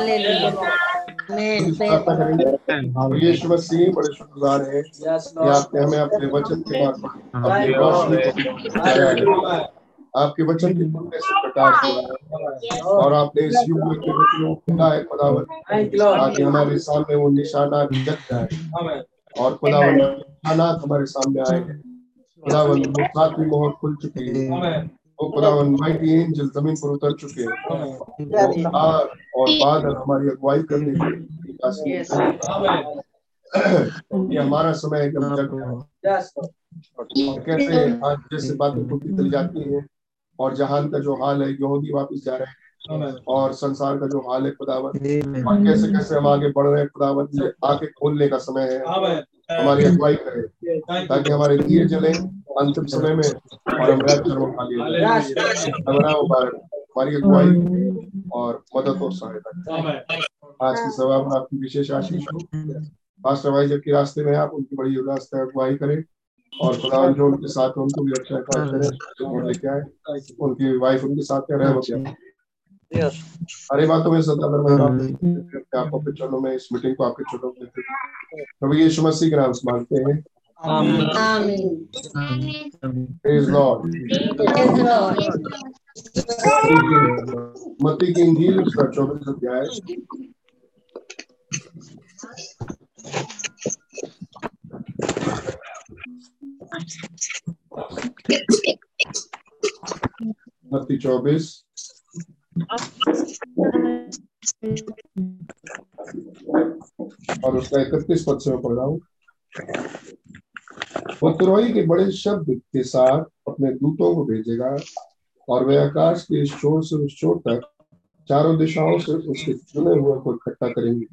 यीशु मसीह बड़े शुक्रगुजार हैं कि आपने हमें अपने वचन के माध्यम आपके वचन के मुद्दे से प्रकाश दिया और आपने इस युग के वचनों का एक पदावत आगे हमारे सामने वो निशाना जगता है और पदावत निशाना हमारे सामने आए हैं। पदावत मुखात भी बहुत खुल चुकी है। खुदावन माइटी एंजल जमीन पर उतर चुके हैं और बादल हमारी अगुवाई करने की हमारा समय कैसे आज जैसे बातें टूटी जाती है और जहान का जो हाल है यहूदी वापस जा रहे हैं और संसार का जो हाल है खुदावन और कैसे कैसे हम आगे बढ़ रहे हैं। खुदावन आके खोलने का समय है, हमारी अगुवाई करें ताकि हमारे दिए जले अंतिम समय में और हमारी अगुवाई और मदद और सहायता। आज की सभा में आपकी विशेष आशीष हो। पास्टर भाई जब के रास्ते में आप उनकी बड़ी अगुवाई करें और खुदावन जो उनके साथ उनको भी रक्षा करें लेके आए, उनकी वाइफ उनके साथ रहे। अरे बातों में आपके चरणों में इस मीटिंग को आपके चरणों में प्रभु यीशु मसीह के नाम से मांगते हैं। Praise Lord. मत्ती की इंजील उसका 24 अध्याय मत्ती 24 और उसका 31 पद से मैं पढ़ रहा हूँ। बतरोई के बड़े शब्द के साथ अपने दूतों को भेजेगा और वे आकाश के इस छोर से उस छोर तक चारों दिशाओं से उसके चुने हुए को इकट्ठा करेंगे।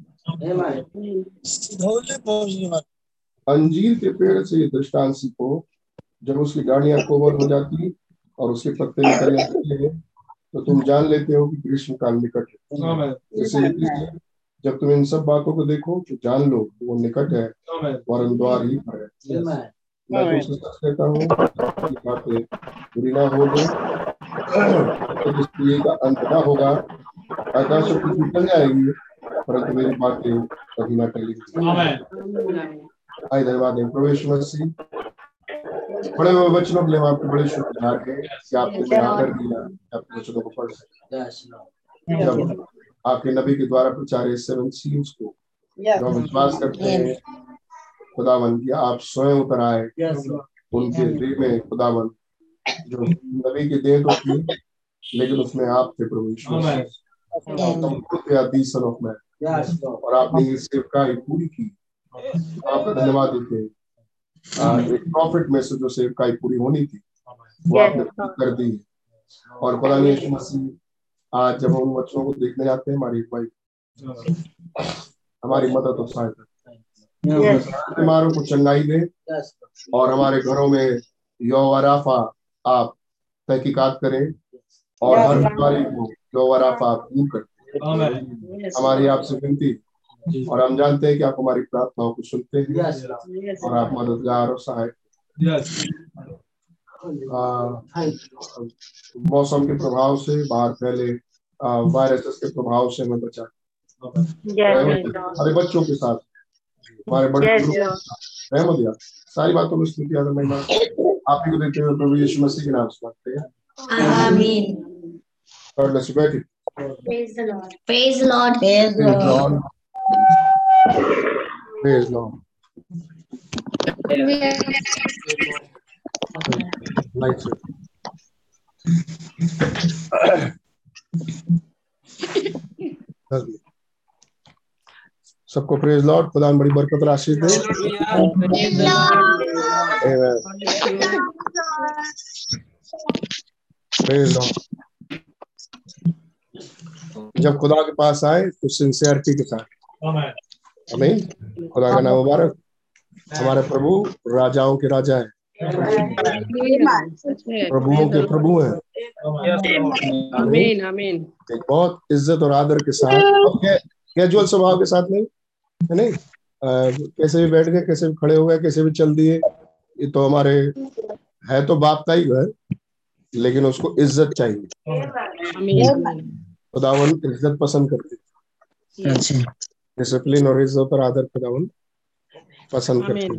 अंजीर के पेड़ से ये दृष्टांत सीखो, जब उसकी डालियां कोमल हो जाती और उसके पत्ते निकल जाते हैं तो तुम जान लेते हो कि ग्रीष्म काल निकट है। जब तुम इन सब बातों को देखो तो जान लो कि वो निकट है और द्वार ही पर है। मैं तुमसे सच कहता हूँ कि बातें पूरी ना हो जाए, का अंत ना होगा। आकाश निकल जाएगी परंतु मेरी बातें कभी ना टलेगी। आई धन्यवाद है प्रवेश मसीह। बड़े वचनों के लिए आपको बड़े शुक्रगुजार हैं कि आपने बना कर दिया आपके वचनों को पढ़ सकते। आपके नबी के द्वारा प्रचारित 7 सील्स को जो विश्वास करते हैं खुदावन की आप स्वयं उतर आए उनके देह में। खुदावन जो नबी के देह तो थी लेकिन उसमें आप थे प्रभु यीशु और आपने ये सेवकाई पूरी की। आपका धन्यवाद देते हैं। एक प्रॉफिट में से जो सेवकाई पूरी होनी थी वो आपने कर दी और खुदा यीशु मसीह आज जब हम बच्चों को देखने जाते हैं हमारी मदद और सहायता बीमारों को चंगाई दे और हमारे घरों में यौवराफा आप तहकीकात करें और हर बीमारी को यौवराफा आप दूर करें। हमारी आपसे विनती और हम जानते हैं कि आप हमारी प्रार्थनाओं को सुनते हैं और आप मददगार और सहायक। मौसम के प्रभाव से बाहर फैले वायरसेस के प्रभाव से हमें बचा हमारे बच्चों के साथ हमारे बड़े रहम दिया। सारी बातों में स्तुति आदर महिमा आप ही को देते हुए प्रभु यीशु मसीह के नाम से मांगते हैं। आमीन। Praise the Lord. Praise the Lord. Praise the Lord. Praise Lord. Lights. सबको प्रेज लॉर्ड। खुदा बड़ी बरकत राशि दे। Praise Lord. जब खुदा के पास आए तो सिंसियरिटी के साथ। आमीन। खुदा का नाम मुबारक। हमारे प्रभु राजाओं के राजा है, प्रभुओं के प्रभु है। एक बहुत इज्जत और आदर के साथ, कैजुअल स्वभाव के साथ नहीं है, नहीं कैसे भी बैठ गए, कैसे भी खड़े हो गए, कैसे भी चल दिए। ये तो हमारे है तो बाप का ही घर, लेकिन उसको इज्जत चाहिए। खुदावन इज्जत पसंद करते डिसिप्लिन और इज्जत पर आदर खुदावंद पसंद करते हैं।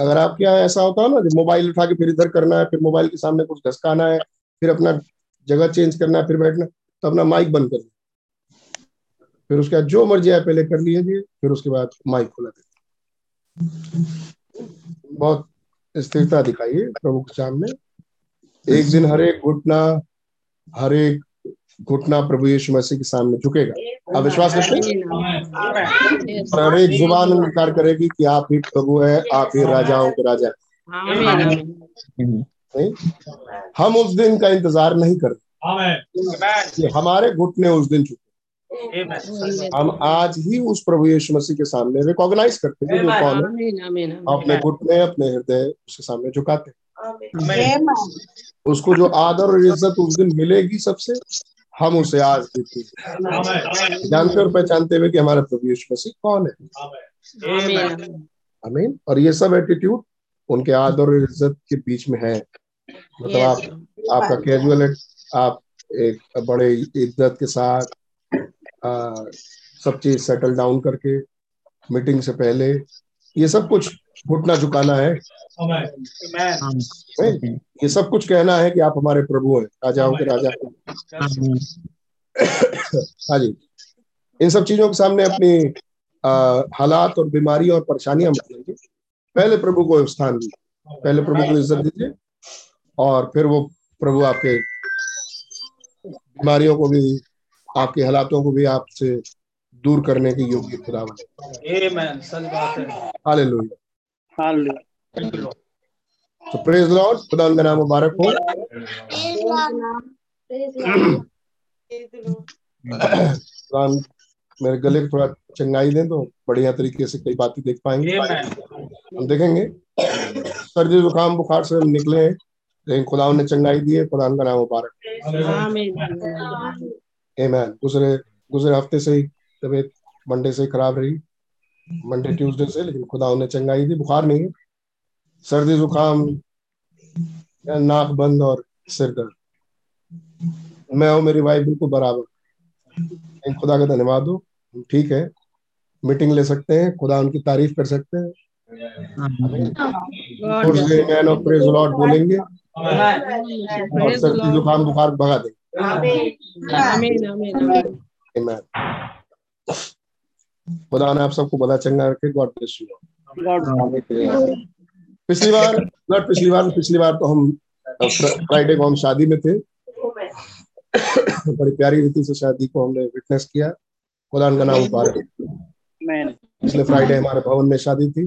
अगर आप क्या ऐसा होता है ना, मोबाइल उठा के फिर इधर करना है, फिर मोबाइल के सामने कुछ घसकाना है, फिर अपना जगह चेंज करना है, फिर बैठना, तो अपना माइक बंद कर दिया, फिर उसके बाद जो मर्जी है पहले कर लीजिए, फिर उसके बाद माइक खोला दे। बहुत स्थिरता दिखाइए प्रभु के सामने। एक दिन हर एक घुटना प्रभु यीशु मसीह के सामने झुकेगा। आप विश्वास करते हैं? हर एक जुबान इनकार करेगी कि आप ही प्रभु है, आप ही राजाओं के राजा है। हम उस दिन का इंतजार नहीं करते, हमारे घुटने उस दिन झुके। हम आज ही उस प्रभु यीशु मसीह के सामने रिकॉग्नाइज करते हैं जो कौन है, अपने घुटने अपने हृदय उसके सामने झुकाते हैं। उसको जो आदर और इज्जत उस दिन मिलेगी सबसे, हम उसे आज देते हैं, जानते और पहचानते हुए कि हमारा प्रभु यीशु मसीह कौन है। आमीन। और ये सब एटीट्यूड उनके आदर और इज्जत के बीच में है। मतलब आपका कैजुअल, आप एक बड़े इज्जत के साथ सब चीज सेटल डाउन करके मीटिंग से पहले ये सब कुछ घुटना झुकाना है, ये सब कुछ कहना है कि आप हमारे प्रभु हैं, राजाओं के राजा हैं। हाँ जी, इन सब चीजों के सामने अपनी हालात और बीमारियां और परेशानियां मत लेंगे, पहले प्रभु को स्थान दीजिए, पहले प्रभु को इज्जत दीजिए, और फिर वो प्रभु आपके बीमारियों को भी आपके हालातों को भी आपसे दूर करने के योग्य खुदा बने। हालेलुया। तो प्रेज लॉर्ड, खुदा उनका नाम मुबारक हो। मेरे गले को थोड़ा चंगाई दें तो बढ़िया तरीके से कई बातें देख पाएंगे। हम देखेंगे सर्दी जुकाम बुखार से हम निकले हैं, लेकिन खुदा ने चंगाई दी है। खुदा उनका नाम मुबारक। आमीन। गुजरे हफ्ते से ही तबीयत मंडे से खराब रही, मंडे ट्यूसडे से, लेकिन खुदा उन्हें चंगाई दी। बुखार नहीं, सर्दी जुकाम, नाक बंद और सिर दर्द। मैं और मेरी वाइफ बिल्कुल बराबर। खुदा का धन्यवाद दो, ठीक है, मीटिंग ले सकते हैं, खुदा उनकी तारीफ कर सकते हैं, बोलेंगे और सर्दी जुकाम बुखार भगा देंगे। खुदा ने आप सबको भला चंगा रखे। God bless you. पिछली बार तो हम फ्राइडे को हम शादी में थे, बड़ी प्यारी रीति से शादी को हमने विटनेस किया। खुदा का नाम मुबारक। पिछले फ्राइडे हमारे भवन में शादी थी,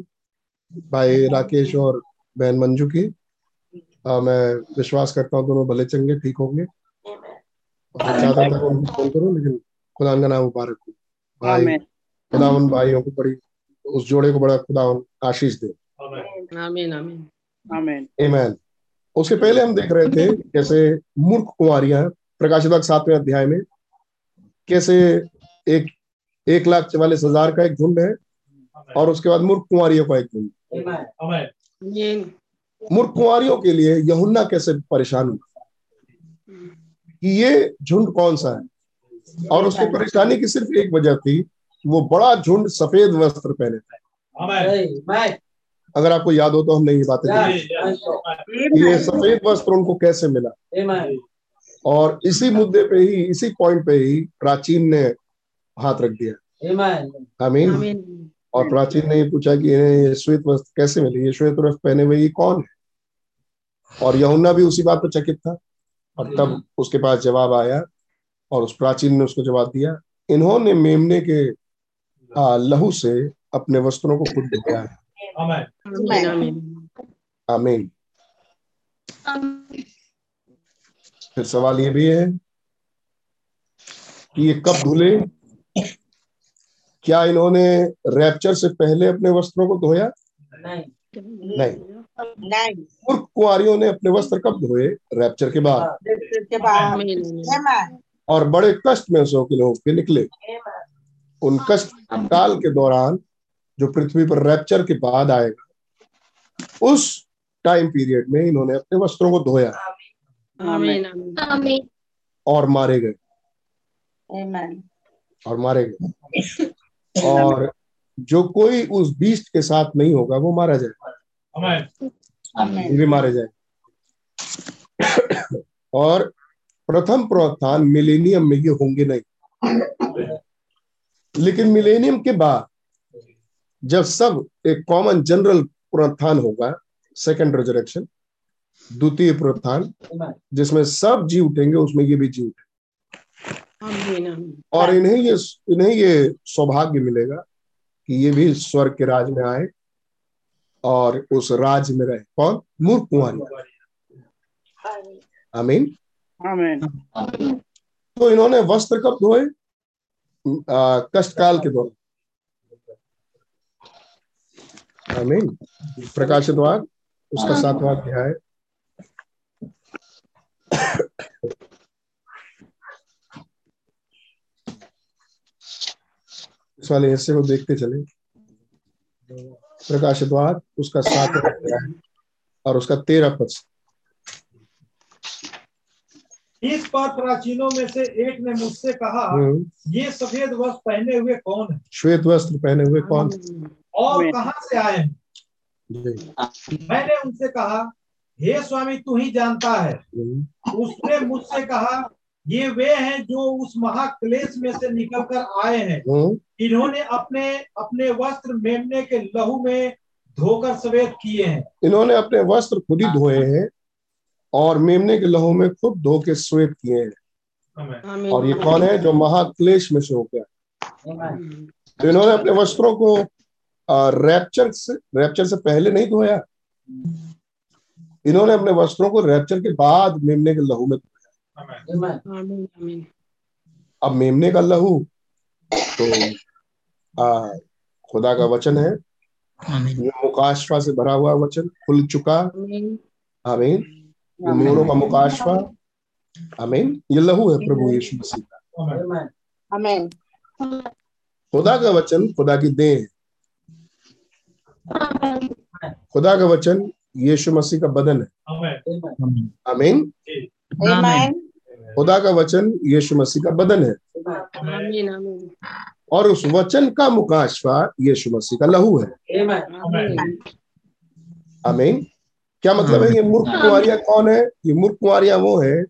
भाई राकेश और बहन मंजू की। मैं विश्वास करता हूँ दोनों भले चंगे ठीक होंगे। चाहता था उनको फोन करूँ, लेकिन खुदा का नाम मुबारक हो। भाई खुदावन भाइयों को बड़ी, उस जोड़े को बड़ा खुदावन आशीष दे। आमीन आमीन आमीन। उसके पहले हम देख रहे थे कैसे मूर्ख कुंवारियां प्रकाशित 7वें अध्याय में कैसे 1,44,000 का एक झुंड है, और उसके बाद मूर्ख कुंवारियों का एक झुंड। मूर्ख कुंवारियों के लिए यूहन्ना कैसे परेशान हुआ कि ये झुंड कौन सा है, और उसकी परेशानी की सिर्फ एक वजह थी, वो बड़ा झुंड सफेद वस्त्र पहने था। अगर आपको याद हो तो हमने ये बातें की, ये सफेद वस्त्र उनको कैसे मिला, और इसी मुद्दे पे ही, इसी पॉइंट पे ही प्राचीन ने हाथ रख दिया। आमीन। और प्राचीन ने ये पूछा कि इन्हें ये श्वेत वस्त्र कैसे मिले, ये श्वेत वस्त्र पहने हुए ये कौन है। और यूहन्ना भी उसी बात पर चकित था, और तब उसके पास जवाब आया, और उस प्राचीन ने उसको जवाब दिया, इन्होंने मेमने के लहू से अपने वस्त्रों को खुद धोया है। आमीन। फिर सवाल ये भी है कि ये कब धुले, क्या इन्होंने रैप्चर से पहले अपने वस्त्रों को धोया? नहीं। मूर्ख कुंवारियों ने अपने वस्त्र कब धोए? रैप्चर के बाद, और बड़े कष्ट में सो के लोग निकले। उन कष्ट काल के दौरान जो पृथ्वी पर रैप्चर के बाद आएगा, उस टाइम पीरियड में इन्होंने अपने वस्त्रों को धोया। आमीन। आमीन। और मारे गए। आमीन। और मारे गए। और जो कोई उस बीस्ट के साथ नहीं होगा वो मारा जाएगा। आमीन। मारे जाएंगे। और प्रथम प्रोत्थान मिलेनियम में ये होंगे नहीं, लेकिन मिलेनियम के बाद जब सब एक कॉमन जनरल प्रोत्थान होगा, सेकंड रिजरेक्शन, द्वितीय प्रोत्थान, जिसमें सब जी उठेंगे, उसमें ये भी जी उठेंगे। और इन्हें ये सौभाग्य मिलेगा कि ये भी स्वर्ग के राज में आए और उस राज में रहे। कौन? मूर्ख कुंवारी। आमीन। आमीन। तो इन्होंने वस्त्र कब धोए? कष्टकाल के दौरान। आमीन। प्रकाशित वाक्य उसका 7वां अध्याय है। इस वाले हिस्से को देखते चले। प्रकाशित वाक्य उसका 7वां अध्याय है और उसका 13 पद। इस पर प्राचीनों में से एक ने मुझसे कहा, ये सफेद वस्त्र पहने हुए कौन है? श्वेत वस्त्र पहने हुए कौन और कहां से आए हैं? मैंने उनसे कहा, हे स्वामी, तू ही जानता है। उसने मुझसे कहा, ये वे हैं जो उस महाक्लेश में से निकलकर आए हैं। इन्होंने अपने अपने वस्त्र मेमने के लहू में धोकर सफेद किए हैं। इन्होंने अपने वस्त्र खुद ही धोए हैं और मेमने के लहू में खुद धो के श्वेत किए हैं। और ये कौन है जो महाक्लेश में से हो गया? इन्होंने अपने वस्त्रों को रैप्चर से पहले नहीं धोया, इन्होंने अपने वस्त्रों को रैप्चर के बाद मेमने के लहू में धोया। अब मेमने का लहू तो खुदा का वचन है, मुकाशफा से भरा हुआ वचन, खुल चुका। आमीन। मोरों का मुकाशवा। आमीन। ये लहू है प्रभु यीशु मसीह का। आमीन। खुदा का वचन खुदा की देह है। खुदा का वचन यीशु मसीह का बदन है। आमीन। खुदा का वचन यीशु मसीह का बदन है और उस वचन का मुकाशवा यीशु मसीह का लहू है। आमीन। क्या मतलब है? ये मूर्ख कुंवारियां कौन है? ये मूर्ख कुंवारियां वो है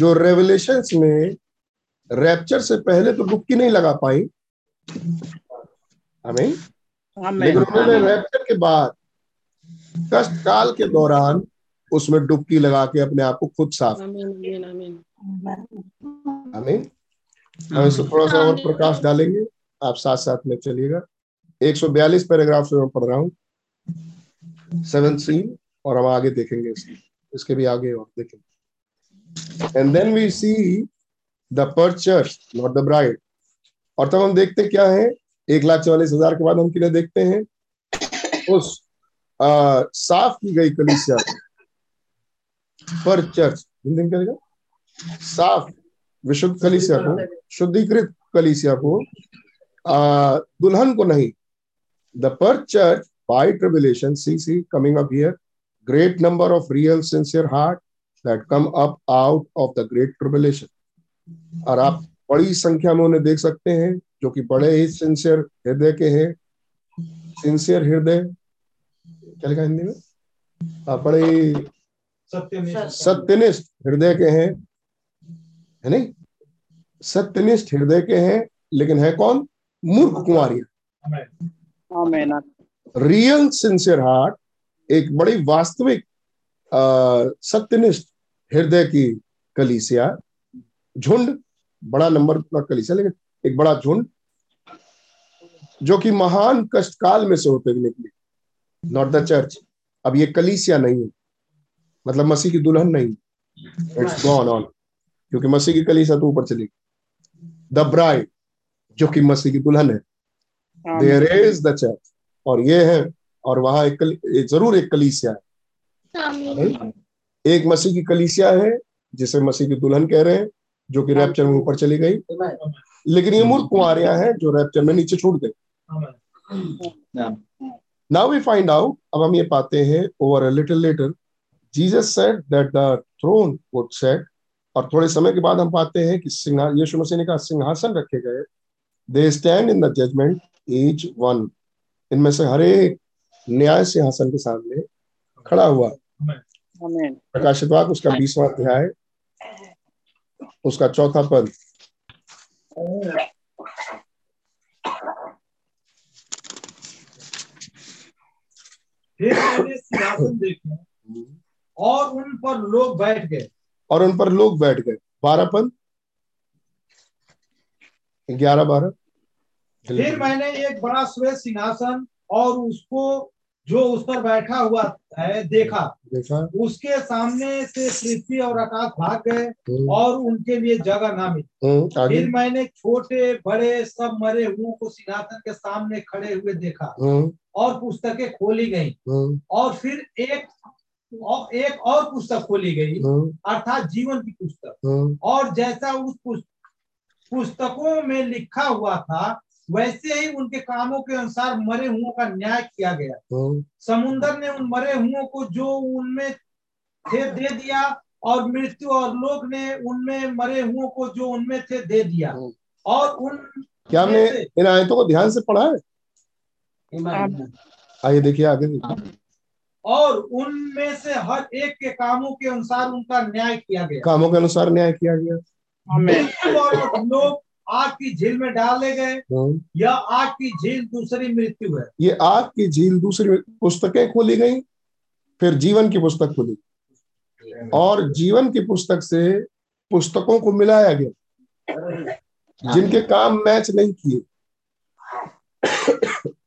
जो रेवलेशंस में रैप्चर से पहले तो डुबकी नहीं लगा पाई। आमीन। लेकिन उन्होंने रैप्चर के बाद कष्ट काल के दौरान उसमें डुबकी लगा के अपने आप को खुद साफ। आमीन। हम इसको थोड़ा सा और प्रकाश डालेंगे, आप साथ साथ में चलिएगा। 142 पैराग्राफ से मैं पढ़ रहा हूँ, 7th Seal, और हम आगे देखेंगे इसके भी आगे और देखेंगे। And then we see the पर्चर्स not the bride. और तब हम देखते क्या है? 1,44,000 के बाद हम किन्हें देखते हैं? उस साफ की गई कलीसिया को। पर्चर्स दिन करेगा साफ विशुद्ध कलीसिया को, शुद्धिकृत कलीसिया को, दुल्हन को नहीं। The पर्चर्स by tribulation see coming up here great number of real sincere heart that come up out of the great tribulation। और आप बड़ी संख्या में उन्हें देख सकते हैं जो कि बड़े ही सिंसियर हृदय के हैं। सिंसियर हृदय क्या लिखा हिंदी में? आप बड़े सत्यनिष्ठ हृदय के हैं, है नहीं? सत्यनिष्ठ हृदय के हैं, लेकिन है कौन? मूर्ख कुंवारियां। रियल सिंसियर हार्ट एक बड़ी वास्तविक सत्यनिष्ठ हृदय की कलीसिया, झुंड, बड़ा नंबर का कलीसिया, लेकिन एक बड़ा झुंड जो कि महान कष्टकाल में से होते हुए निकले। Not the church. अब ये कलीसिया नहीं है, मतलब मसीह की दुल्हन नहीं। इट्स गॉन ऑन, क्योंकि मसीह की कलीसिया तो ऊपर चली। द ब्राइड जो कि मसीह की दुल्हन है। देयर इज द चर्च, और ये है, और वहां जरूर एक कलीसिया है। एक मसीह की कलीसिया है जिसे मसीह की दुल्हन कह रहे हैं, जो कि रैप्चर में ऊपर चली गई। लेकिन ये मूर्ख कुंवारियां हैं जो रैप्चर में नीचे छूट गए। नाउ वी फाइंड आउट, अब हम ये पाते हैं over a little later Jesus said that the throne would set, और थोड़े समय के बाद हम पाते हैं कि यीशु मसीह ने कहा सिंहासन रखे गए। They stand in the judgement each one, इनमें से हर एक न्याय सिंहासन के सामने खड़ा हुआ। प्रकाशित वाक्य उसका 20वां अध्याय उसका 4था पद। सिंहासन देखे और उन पर लोग बैठ गए, 12 पद 11-12। फिर मैंने एक बड़ा श्वेत सिंहासन और उसको जो उस पर बैठा हुआ है देखा। उसके सामने से पृथ्वी और आकाश भाग गए और उनके लिए जगह ना मिली। फिर मैंने छोटे बड़े सब मरे हुओं को सिंहासन के सामने खड़े हुए देखा और पुस्तकें खोली गईं और फिर एक और पुस्तक खोली गई, अर्थात जीवन की पुस्तक। और जैसा उस पुस्तकों में लिखा हुआ था वैसे ही उनके कामों के अनुसार मरे हुओं का न्याय किया गया। समुद्र ने उन मरे हुओं को जो उनमें थे दे दिया और मृत्यु और लोक ने उनमें मरे हुओं को जो उनमें थे दे दिया। और उन क्या हमने इन आयतों को ध्यान से पढ़ा है, आइए देखिए आगे। और उनमें से हर एक के कामों के अनुसार उनका न्याय किया गया, लोग आग की झील में डाले गए। यह आग की झील दूसरी मृत्यु है। ये आग की झील दूसरी। पुस्तकें खोली गई, फिर जीवन की पुस्तक खोली और जीवन की पुस्तक से पुस्तकों को मिलाया गया। जिनके काम मैच नहीं किए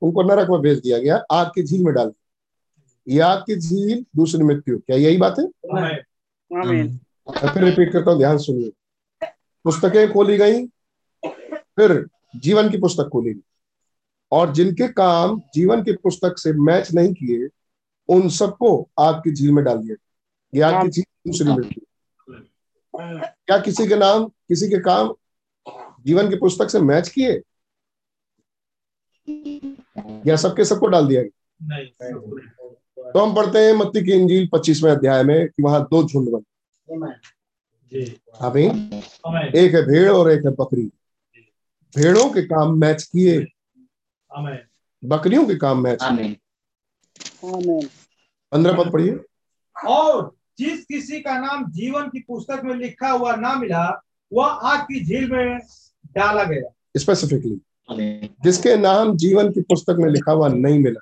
उनको नरक में भेज दिया गया, आग की झील में डाल। यह आग की झील दूसरी मृत्यु, क्या यही बात है? फिर रिपीट करता हूँ, ध्यान सुनिए। पुस्तकें खोली गई, फिर जीवन की पुस्तक खोली गई और जिनके काम जीवन की पुस्तक से मैच नहीं किए उन सबको आग की झील में डाल दिया। ये आग की झील दूसरी मृत्यु। क्या किसी के नाम, किसी के काम जीवन की पुस्तक से मैच किए या सबके सबको डाल दिया गया? नहीं। तो हम पढ़ते हैं मत्ती की इंजील 25वें अध्याय में कि वहां दो झुंड बने। अभी एक है भेड़ और एक है बकरी। भेड़ों के काम मैच किए, बकरियों के काम मैच किए। 15 पद पढ़िए। और जिस किसी का नाम जीवन की पुस्तक में लिखा हुआ ना मिला वह आग की झील में डाला गया। स्पेसिफिकली जिसके नाम जीवन की पुस्तक में लिखा हुआ नहीं मिला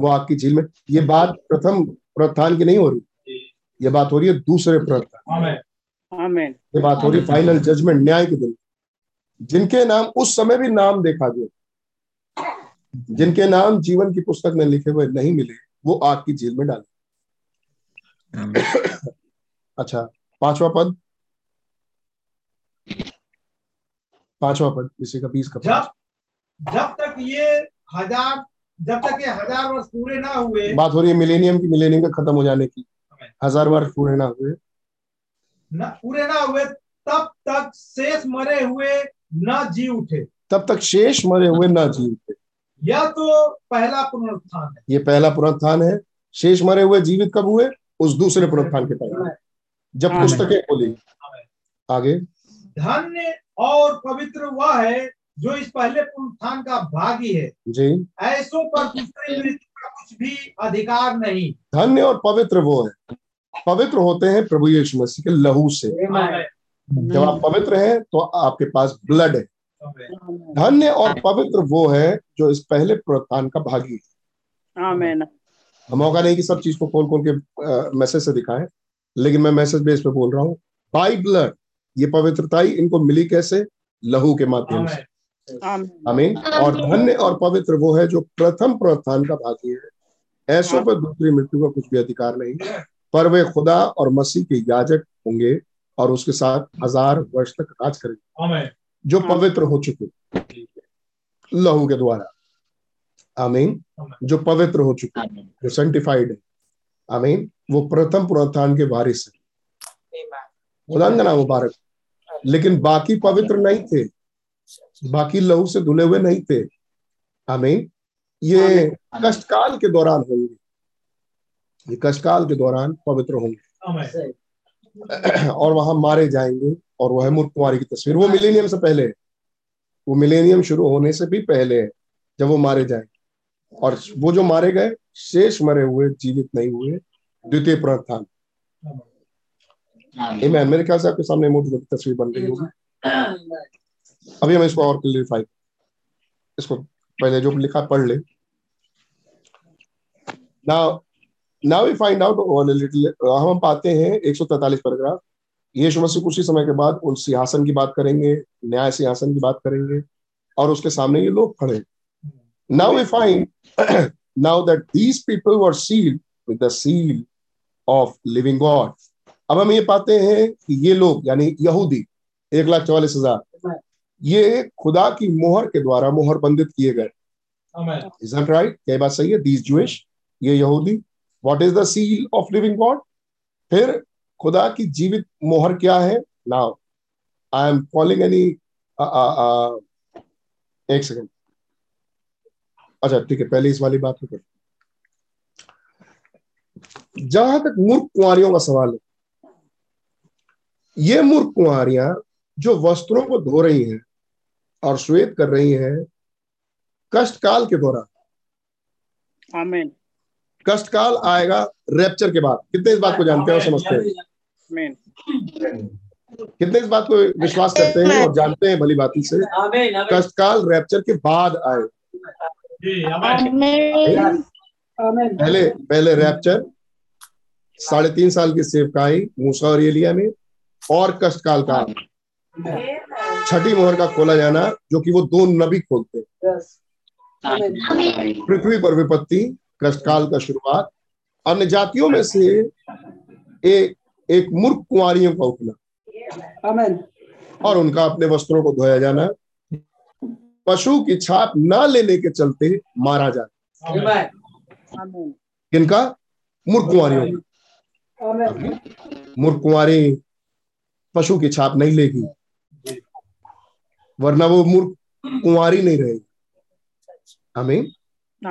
वो आग की झील में। ये बात प्रथम पुनरुत्थान की नहीं हो रही, ये बात हो रही है दूसरे पुनरुत्थान। ये बात हो रही है फाइनल जजमेंट, न्याय के दिन। जिनके नाम उस समय भी नाम देखा गया, जिनके नाम जीवन की पुस्तक में लिखे हुए नहीं मिले वो आग की झील में डाले। अच्छा, 5वां पद इसी का 20 का। जब तक ये हजार वर्ष पूरे ना हुए, बात हो रही है मिलेनियम की, मिलेनियम का खत्म हो जाने की। 1000 वर्ष पूरे ना हुए तब तक शेष मरे हुए ना जी उठे। यह तो पहला पुनरुत्थान है। ये पहला पुनरुत्थान है। शेष मरे हुए जीवित कब हुए? उस दूसरे पुनरुत्थान के पहले, जब पुस्तकें खोली। आगे। धन्य और पवित्र वह है जो इस पहले पुनरुत्थान का भागी है जी। ऐसों पर दूसरी मृत्यु का कुछ भी अधिकार नहीं। धन्य और पवित्र वो है। पवित्र होते हैं प्रभु यीशु मसीह के लहू से। जब आप पवित्र हैं तो आपके पास ब्लड है। धन्य और पवित्र वो है जो इस पहले पुनरुत्थान का भागी है। आमीन। हम मौका नहीं कि सब चीज को खोल के मैसेज से दिखाएं, लेकिन मैं मैसेज बेस पे बोल रहा हूँ। बाई ब्लड ये पवित्रता इनको मिली कैसे? लहू के माध्यम से। आमीन। और धन्य और पवित्र वो है जो प्रथम पुनरुत्थान का भागी है। ऐसों पर दूसरी मृत्यु का कुछ भी अधिकार नहीं, पर वे खुदा और मसीह के याजक होंगे और उसके साथ 1000 वर्ष तक राज करेंगे, जो पवित्र हो चुके लहू के द्वारा। आमीन। जो पवित्र हो चुके, जो सेंटिफाइड है। आमीन। वो प्रथम पुनरुत्थान के वारिस है। खुदा का नाम मुबारक। लेकिन बाकी पवित्र नहीं थे, बाकी लहू से धुले हुए नहीं थे। आमीन। ये कष्टकाल के दौरान होंगे, ये कष्टकाल के दौरान पवित्र होंगे और वहां मारे जाएंगे। और वह मुर्कुमारी की तस्वीर, वो मिलेनियम से पहले, वो मिलेनियम शुरू होने से भी पहले जब वो मारे जाएंगे। और वो जो मारे गए, शेष मरे हुए जीवित नहीं हुए द्वितीय पुनरुत्थान। आमीन। मेरे ख्याल से आपके सामने मोटी की तस्वीर बन रही होगी। अभी हम इसको और क्लियरिफाई, इसको पहले जो लिखा पढ़ ले। Now we find out little, हम पाते हैं 143 पैराग्राफ। यीशु मसीह कुछ ही समय के बाद उन सिंहासन की बात करेंगे, न्याय सिंहासन की बात करेंगे, और उसके सामने ये लोग खड़े। Now we find now that these people were sealed with the seal of living God. अब हम ये पाते हैं कि ये लोग यानी यहूदी 144,000 ये खुदा की मोहर के द्वारा मोहर बंदित किए गए। Is that right? क्या बात सही है? दीज ज्यूइश, ये यहूदी। What is the seal of living God? फिर खुदा की जीवित मोहर क्या है? Now I am calling any, एक सेकेंड, अच्छा ठीक है, पहले इस वाली बात को करें। जहां तक मूर्ख कुंवारियों का सवाल है, ये मूर्ख कुंवारियां जो वस्त्रों को धो रही हैं और श्वेत कर रही हैं कष्टकाल के दौरान। आमीन। कष्टकाल आएगा रैप्चर के बाद। कितने इस बात को जानते हैं और समझते हैं? कितने इस बात को विश्वास करते हैं और जानते हैं भली बात से? कष्टकाल रैप्चर के बाद आएगा। पहले रैप्चर, 3.5 साल की सेवकाई मूसा और एलिया में, और कष्टकाल का छठी मोहर का खोला जाना, जो कि वो दो नबी खोलते हैं। पृथ्वी पर विपत्ति, कष्टकाल का शुरुआत, अन्य जातियों में से एक मूर्ख कुंवारियों का उठना और उनका अपने वस्त्रों को धोया जाना, पशु की छाप ना लेने के चलते मारा जाना। किनका? मूर्ख कुंवारियों का। मूर्ख कुंवारी पशु की छाप नहीं लेगी, वरना वो मूर्ख कुंवारी नहीं रहेगी। आमीन।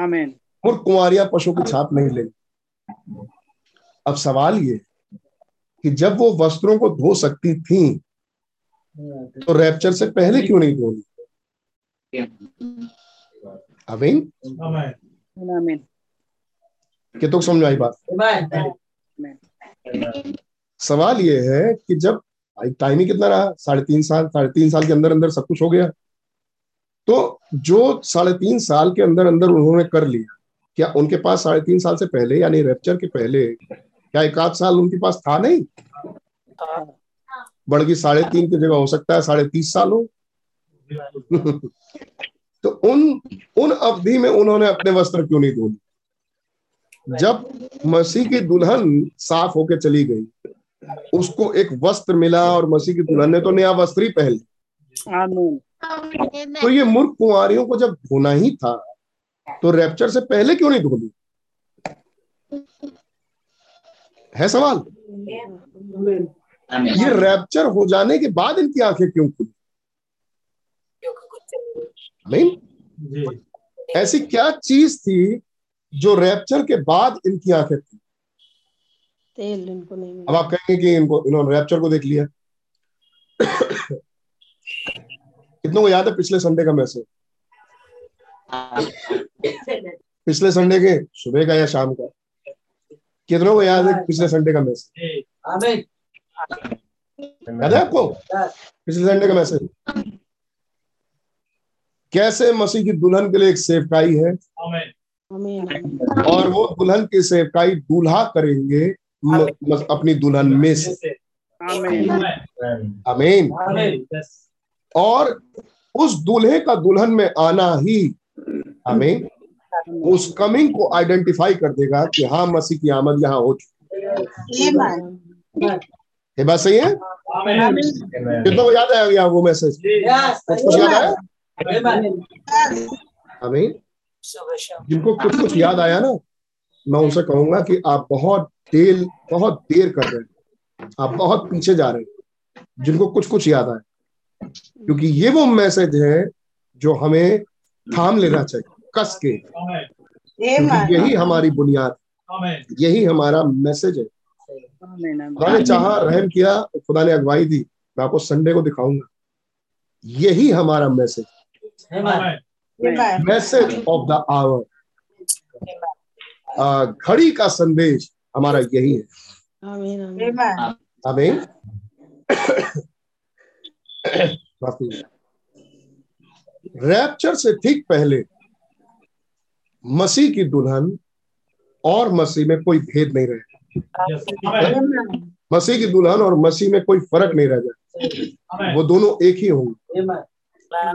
आमीन। मूर्ख कुंवारियां पशु की छाप नहीं लेंगी। अब सवाल ये कि जब वो वस्त्रों को धो सकती थीं, तो रैप्चर से पहले क्यों नहीं धोनी? आमीन। कि तो समझ आई बात। सवाल ये है कि जब टाइम ही कितना रहा, 3.5 साल, 3.5 साल के अंदर अंदर सब कुछ हो गया, तो जो 3.5 साल के अंदर अंदर उन्होंने कर लिया, क्या उनके पास 3.5 साल से पहले यानी रैप्चर के पहले क्या 1 आध साल उनके पास था? नहीं, बढ़ गई 3.5 की जगह हो सकता है 30.5 साल हो। तो उन अवधि में उन्होंने अपने वस्त्र क्यों नहीं धोए? जब मसीह की दुल्हन साफ होके चली गई, उसको एक वस्त्र मिला और मसीह की दुल्हन ने तो नया वस्त्र ही पहन लिया। तो ये मूर्ख कुंवारियों को जब धोना ही था, तो रैप्चर से पहले क्यों नहीं धो लिया? है सवाल। ये रैप्चर हो जाने के बाद इनकी आंखें क्यों खुली? ऐसी क्या चीज थी जो रैप्चर के बाद इनकी आंखें खुली? तेल इनको नहीं। अब आप कहेंगे कि इन्होंने रैप्चर को देख लिया। कितनों को याद है पिछले संडे का मैसेज? पिछले संडे के सुबह का या शाम का? कितनों को याद है पिछले संडे का मैसेज? याद है आपको पिछले संडे का मैसेज? कैसे मसीह की दुल्हन के लिए एक सेवकाई है। आमीन। और वो दुल्हन की सेवकाई दूल्हा करेंगे अपनी दुल्हन में से। आमीन। और उस दूल्हे का दुल्हन में आना ही, आमीन, उस कमिंग को आइडेंटिफाई कर देगा कि हाँ, मसीह की आमद यहाँ हो चुकी है। ये बात सही है? कितनों को याद आया वो मैसेज? कुछ याद आया? आमीन। जिनको कुछ याद आया ना, मैं उनसे कहूंगा कि आप बहुत देर कर रहे हैं, आप बहुत पीछे जा रहे हैं। जिनको कुछ याद आया, क्योंकि ये वो मैसेज है जो हमें थाम लेना चाहिए कस के, क्योंकि यही हमारी बुनियाद, यही हमारा मैसेज है। खुदा ने चाहा, रहम किया, खुदा ने अगुवाई दी। मैं आपको संडे को दिखाऊंगा, यही हमारा मैसेज ऑफ द आवर, घड़ी का संदेश हमारा यही है। आमीन। रैप्चर से ठीक पहले मसीह की दुल्हन और मसीह में कोई भेद नहीं रहेगा। मसीह की दुल्हन और मसीह में कोई फर्क नहीं रह जाए, वो दोनों एक ही होंगे।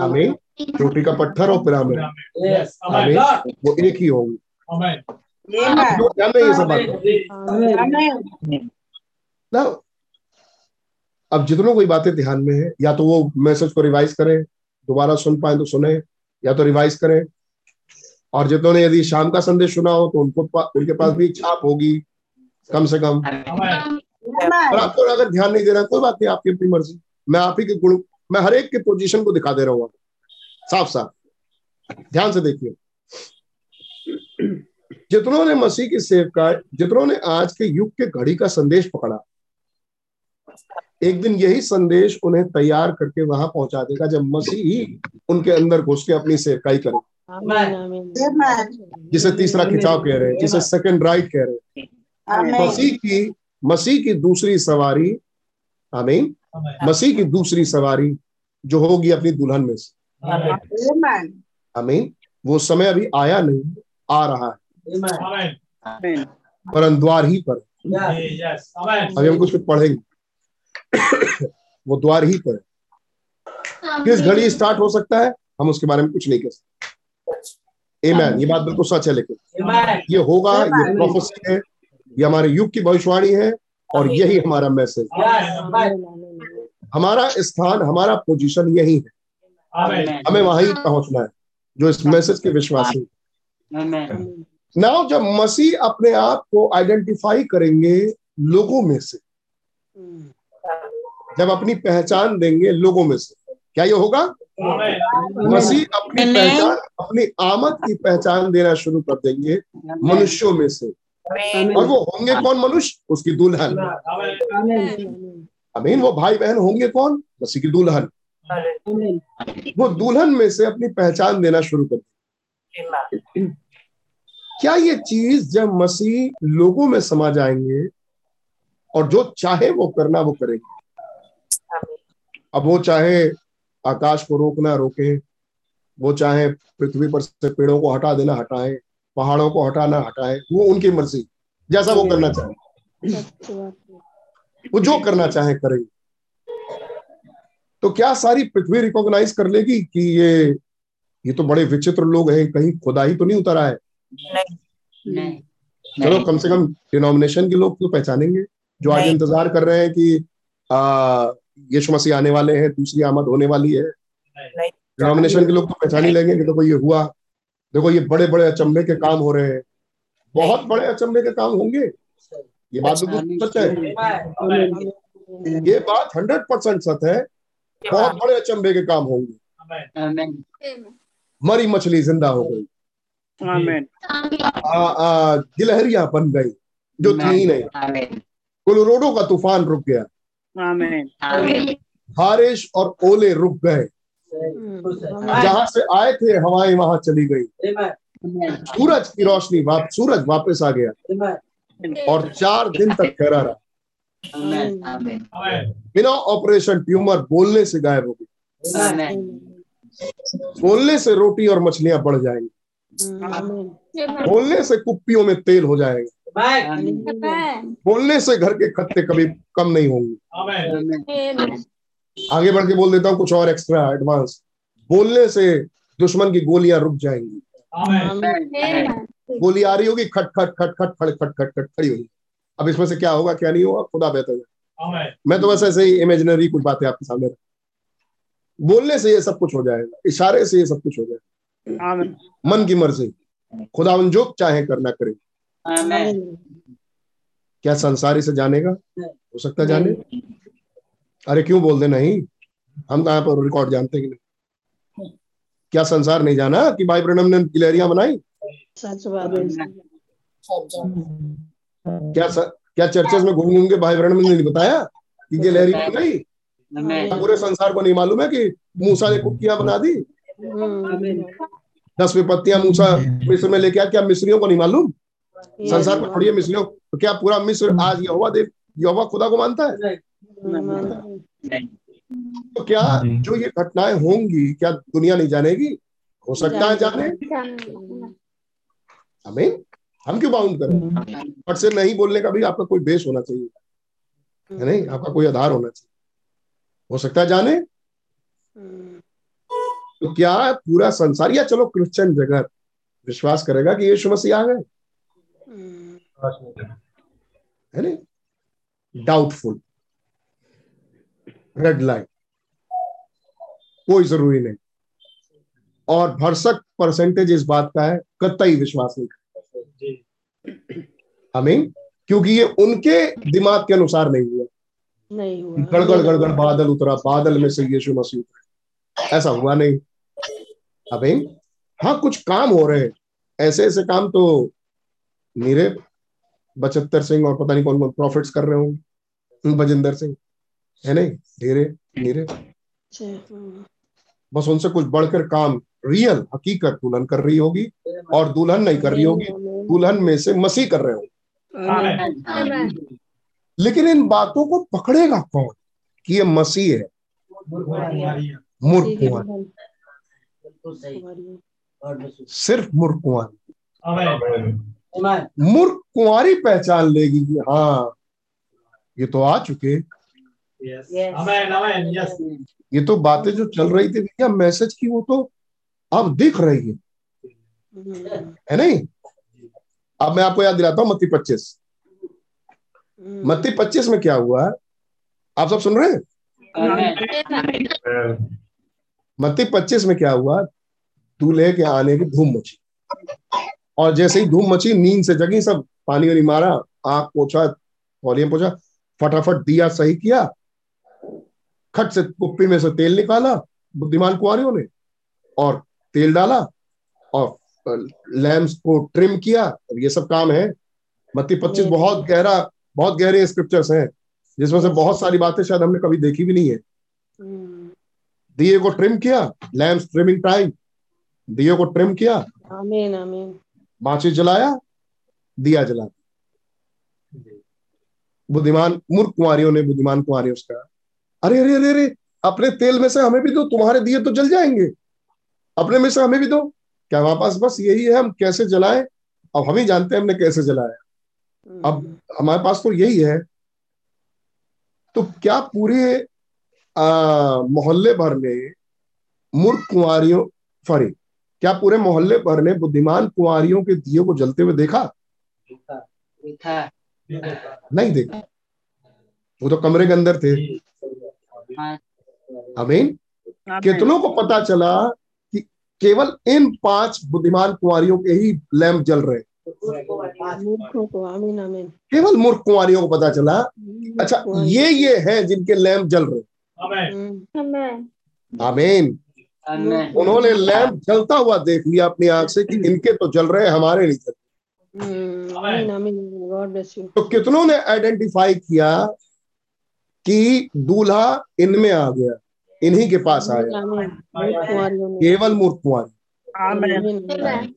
आमीन। रोटी का पत्थर और पिरामिड, आमीन, वो एक ही होंगे। अब जितनों कोई बातें ध्यान में है, या तो वो मैसेज को रिवाइज करें, दोबारा सुन पाए तो सुने, या तो रिवाइज करें। और जितनों ने यदि शाम का संदेश सुना हो तो उनके पास भी छाप होगी कम से कम। और आपको अगर ध्यान नहीं दे रहा कोई बात नहीं, आपकी अपनी मर्जी। मैं आप ही के गुण, मैं हर एक के पोजीशन को दिखा दे रहा हूँ, साफ साफ ध्यान से देखिए। जितनों ने मसीह की सेवकाई, जितनों ने आज के युग के घड़ी का संदेश पकड़ा, एक दिन यही संदेश उन्हें तैयार करके वहां पहुंचा देगा जब मसीह ही उनके अंदर घुस के अपनी सेवकाई करेगा, जिसे तीसरा खिंचाव कह रहे हैं, जिसे सेकंड राइड कह रहे हैं। मसीह की दूसरी सवारी, आमीन, मसीह की दूसरी सवारी जो होगी अपनी दुल्हन में से। आमीन। वो समय अभी आया नहीं, आ रहा है, परंतु द्वार ही पर। अभी हम कुछ पढ़ेंगे, वो द्वार ही पर। किस घड़ी स्टार्ट हो सकता है हम उसके बारे में कुछ नहीं कह सकते। आमीन। ये बात बिल्कुल सच है, लेकिन ये होगा, ये प्रोफेसी है, ये हमारे युग की भविष्यवाणी है, और यही हमारा मैसेज, हमारा स्थान, हमारा पोजीशन यही है। हमें वहां ही पहुंचना है जो इस मैसेज के विश्वासी। नाउ जब मसीह अपने आप को आइडेंटिफाई करेंगे लोगों में से, जब अपनी पहचान देंगे लोगों में से, क्या ये होगा? मसीह अपनी पहचान, अपनी आमद की पहचान देना शुरू कर देंगे मनुष्यों में से। और वो होंगे कौन? मनुष्य, उसकी दुल्हन। आमीन। वो भाई बहन होंगे कौन? मसीह की दुल्हन। वो दुल्हन में से अपनी पहचान देना शुरू कर देंगे। क्या ये चीज जब मसीह लोगों में समा जाएंगे और जो चाहे वो करना वो करेंगे। अब वो चाहे आकाश को रोकना रोके, वो चाहे पृथ्वी पर से पेड़ों को हटा देना हटाएं, पहाड़ों को हटाना हटाए, वो उनकी मर्जी, जैसा वो करना चाहे, वो जो करना चाहे करेंगे। तो क्या सारी पृथ्वी रिकॉग्नाइज कर लेगी कि ये तो बड़े विचित्र लोग हैं, कहीं खुदा ही तो नहीं उतरा है? नहीं। चलो कम से कम डिनोमिनेशन के लोग तो पहचानेंगे जो आज इंतजार कर रहे हैं कि यीशु मसीह आने वाले हैं, दूसरी आमद होने वाली है। डिनोमिनेशन के लोग तो पहचान ही लेंगे कि देखो ये हुआ, देखो ये बड़े बड़े अचंभे के काम हो रहे हैं। बहुत बड़े अचंभे के काम होंगे, ये बात बिल्कुल सच है, ये बात 100% सच है। बहुत बड़े अचंभे के काम होंगे। मरी मछली जिंदा हो गई, गिलहरियां बन गई जो थी ही नहीं, कोलोराडो का तूफान रुक गया, बारिश और ओले रुक गए, जहां से आए थे हवाएं वहां चली गई, सूरज की रोशनी, सूरज वापस आ गया और 4 दिन तक ठहरा रहा, बिना ऑपरेशन। ट्यूमर बोलने से गायब हो गई, बोलने से रोटी और मछलियां बढ़ जाएंगी, बोलने से कुप्पियों में तेल हो जाएगा, बोलने से घर के खत्ते कभी कम नहीं होंगे। आगे बढ़ के बोल देता हूँ कुछ और एक्स्ट्रा एडवांस, बोलने से दुश्मन की गोलियां रुक जाएंगी। गोली आ रही होगी, खट खट खट खट खड़ खट खट खट खड़ी होगी। अब इसमें से क्या होगा क्या नहीं होगा खुदा बेहतर है, मैं तो बस ऐसे ही इमेजिनरी कुछ बातें आपके सामने। बोलने से ये सब कुछ हो जाएगा, इशारे से ये सब कुछ हो जाएगा, मन की मर्जी, खुदा उन जो चाहे करना करे। क्या संसारी से जानेगा? हो सकता जाने? अरे क्यों बोल दे नहीं, हम कहाँ पर रिकॉर्ड जानते हैं कि नहीं? क्या संसार नहीं जाना कि भाई ब्रैनम ने गिलहरियां बनाई? क्या चर्चेस में घूम के भाई ब्रैनम ने बताया कि गिलहरी बनाई? पूरे संसार को नहीं मालूम है कि मूसा ने कुकियां बना दी, 10 विपत्तियां मूसा मिस्र में लेके आया। क्या मिस्रियों को नहीं मालूम? संसार को छोड़िए मिस्रियों, तो क्या पूरा मिस्र आज यहोवा देव यहोवा खुदा को मानता है? तो क्या जो ये घटनाएं होंगी क्या दुनिया नहीं जानेगी? हो सकता है जाने। आमीन। हम क्यों बाउंड करें? फट से नहीं बोलने का भी आपका कोई बेस होना चाहिए, है नहीं? आपका कोई आधार होना चाहिए। हो सकता है जाने। तो क्या पूरा संसार या चलो क्रिश्चियन जगत विश्वास करेगा कि यीशु मसीह आ गए? है नहीं? डाउटफुल, रेड लाइट, कोई जरूरी नहीं। और भरसक परसेंटेज इस बात का है कतई विश्वास नहीं करता। आमीन। क्योंकि ये उनके दिमाग के अनुसार नहीं हुआ। गड़गड़ गड़गड़ बादल उतरा, बादल में से यीशु मसीह उतरे, ऐसा हुआ नहीं। आमीन। हाँ, कुछ काम हो रहे हैं, ऐसे ऐसे काम तो नीरव बचत्तर सिंह और पता नहीं कौन कौन प्रॉफिट्स कर रहे होंगे, बजिंदर सिंह, है नहीं? ढेरे नीरे बस उनसे कुछ बढ़कर काम, रियल हकीकत दुल्हन कर रही होगी और दुल्हन नहीं कर रही होगी, दुल्हन में से मसीह कर रहे होंगे। लेकिन इन बातों को पकड़ेगा कौन कि ये मसीह है? मूर्ख, सिर्फ मूर्ख कुंवारी। मूर्ख कुंवारी पहचान लेगी कि हाँ ये तो आ चुके। ये तो बातें जो चल रही थी भैया मैसेज की, वो तो अब दिख रही है नहीं? अब मैं आपको याद दिलाता हूँ मत्ती 25 में क्या हुआ। आप सब सुन रहे हैं? मत्ती 25 में क्या हुआ? दूल्हे के आने की धूम मची, और जैसे ही धूम मची नींद से जगी सब, पानी वानी मारा, आँख पोछा, तौलिया पोछा, फटाफट दिया सही किया, खट से कुप्पी में से तेल निकाला बुद्धिमान कुंवारियों ने, और तेल डाला और लैम्प्स को ट्रिम किया। अब ये सब काम है। मत्ती 25 बहुत गहरे स्क्रिप्चर्स हैं जिसमें से बहुत सारी बातें शायद हमने कभी देखी भी नहीं है। दिए को ट्रिम किया, लैम्प्स ट्रिमिंग टाइम, दिए को ट्रिम किया, आमीन आमीन, माचिस जलाया, दिया जला। बुद्धिमान मूर्ख कुंवारियों ने बुद्धिमान कुंवारियों उसका अरे अरे अरे अरे अपने तेल में से हमें भी दो, तुम्हारे दिए तो जल जाएंगे, अपने में से हमें भी दो। क्या हमारे पास बस यही है, हम कैसे जलाएं? अब हम ही जानते हैं हमने कैसे जलाया, अब हमारे पास तो यही है। तो क्या पूरे मोहल्ले भर में मूर्ख कुंवारियों फरी क्या पूरे मोहल्ले भर ने बुद्धिमान कुंवारियों के दिए को जलते हुए देखा? नहीं देखा। वो तो कमरे के अंदर थे। आमीन। कितनों को पता चला कि केवल इन 5 बुद्धिमान कुंवारियों के ही लैम्प जल रहे? केवल मूर्ख कुंवारियों को पता चला। अच्छा, ये है जिनके लैम्प जल रहे। आमीन। उन्होंने लैम्प जलता हुआ देख लिया अपनी आंख से कि इनके तो जल रहे, हमारे नहीं जल रहे। तो कितनों ने आइडेंटिफाई किया कि दूल्हा इनमें आ गया, इन्हीं के पास आया? केवल मूर्ख कुंवारी।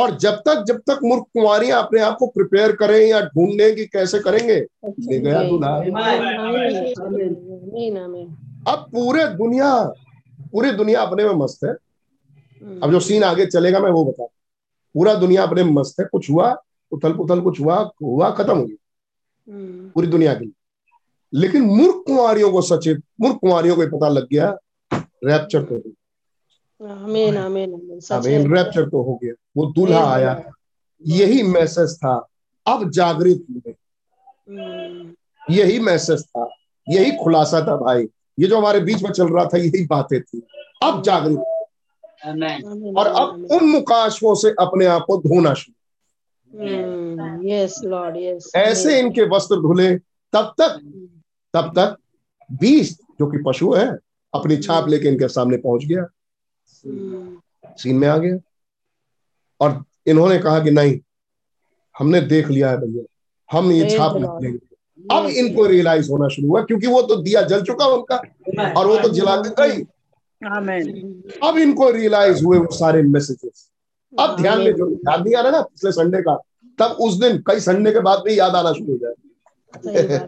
और जब तक मूर्ख कुंवारियां अपने आप को प्रिपेयर करें या ढूंढने की कैसे करेंगे, ले गया दूल्हा। अब पूरे दुनिया अपने में मस्त है। अब जो सीन आगे चलेगा मैं वो बताऊं। पूरा दुनिया अपने मस्त है, कुछ हुआ उथल पुथल, कुछ हुआ खत्म हो गया पूरी दुनिया के लिए। लेकिन मूर्ख कुंवारियों को पता लग गया रैप्चर तो हो गया। आमीन आमीन आमीन। रैप्चर तो हो गया, वो दूल्हा आया, यही मैसेज था। अब जागृत हुए, यही मैसेज था, यही खुलासा था। भाई ये जो हमारे बीच में चल रहा था यही बातें थी। अब जागृत, और अब उन मुकाशवों से अपने आप को धोना शुरू। Yes Lord, yes. ऐसे इनके वस्त्र धुले। तब तक 20 जो कि पशु है अपनी छाप लेके इनके सामने पहुंच गया, सीन में आ गया। और इन्होंने कहा कि नहीं, हमने देख लिया है भैया, हम ये छाप लिख लेंगे। अब इनको रियलाइज होना शुरू हुआ, क्योंकि वो तो दिया जल चुका उनका और वो तो जला के गई। अब इनको रियलाइज हुए वो सारे मैसेजेस। अब ध्यान में जो याद नहीं आ रहा ना पिछले संडे का, तब उस दिन कई संडे के बाद में याद आना शुरू हो जाए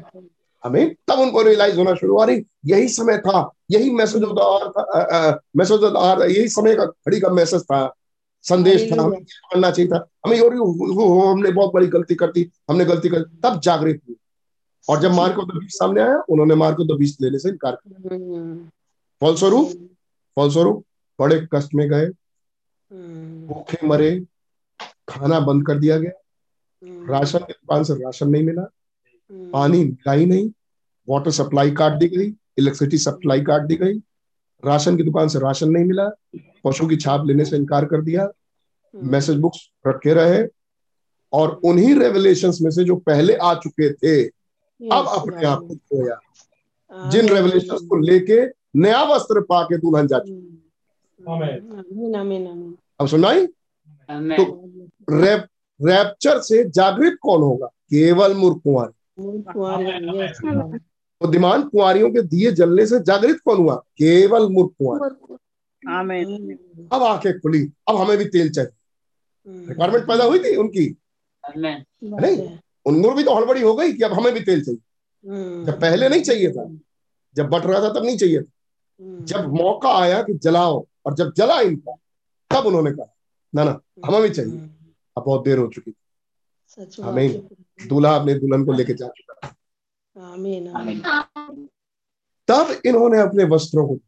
हमें। तब उनको रियलाइज होना शुरू हो रही, यही समय था, यही message of the hour, message of the hour, यही समय का, घड़ी का मैसेज था, संदेश था। हमें करना चाहिए था, हमें हमने बहुत बड़ी गलती करती, हमने गलती कर। तब जागृत हुए, और जब मार्को 20 सामने आया, उन्होंने मार्को 20 लेने से इनकार किया। फलस्वरूप बड़े कष्ट में गए, भूखे मरे, खाना बंद कर दिया गया, राशन की दुकान से राशन नहीं मिला, पानी मिला ही नहीं, वाटर सप्लाई काट दी गई, इलेक्ट्रिसिटी सप्लाई काट दी गई, राशन की दुकान से राशन नहीं मिला, पशु की छाप लेने से इनकार कर दिया, मैसेज बुक्स रखे रहे, और उन्हीं रेवलेशंस में से जो पहले आ चुके थे अब अपने आप को खोया, जिन रेवलेशंस को लेके नया वस्त्र पाके दुल्हन जा चुकी। अब सुनाई तो रैप्चर से जागृत कौन होगा? केवल मूर्ख कुंवारी। बुद्धिमान कुंवारियों के दिए जलने से जागृत कौन हुआ? केवल मूर्ख कुंवारी। अब आंखें खुली, अब हमें भी तेल चाहिए। रिक्वायरमेंट पैदा हुई थी उनकी, नहीं उनमें भी तो हड़बड़ी हो गई कि अब हमें भी तेल चाहिए। जब पहले नहीं चाहिए था, जब बट रहा था तब नहीं चाहिए था, जब मौका आया कि जलाओ, और जब जला इनका तब उन्होंने कहा ना ना, हमें भी चाहिए। अब बहुत देर हो चुकी थी, आमीन। दूल्हा अपने दुल्हन को लेके जा चुका, आमीन। तब इन्होंने अपने वस्त्रों को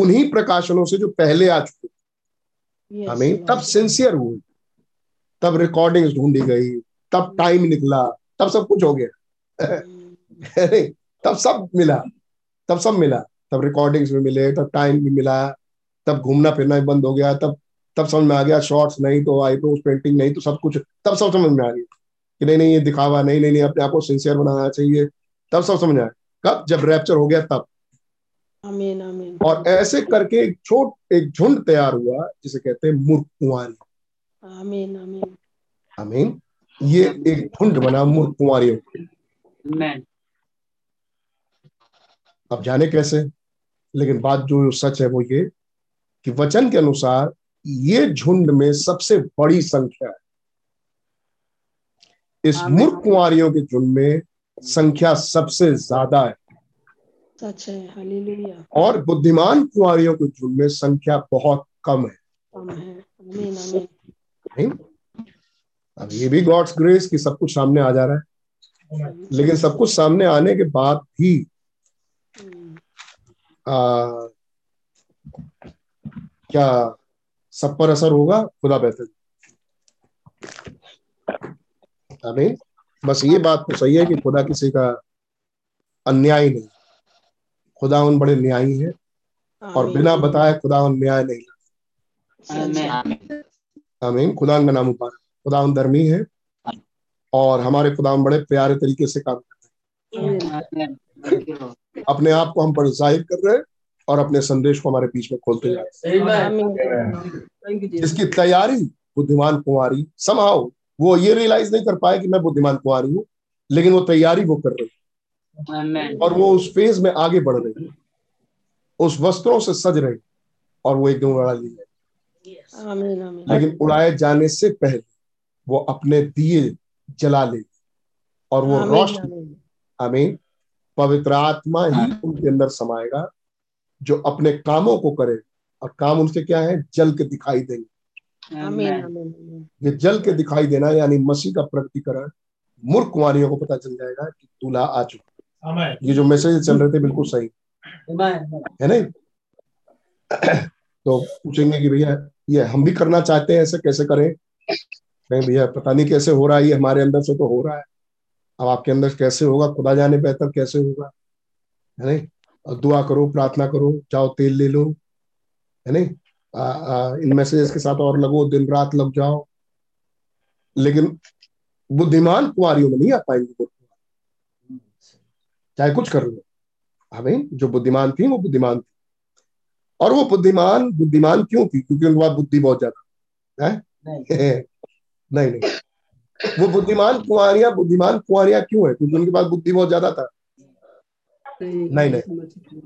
उन्हीं प्रकाशनों से जो पहले आ चुके, आमीन। तब सिंसियर हुए, तब रिकॉर्डिंग्स ढूंढी गई, तब टाइम निकला, तब सब कुछ हो गया तब सब मिला, तब रिकॉर्डिंग्स भी मिले, तब टाइम भी मिला, तब घूमना फिरना बंद हो गया, तब समझ में आ गया, शॉर्ट्स नहीं तो आईब्रोज पेंटिंग नहीं तो सब कुछ, तब सब समझ में आ गया कि नहीं नहीं ये दिखावा नहीं, अपने आप को सिंसियर बनाना चाहिए। तब सब समझ आया, कब? जब रैप्चर हो गया तब, आमीन आमीन। और ऐसे करके एक झुंड तैयार हुआ जिसे कहते हैं मूर्ख कुंवारी, आमीन आमीन आमीन। ये एक झुंड बना मूर्ख कुंवारियों का। अब जाने कैसे, लेकिन बात जो सच है वो ये कि वचन के अनुसार ये झुंड में सबसे बड़ी संख्या है। इस मूर्ख कुंवारियों के झुंड में संख्या सबसे ज्यादा है, सच है, हालेलुया। और बुद्धिमान कुंवारियों के झुंड में संख्या बहुत कम है। अब ये भी गॉड्स ग्रेस की सब कुछ सामने आ जा रहा है, लेकिन सब कुछ सामने आने के बाद भी क्या सब पर असर होगा? खुदा बेहतर। आमीन। बस ये बात तो सही है कि खुदा किसी का अन्यायी नहीं, खुदा उन बड़े न्यायी है, और बिना बताए खुदा उन न्याय नहीं। आमीन। खुदा का नाम उपार, खुदा उन धर्मी है, और हमारे खुदा उन बड़े प्यारे तरीके से काम करते हैं। अपने आप को हम पर जाहिर कर रहे हैं, और अपने संदेश को हमारे बीच में खोलते जाते हैं। जिसकी तैयारी बुद्धिमान कुंवारी, समाओ वो ये रियलाइज नहीं कर पाए कि मैं बुद्धिमान कुंवारी हूँ, लेकिन वो तैयारी वो कर रही है, और वो उस फेज में आगे बढ़ रही है, उस वस्त्रों से सज रही, और वो एकदम उड़ा ली है। लेकिन उड़ाए जाने से पहले वो अपने दिए जला लेगी, और वो रोशनी, आमीन, पवित्र आत्मा ही उनके अंदर समाएगा, जो अपने कामों को करे, और काम उनके क्या है? जल के दिखाई देंगे, आमीन। ये जल के दिखाई देना यानी मसीह का प्रकटीकरण। मूर्ख कुंवारियों को पता चल जाएगा कि दूल्हा आ चुका, आमीन। ये जो मैसेज चल रहे थे बिल्कुल सही है, नहीं तो पूछेंगे कि भैया ये हम भी करना चाहते हैं, ऐसे कैसे करें? नहीं भैया, पता नहीं कैसे हो रहा है, ये हमारे अंदर से तो हो रहा है, अब आपके अंदर कैसे होगा खुदा जाने, बेहतर कैसे होगा, है नहीं। और दुआ करो, प्रार्थना करो, जाओ तेल ले लो, है नहीं, इन मैसेजेस के साथ और लगो, दिन रात लग जाओ, लेकिन बुद्धिमान कुंवारियों में नहीं आ पाएंगे। चाहे कुछ कर लो, आमीन। जो बुद्धिमान थी वो बुद्धिमान थी, और वो बुद्धिमान बुद्धिमान क्यों थी? क्योंकि उनके पास बुद्धि बहुत ज्यादा है नहीं। वो बुद्धिमान कुंवारियां क्यों है? क्योंकि उनके पास बुद्धि बहुत ज्यादा था नहीं,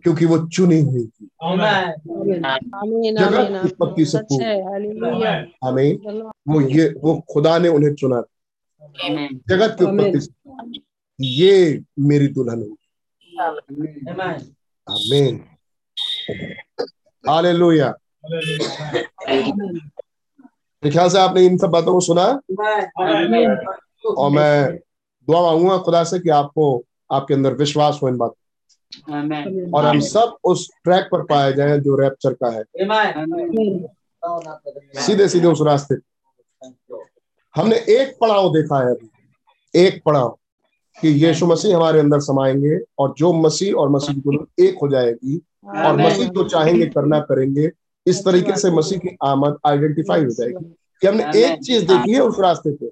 क्योंकि वो चुनी हुई थी। वो खुदा ने उन्हें चुना, जगत की उत्पत्ति ये मेरी दुल्हन होगी। आमीन, हालेलुया। मेरे ख्याल से आपने इन सब बातों को सुना, और मैं दुआ मांगूंगा खुदा से कि आपको आपके अंदर विश्वास हो इन बातों, और हम सब उस ट्रैक पर पाए जाएं जो रैप्चर का है, सीधे सीधे उस रास्ते। हमने एक पड़ाव देखा है अभी, एक पड़ाव कि यीशु मसीह हमारे अंदर समाएंगे, और जो मसीह और मसीह की दुल्हन एक हो जाएगी, और मसीह जो चाहेंगे करना करेंगे। इस तरीके से मसीह की आमद आइडेंटिफाई हो जाएगी कि हमने एक चीज देखी है उस रास्ते पे।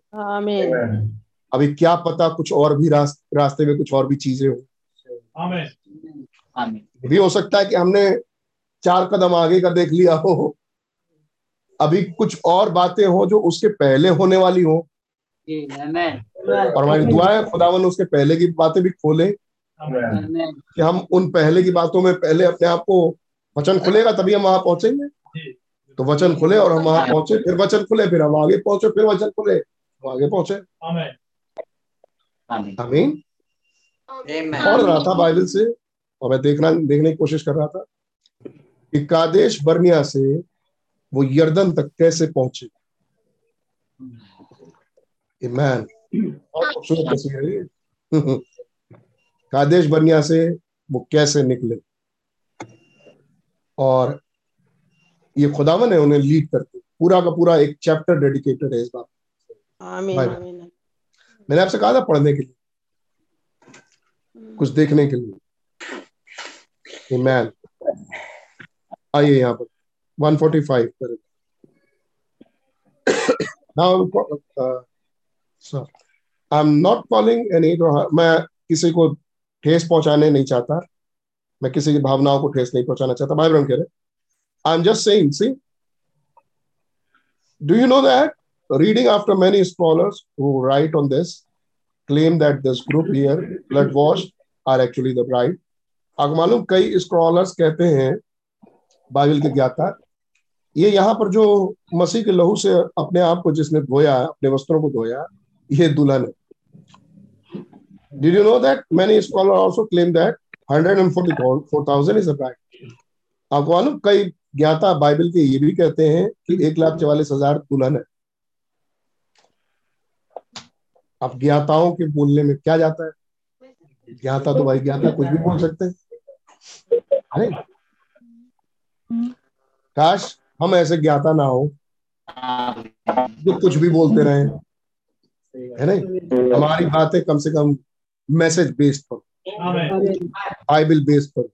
अभी क्या पता कुछ और भी रास्ते में कुछ और भी चीजें हो, भी हो सकता है कि हमने 4 कदम आगे का देख लिया हो, अभी कुछ और बातें हो जो उसके पहले होने वाली हो। और हमारी दुआ है खुदावन उसके पहले की बातें भी खोले, कि हम उन पहले की बातों में पहले अपने आप को, वचन खुलेगा तभी हम वहां पहुंचेंगे। तो वचन खुले और हम वहां पहुंचे, फिर वचन खुले, फिर हम आगे पहुंचे, फिर वचन खुले, हम आगे पहुंचे। आमीन। पढ़ रहा था बाइबल से, और मैं देखने की कोशिश कर रहा था कि कादेश बर्निया से वो यर्दन तक कैसे पहुंचे। आमीन, बहुत खूबसूरत तस्वीर है। कादेश बर्निया से वो कैसे निकले, और ये खुदावन है उन्हें लीड करते। पूरा का पूरा एक चैप्टर डेडिकेटेड है इस बात। मैंने आपसे कहा था पढ़ने के लिए, कुछ देखने के लिए। आमीन। आइए यहाँ पर 145 करें। Now, I am not calling any, मैं किसी को ठेस पहुंचाने नहीं चाहता, मैं किसी की भावनाओं को ठेस नहीं पहुंचाना चाहता। भाई कह रहे, I am just saying, see, do you know that reading after many scholars who write on this claim that this group here, blood washed, are actually the bride. आपको मालूम कई स्कॉलर्स कहते हैं, बाइबल के ज्ञाता, ये यहाँ पर जो मसीह के लहू से अपने आप को जिसने धोया, अपने वस्त्रों को धोया, ये दुल्हन है। Did you know that many scholars also claim that 144,000 is the bride. आपको मालूम कई ज्ञाता बाइबल के ये भी कहते हैं कि 144,000 दुल्हन है। अब ज्ञाताओं के बोलने में क्या जाता है? ज्ञाता तो भाई ज्ञाता कुछ भी बोल सकते हैं। अरे काश हम ऐसे ज्ञाता ना हो जो कुछ भी बोलते रहे, है नहीं? हमारी बातें कम से कम मैसेज बेस्ड पर, बाइबल बेस्ड पर।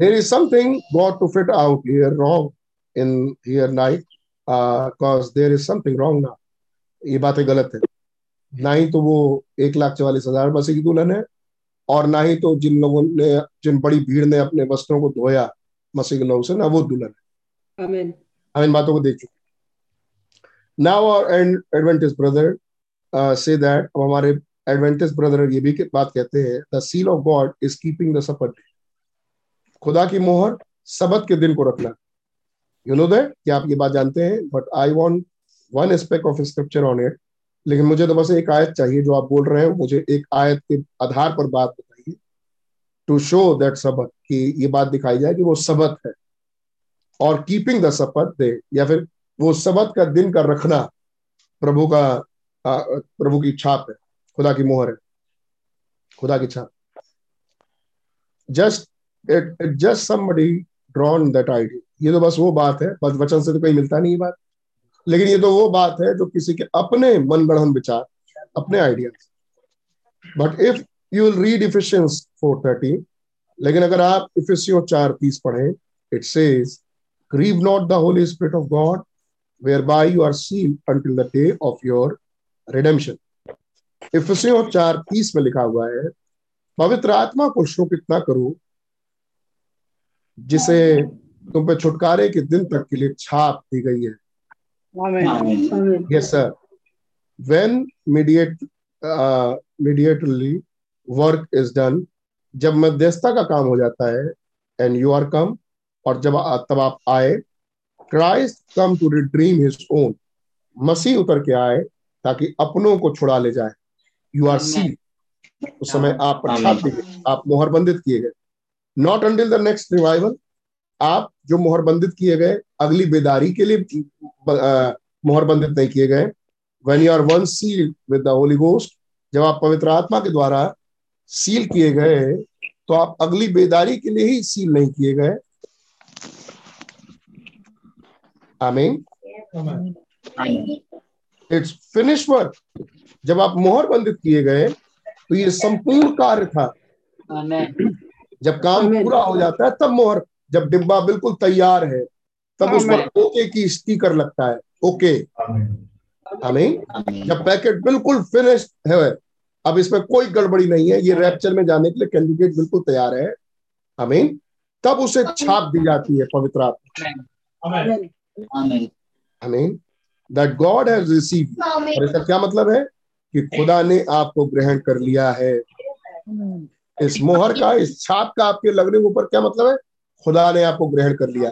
There is something got to fit out here wrong in here night, cause there is something wrong now. ये बातें गलत है। ना ही तो वो 144,000 मसीह की दुल्हन है, और ना ही तो जिन लोगों ने, जिन बड़ी भीड़ ने अपने वस्त्रों को धोया मसीह के लहू से, ना वो दुल्हन है। आमीन। हम इन बातों को देख चुके। नाउ आवर एडवेंटिस्ट ब्रदर से दैट, अब हमारे एडवेंटिस्ट ब्रदर ये भी बात कहते हैं, the seal of God is keeping the Sabbath day. खुदा की मोहर सबत के दिन को रखना। यू नो दैट, क्या आप ये बात जानते हैं? But I want One aspect of scripture on it, लेकिन मुझे तो बस एक आयत चाहिए जो आप बोल रहे हैं, मुझे एक आयत के आधार पर बात बताइए। टू शो दैट सबत, कि ये बात दिखाई जाए कि वो सबत है, और कीपिंग द सबत डे, या फिर वो सबत का दिन का रखना प्रभु की छाप है, खुदा की मोहर है, खुदा की छाप। Just somebody drawn that idea। ये तो बस वो बात है, बस वचन से तो कहीं मिलता नहीं ये बात, लेकिन ये तो वो बात है जो किसी के अपने मनगढ़ंत विचार, अपने ideas. But if you will read Ephesians 4:13, लेकिन अगर आप इफिसियों 4:30 पढ़ें, it says grieve not the Holy Spirit of God whereby you are sealed until the day of your redemption. इफिसियों 4:30 में लिखा हुआ है पवित्र आत्मा को शोक इतना करो जिसे तुम पे छुटकारे के दिन तक के लिए छाप दी गई है। आमेन। Yes sir. When mediatorial work is done, जब मध्यस्थता का काम हो जाता है, एंड यू आर कम, और जब तब आप आए, Christ come to redeem his own, मसीह उतर के आए ताकि अपनों को छुड़ा ले जाए। यू आर सील, उस समय आप छाप दिए गए, आप मोहरबंदित किए गए। Not until the next revival, आप जो मोहरबंदित किए गए अगली बेदारी के लिए मोहरबंदित नहीं किए गए। When you are once sealed with the Holy Ghost, जब आप पवित्र आत्मा के द्वारा सील किए गए तो आप अगली बेदारी के लिए ही सील नहीं किए गए। आमीन। इट्स फिनिश वर्क, जब आप मोहरबंदित किए गए तो ये संपूर्ण कार्य था। जब काम पूरा हो जाता है तब मोहर, जब डिब्बा बिल्कुल तैयार है तब उस पर ओके की स्टिकर लगता है। ओके, आमीन। जब पैकेट बिल्कुल फिनिश्ड है, अब इसमें कोई गड़बड़ी नहीं है, ये रैप्चर में जाने के लिए कैंडिडेट बिल्कुल तैयार है, आमीन, तब उसे छाप दी जाती है पवित्र आत्मा। आमीन। आमीन। दैट गॉड हैज रिसीव्ड, और इसका क्या मतलब है कि खुदा ने आपको ग्रहण कर लिया है। इस मोहर का, इस छाप का आपके लगने के ऊपर क्या मतलब है? खुदा ने आपको ग्रहण कर लिया।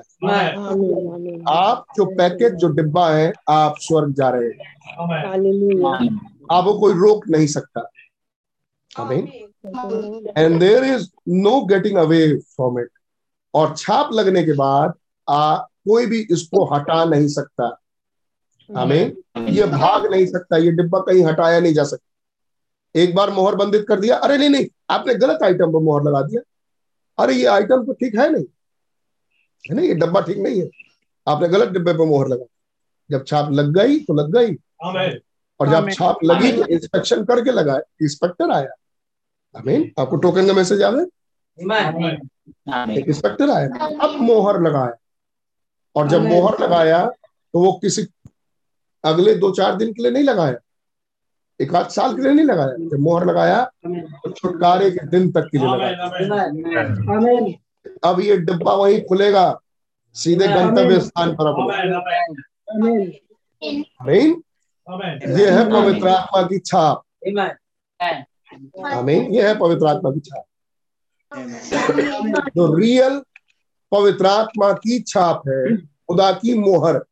आप जो पैकेज, जो डिब्बा है, आप स्वर्ग जा रहे हैं, आपको कोई रोक नहीं सकता। आमीन। And there is no getting away from it, और छाप लगने के बाद कोई भी इसको हटा नहीं सकता। आमीन। ये भाग नहीं सकता, ये डिब्बा कहीं हटाया नहीं जा सकता। एक बार मोहर बंदित कर दिया, अरे नहीं, आपने गलत आइटम पर मोहर लगा दिया, अरे ये आइटम तो ठीक है नहीं, है ना, ये डब्बा ठीक नहीं है, आपने गलत डिब्बे पर मोहर लगा। जब छाप लग गई तो लग गई, और जब छाप लगी तो इंस्पेक्शन करके लगाए, इंस्पेक्टर आया। आमीन। आपको टोकन का मैसेज याद है, इंस्पेक्टर आया, अब मोहर लगाया, और जब मोहर लगाया तो वो किसी अगले 2-4 दिन के लिए नहीं लगाया, एक आध साल के लिए नहीं लगाया, जब मोहर लगाया तो छुटकारे के दिन तक के लिए लगाया। अब ये डिब्बा वहीं खुलेगा, सीधे गंतव्य स्थान पर। ये है पवित्र आत्मा की छाप। आमीन। ये है पवित्र आत्मा की छाप, जो रियल पवित्र आत्मा की छाप है, खुदा की मोहर,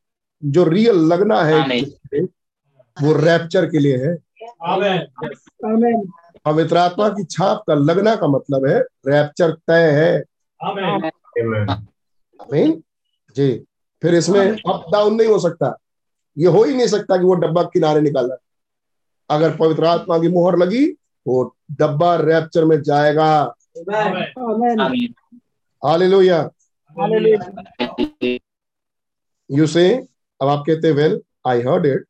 जो रियल लगना है वो रैप्चर के लिए है। पवित्र आत्मा की छाप का लगना का मतलब है रैप्चर तय है। आमीन जी। फिर इसमें अप डाउन नहीं हो सकता, ये हो ही नहीं सकता कि वो डब्बा किनारे निकाला। अगर पवित्र आत्मा की मोहर लगी वो डब्बा रैप्चर में जाएगा। हालेलुया। यू से, अब आप कहते हैं well I heard it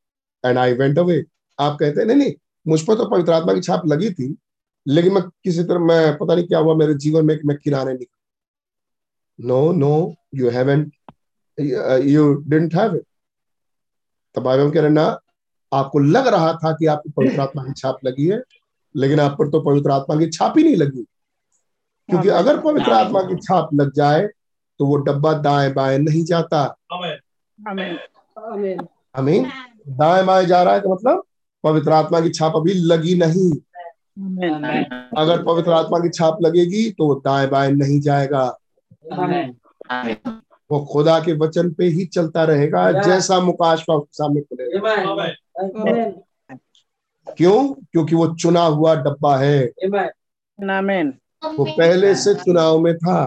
and I went away. आप कहते हैं नहीं, मुझ पर तो पवित्र आत्मा की छाप लगी थी, लेकिन मैं किसी तरह, मैं पता नहीं क्या हुआ मेरे जीवन में, मैं किनारे निकला। No, you haven't, you didn't have it. तब हम कह रहे ना, आपको लग रहा था कि आपको पवित्र आत्मा की छाप लगी है, लेकिन आप पर तो पवित्र आत्मा की छाप ही नहीं लगी। क्योंकि अगर पवित्र आत्मा की छाप लग जाए तो वो डब्बा दाएं बाएं नहीं जाता। आमीन। दाएं बाएं जा रहा है तो मतलब पवित्र आत्मा की छाप अभी लगी नहीं। अगर पवित्र आत्मा की छाप लगेगी तो वो दाएं बाएं नहीं जाएगा, वो खुदा के वचन पे ही चलता रहेगा, जैसा मुकाशवा उसके सामने खुलेगा। क्यों? क्योंकि वो चुना हुआ डब्बा है, वो पहले से चुनाव में था,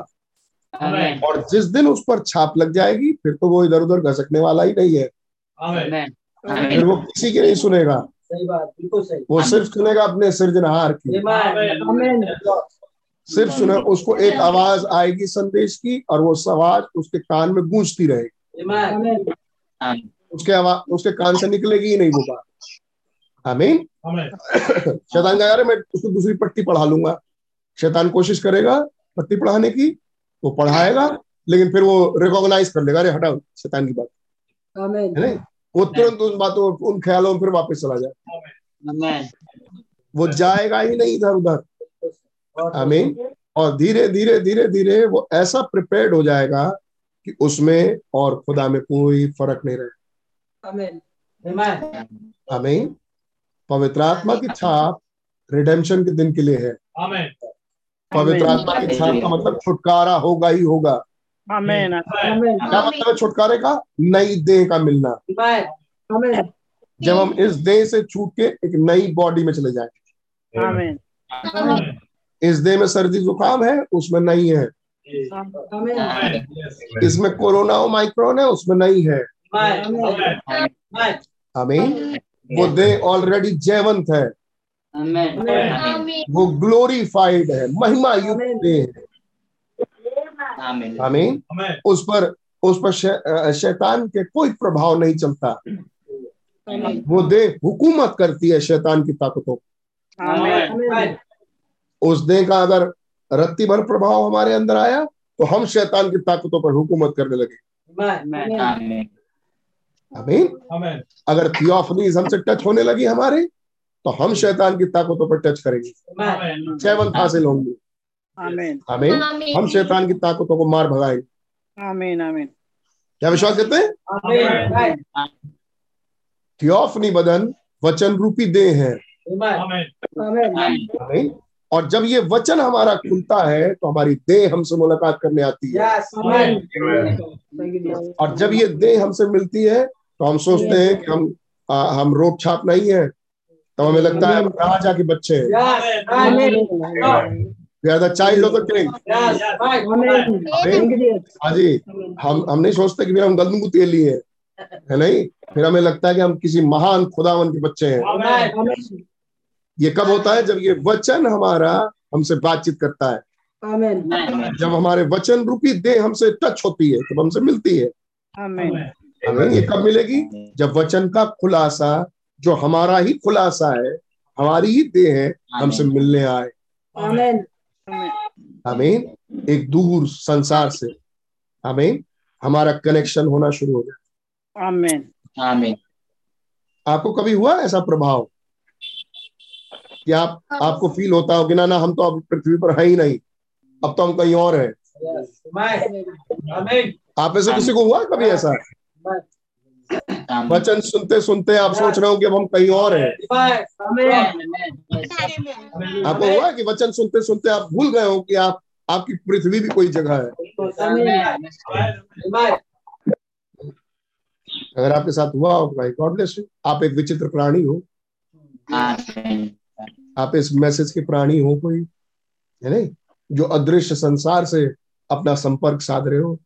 और जिस दिन उस पर छाप लग जाएगी फिर तो वो इधर उधर घसकने वाला ही नहीं है। फिर वो किसी की नहीं सुनेगा, सही बात, बिल्कुल सही। वो सिर्फ सुनेगा अपने सृजनहार की, सिर्फ सुने, उसको एक आवाज आएगी संदेश की, और वो आवाज उसके कान में गूंजती रहेगी, उसके कान से निकलेगी ही नहीं वो बात। आमीन। शैतान कहेगा अरे मैं उसको दूसरी पट्टी पढ़ा लूंगा, शैतान कोशिश करेगा पट्टी पढ़ाने की, वो पढ़ाएगा, लेकिन फिर वो रिकॉग्नाइज कर लेगा, अरे हटाओ शैतान की बात, है ना, वो तुरंत उन बातों, उन ख्यालों में फिर वापस चला जाए, वो जाएगा ही नहीं इधर उधर। आमीन। और धीरे धीरे धीरे धीरे वो ऐसा प्रिपेयर्ड हो जाएगा कि उसमें और खुदा में कोई फर्क नहीं रहेगा। आमीन। पवित्र आत्मा की छाप रिडेम्पशन के दिन के लिए है। पवित्र आत्मा की छाप का मतलब छुटकारा होगा ही होगा। आमीन। क्या मतलब है छुटकारे का? नई देह का मिलना। आमीन। जब हम इस देह से छूट के एक नई बॉडी में चले जाएंगे। आमीन। इस देह में सर्दी जुकाम है, उसमें नहीं है। इसमें कोरोना ओमाइक्रोन है, उसमें नहीं है। आमीन। वो देह ऑलरेडी जयवंत है। आमीन। वो ग्लोरीफाइड है, महिमा युक्त देह है। आमीन। उस पर शैतान के कोई प्रभाव नहीं चलता। वो देह हुकूमत करती है शैतान की ताकतों। आमीन। उस देह का अगर रत्ती भर प्रभाव हमारे अंदर आया तो हम शैतान की ताकतों पर हुकूमत करने लगे। आमीन। अगर थियोफनीज हमसे टच होने लगी हमारे, तो हम शैतान की ताकतों पर टच करेंगे, जयवंत हासिल होंगे। आमीन। हम शैतान की ताकतों को मार भगाएंगे। आमीन। आमीन। क्या विश्वास करते हैं? थियोफनी बदन वचन रूपी देह है। आमीन। और जब ये वचन हमारा खुलता है तो हमारी देह हमसे मुलाकात करने आती है। और जब ये देह हमसे मिलती है तो हम सोचते हैं कि हम रोक छाप नहीं है, तो हमें लगता है हम राजा के बच्चे हैं। Child of the king. हाँ जी। हम नहीं सोचते कि फिर हम गलमुतिएली है नहीं, फिर हमें लगता है कि हम किसी महान खुदावन के बच्चे हैं। ये कब होता है? जब ये वचन हमारा हमसे बातचीत करता है। आमीन। जब हमारे वचन रूपी देह हमसे टच होती है, तब हमसे मिलती है। आमीन। ये कब मिलेगी? जब वचन का खुलासा, जो हमारा ही खुलासा है, हमारी ही देह है, हमसे मिलने आए। आमीन। आमीन। एक दूर संसार से आमीन हमारा कनेक्शन होना शुरू हो गया। आमीन। आमीन। आपको कभी हुआ ऐसा प्रभाव कि आपको फील होता हो कि ना हम तो अब पृथ्वी पर है ही नहीं, अब तो हम कहीं और हैं? आप में से किसी को हुआ कभी ऐसा? वचन सुनते सुनते आप सोच रहे हो कि अब हम कहीं और हैं। आपको हुआ कि वचन सुनते सुनते आप भूल गए हो कि आपकी पृथ्वी भी कोई जगह है? अगर आपके साथ हुआ हो, भाई गॉड ब्लेस यू, आप एक विचित्र प्राणी हो। आप इस मैसेज के प्राणी हो कोई, है नहीं, जो अदृश्य संसार से अपना संपर्क साध रहे हो।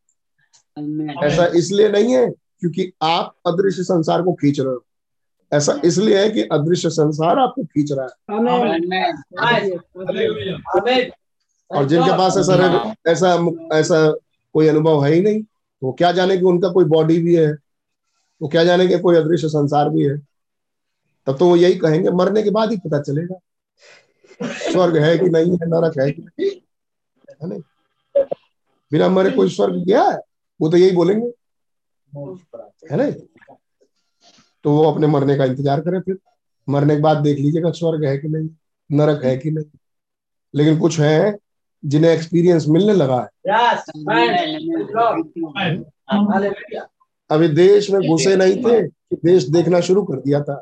ऐसा इसलिए नहीं है क्योंकि आप अदृश्य संसार को खींच रहे हो, ऐसा इसलिए है कि अदृश्य संसार आपको खींच रहा है। और जिनके पास ऐसा ऐसा ऐसा कोई अनुभव है ही नहीं, वो क्या जाने कि उनका कोई बॉडी भी है, वो क्या जाने कि कोई अदृश्य संसार भी है। तब तो वो यही कहेंगे, मरने के बाद ही पता चलेगा स्वर्ग है कि नहीं है, नरक है कि नहीं है। नहीं, बिना मरे कोई स्वर्ग गया है? वो तो यही बोलेंगे, है नहीं? तो वो अपने मरने का इंतजार करें, फिर मरने के बाद देख लीजिएगा स्वर्ग है कि नहीं, नरक है कि नहीं। लेकिन कुछ है जिन्हें एक्सपीरियंस मिलने लगा है। अभी देश में घुसे नहीं थे कि देश देखना शुरू कर दिया था।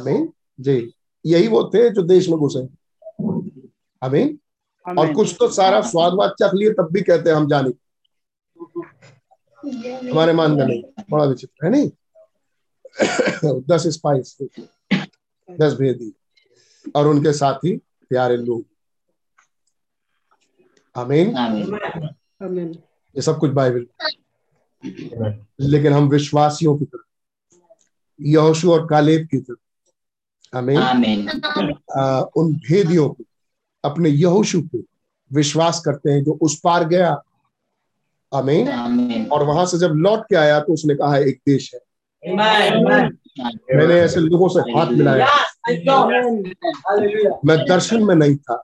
आमीन जी। यही वो थे जो देश में घुसे। आमीन। और कुछ तो सारा स्वाद चख लिए, तब भी कहते हैं हम जाने, हमारे मान का नहीं। बड़ा विचित्र है नहीं। 10 स्पाइस 10 भेदी और उनके साथ ही प्यारे लोग। आमीन। ये सब कुछ बाइबल, लेकिन हम विश्वासियों की तरफ, यहोशू और कालेब की तरफ, आमीन, उन भेदियों पे, अपने यहोशू पे विश्वास करते हैं जो उस पार गया। आमीन। और वहां से जब लौट के आया तो उसने कहा एक देश है। मैंने ऐसे लोगों से हाथ मिलाया। मैं दर्शन में नहीं था,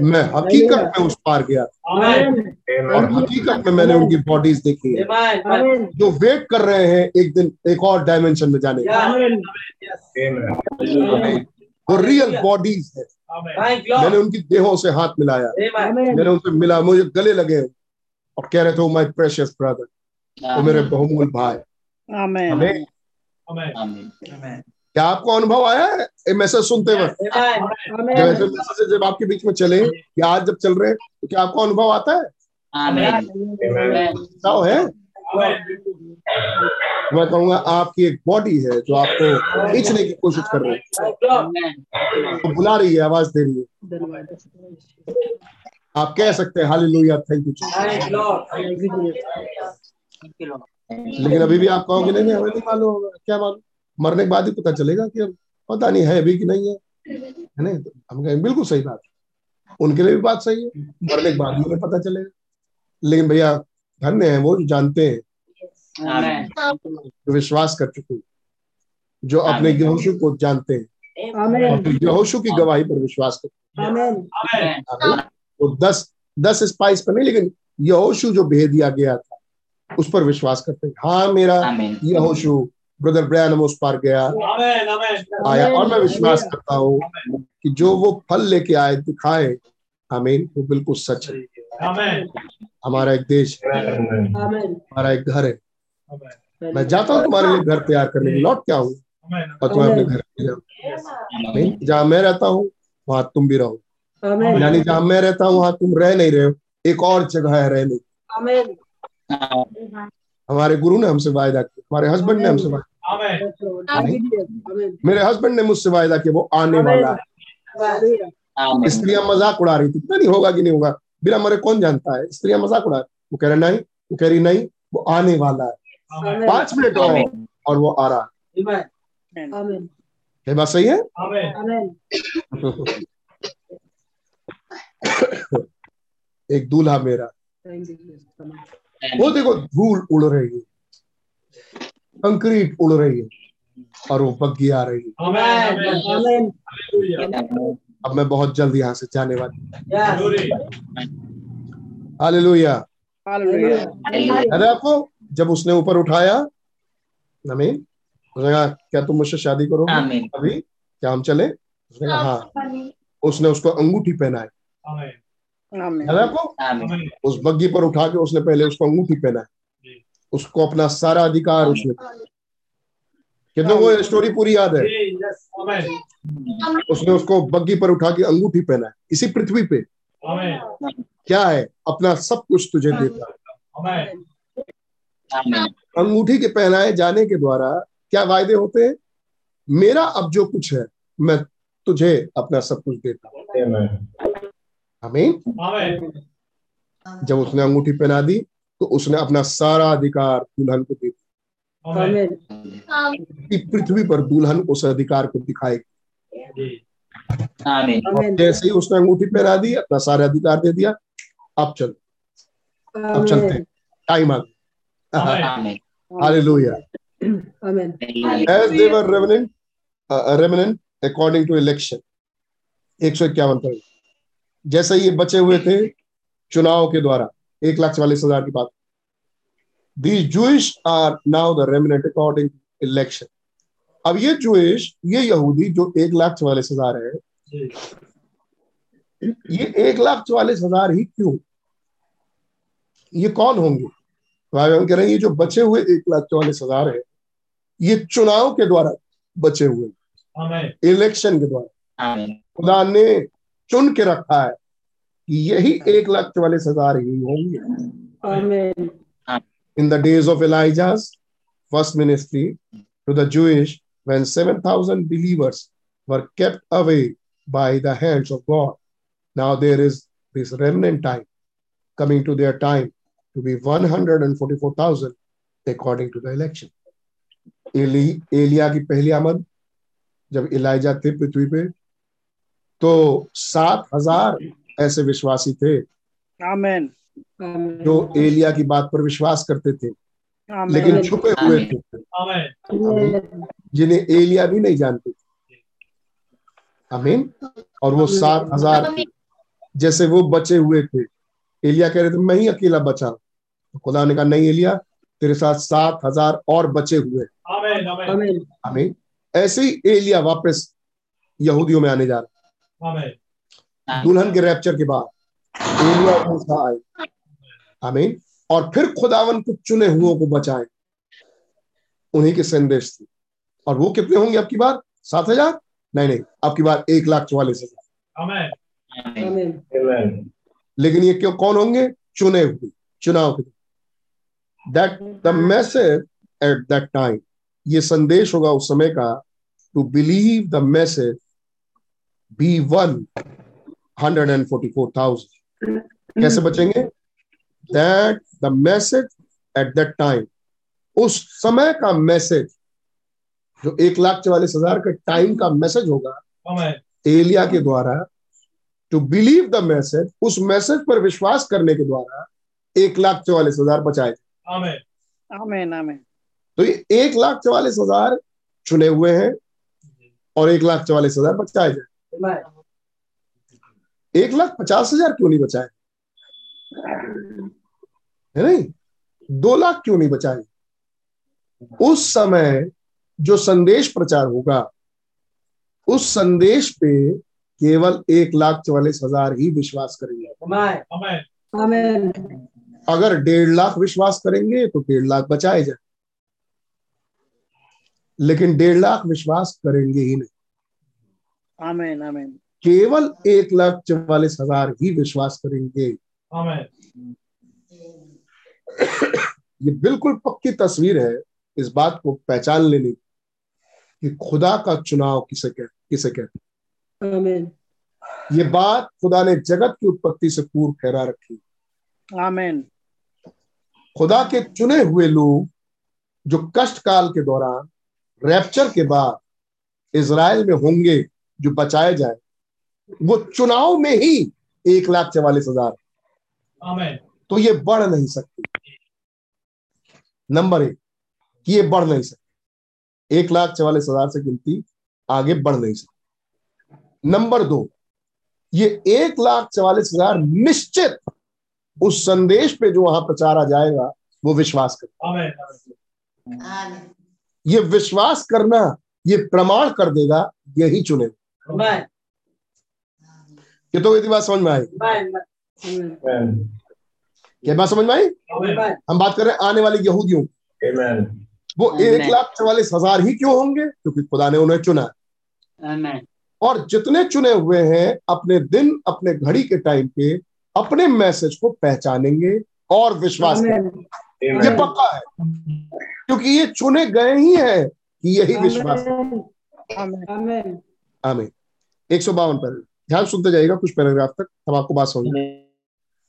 मैं हकीकत में उस पार गया था। और हकीकत में मैंने उनकी बॉडीज देखी है जो वेट कर रहे हैं एक दिन एक और डायमेंशन में जाने। वो रियल बॉडीज है। मैंने उनकी देहों से हाथ मिलाया, मैंने उनसे मिला, मुझे गले लगे और कह रहे थे माय प्रेशियस ब्रदर, वो मेरे बहुमूल्य भाई। आमीन आमीन। क्या आपको अनुभव आया है ये मैसेज सुनते वक्त, जब आपके बीच में चले या आज जब चल रहे हैं, तो क्या आपको अनुभव आता है? मैं कहूँगा आपकी एक बॉडी है जो आपको खींचने की कोशिश कर रही है, तो बुला रही है, आवाज दे रही है। आप कह सकते हैं हालेलुया थैंक यू। लेकिन अभी भी आप कहोगे नहीं हमें नहीं मालूम होगा, क्या मालूम, मरने के बाद ही पता चलेगा कि पता नहीं है अभी कि नहीं है। नहीं हम कहें बिल्कुल सही बात, उनके लिए भी बात सही है, मरने के बाद ही पता चलेगा। लेकिन भैया धन्य है वो जो जानते हैं, जो विश्वास कर चुके, जो अपने यहोशू को जानते हैं, यहोशू की गवाही पर विश्वास करते हैं। वो 10 स्पाइस पर नहीं, लेकिन यहोशू जो भेज दिया गया था उस पर विश्वास करते हैं। हाँ मेरा यहोशू ब्रदर ब्रायन उस पार गया, आया, और मैं विश्वास करता हूँ कि जो वो फल लेके आए दिखाए, आमीन, वो बिल्कुल सच है। हमारा एक देश है, हमारा एक घर है। मैं जाता हूँ तुम्हारे लिए घर तैयार करने के, लौट के आऊँ और तुम्हें अपने घर ले जाऊँ। जहाँ मैं रहता हूँ वहां तुम भी रहो, यानी जहाँ मैं रहता हूँ वहां तुम रह नहीं रहे हो, एक और जगह है रहने। हमारे गुरु ने हमसे वायदा किया, हमारे हस्बैंड ने हमसे वायदा किया, मेरे हस्बैंड ने मुझसे वायदा किया, वो आने वाला है। स्त्रियां मजाक उड़ा रही थी, पता नहीं होगा कि नहीं होगा, बिना मरे कौन जानता है। स्त्रियां मजाक उड़ा रही, वो कह रहे नहीं, वो कह रही नहीं, वो आने वाला है, 5 मिनट और वो आ रहा है। ये बात सही है। एक दूल्हा मेरा, वो देखो धूल उड़ रही है, कंक्रीट उड़ रही है, और वो बग्गी आ रही है। अब मैं बहुत जल्द यहाँ से जाने वाली हूँ। हालेलुया। अरे आपको जब उसने ऊपर उठाया, आमीन, उसने कहा क्या तुम मुझसे शादी करोगे अभी, क्या हम चले? उसने कहा हाँ। उसने उसको अंगूठी पहनाई, आपको उस बग्गी पर उठा के उसने पहले उसको अंगूठी पहनाई, उसको अपना सारा अधिकार उसने, कितने को स्टोरी पूरी याद है? उसने उसको बग्गी पर उठा के अंगूठी पहनाई। इसी पृथ्वी पे क्या है, अपना सब कुछ तुझे देता है। अंगूठी के पहनाए जाने के द्वारा क्या वायदे होते हैं? मेरा अब जो कुछ है मैं तुझे अपना सब कुछ देता हूँ। आमीन। जब उसने अंगूठी पहना दी तो उसने अपना सारा अधिकार दुल्हन को दे दिया। पृथ्वी पर दुल्हन उस अधिकार को दिखाएगी। जैसे ही उसने अंगूठी पहना दी, अपना सारा अधिकार दे दिया, अब चलो, अब चलते, टाइम आ गया। Hallelujah. Amen. As they were remnant according to election, 151 crore, जैसे ये बचे हुए थे चुनाव के द्वारा, 1,44,000 की बात। These Jewish are now the remnant according to election. अब ये Jewish, ये यहूदी जो 1,44,000 है, ये 1,44,000 ही क्यों? ये कौन होंगे? कह रहे हैं ये जो बचे हुए 1,44,000 है, ये चुनाव के द्वारा बचे हुए, इलेक्शन के द्वारा खुदा ने चुन के रखा है कि यही 1,44,000 ही होंगे। In the days of Elijah's first ministry to the Jewish when 7,000 believers were kept away by the hands of God, now there is this remnant time coming to their time to be 144,000 according to the election. एलिया की पहली आमद, जब Elijah थे पृथ्वी पे, तो 7,000 ऐसे विश्वासी थे, आमेन, जो एलिया की बात पर विश्वास करते थे, लेकिन छुपे हुए थे, जिन्हें एलिया भी नहीं जानते थे। आमीन। और वो 7,000 जैसे वो बचे हुए थे। एलिया कह रहे थे मैं ही अकेला बचा। खुदा ने कहा नहीं एलिया, तेरे साथ 7,000 और बचे हुए। आमीन आमीन। ऐसे ही एलिया वापस यहूदियों में आने जा रहा है। दुल्हन के रैप्चर के बाद एलिया और मूसा आए, आमीन, और फिर खुदावन को चुने हुओं को बचाए, उन्हीं के संदेश थे। और वो कितने होंगे आपकी बार? 7,000? नहीं, आपकी बार 144,000। लेकिन ये क्यों कौन होंगे? चुने हुए, चुनाव के। That the message at that time, ये संदेश होगा उस समय का, to believe the message be one 144,000। कैसे बचेंगे? That the message at that time, उस समय का मैसेज जो 144,000 के टाइम का मैसेज होगा एलिया के द्वारा, टू बिलीव द मैसेज, उस मैसेज पर विश्वास करने के द्वारा 144,000 बचाए। आमेन, आमेन। तो ये 144,000 चुने हुए हैं और 144,000 बचाए जाए। 150,000 क्यों नहीं बचाए? है नहीं? 200,000 क्यों नहीं बचाए? उस समय जो संदेश प्रचार होगा, उस संदेश पे केवल 144,000 ही विश्वास करेंगे। अगर 1,50,000 विश्वास करेंगे तो 1,50,000 बचाए जाए, लेकिन 1,50,000 विश्वास करेंगे ही नहीं। आमेन, आमेन। केवल 144,000 ही विश्वास करेंगे। ये बिल्कुल पक्की तस्वीर है इस बात को पहचान लेने की कि खुदा का चुनाव किसे कहते हैं। ये बात खुदा ने जगत की उत्पत्ति से पूर्व ठहरा रखी। आमीन। खुदा के चुने हुए लोग जो कष्ट काल के दौरान, रैप्चर के बाद इजराइल में होंगे, जो बचाए जाए, वो चुनाव में ही 144,000। आमीन। तो ये बढ़ नहीं सकती। नंबर 1, ये बढ़ नहीं सकती। 144,000 से गिनती आगे बढ़ नहीं सकती। नंबर 2, ये 144,000 निश्चित उस संदेश पे जो वहां प्रचारा जाएगा वो विश्वास करेगा। ये विश्वास करना ये प्रमाण कर देगा, यही चुनेगा। ये तो बात समझ में आई? क्या बात समझ में आई? हम बात कर रहे हैं आने वाले यहूदियों की। वो 144,000 ही क्यों होंगे? क्योंकि खुदा ने उन्हें चुना। और जितने चुने हुए हैं अपने दिन, अपने घड़ी के टाइम पे अपने मैसेज को पहचानेंगे और विश्वास करेंगे। ये पक्का है, क्योंकि ये चुने गए ही हैं कि यही विश्वास। आमीन, आमीन। 152 पैराग्राफ, ध्यान सुनते जाइएगा कुछ पैराग्राफ तक, तब आपको बात समझ में।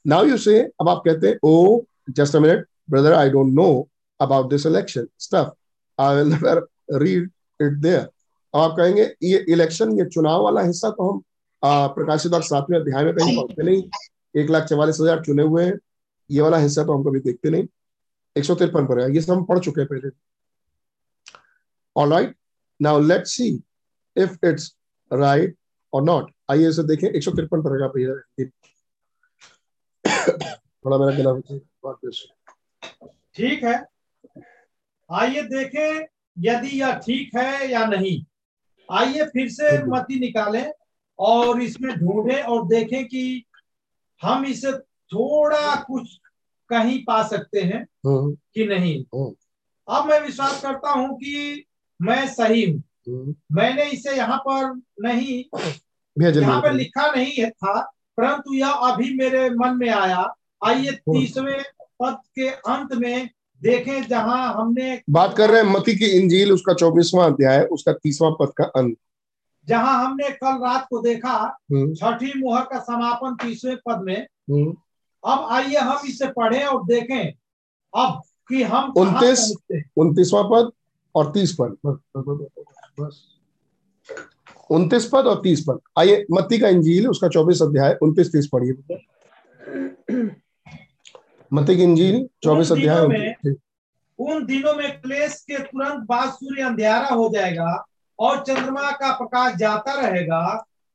नाउ यू से, अब आप कहते हैं, oh just a minute brother, I don't know about this election stuff, I will never read it there। आप कहेंगे ये इलेक्शन, ये चुनाव वाला हिस्सा तो हम प्रकाशित और 7वें अध्याय में कहीं पढ़ते नहीं। 144,000 चुने हुए हैं, ये वाला हिस्सा तो हम कभी देखते नहीं। 153 पर है, ये सब हम पढ़ चुके हैं पहले। Alright, now let's see if it's right और नॉट। आइए इसे देखें। 153 पर है। थोड़ा मेरा गला ठीक है, आइए देखें यदि यह ठीक है या नहीं। आइए फिर से मती निकालें और इसमें ढूंढें और देखें कि हम इसे थोड़ा कुछ कहीं पा सकते हैं कि नहीं। अब मैं विश्वास करता हूं कि मैं सही हूं। मैंने इसे यहाँ पर लिखा नहीं था, परंतु यह अभी मेरे मन में आया। आइए 30वें पद के अंत में देखें, जहां हमने बात कर रहे हैं मत्ती की इंजील, उसका 24वां अध्याय, उसका 30वां पद का अंत, जहां हमने कल रात को देखा 6ठी मुहर का समापन 30वें पद में। अब आइए हम इसे पढ़ें और देखें अब कि हम 29वां पद और 30 पद, बस 29 पद और 30 पद। आइए मत्ती का इंजील, उसका 24 अध्याय, 29-30 पढ़िए। मत्ती की इंजील 24 अध्याय। उन दिनों में क्लेश के तुरंत बाद सूर्य अंधेरा हो जाएगा और चंद्रमा का प्रकाश जाता रहेगा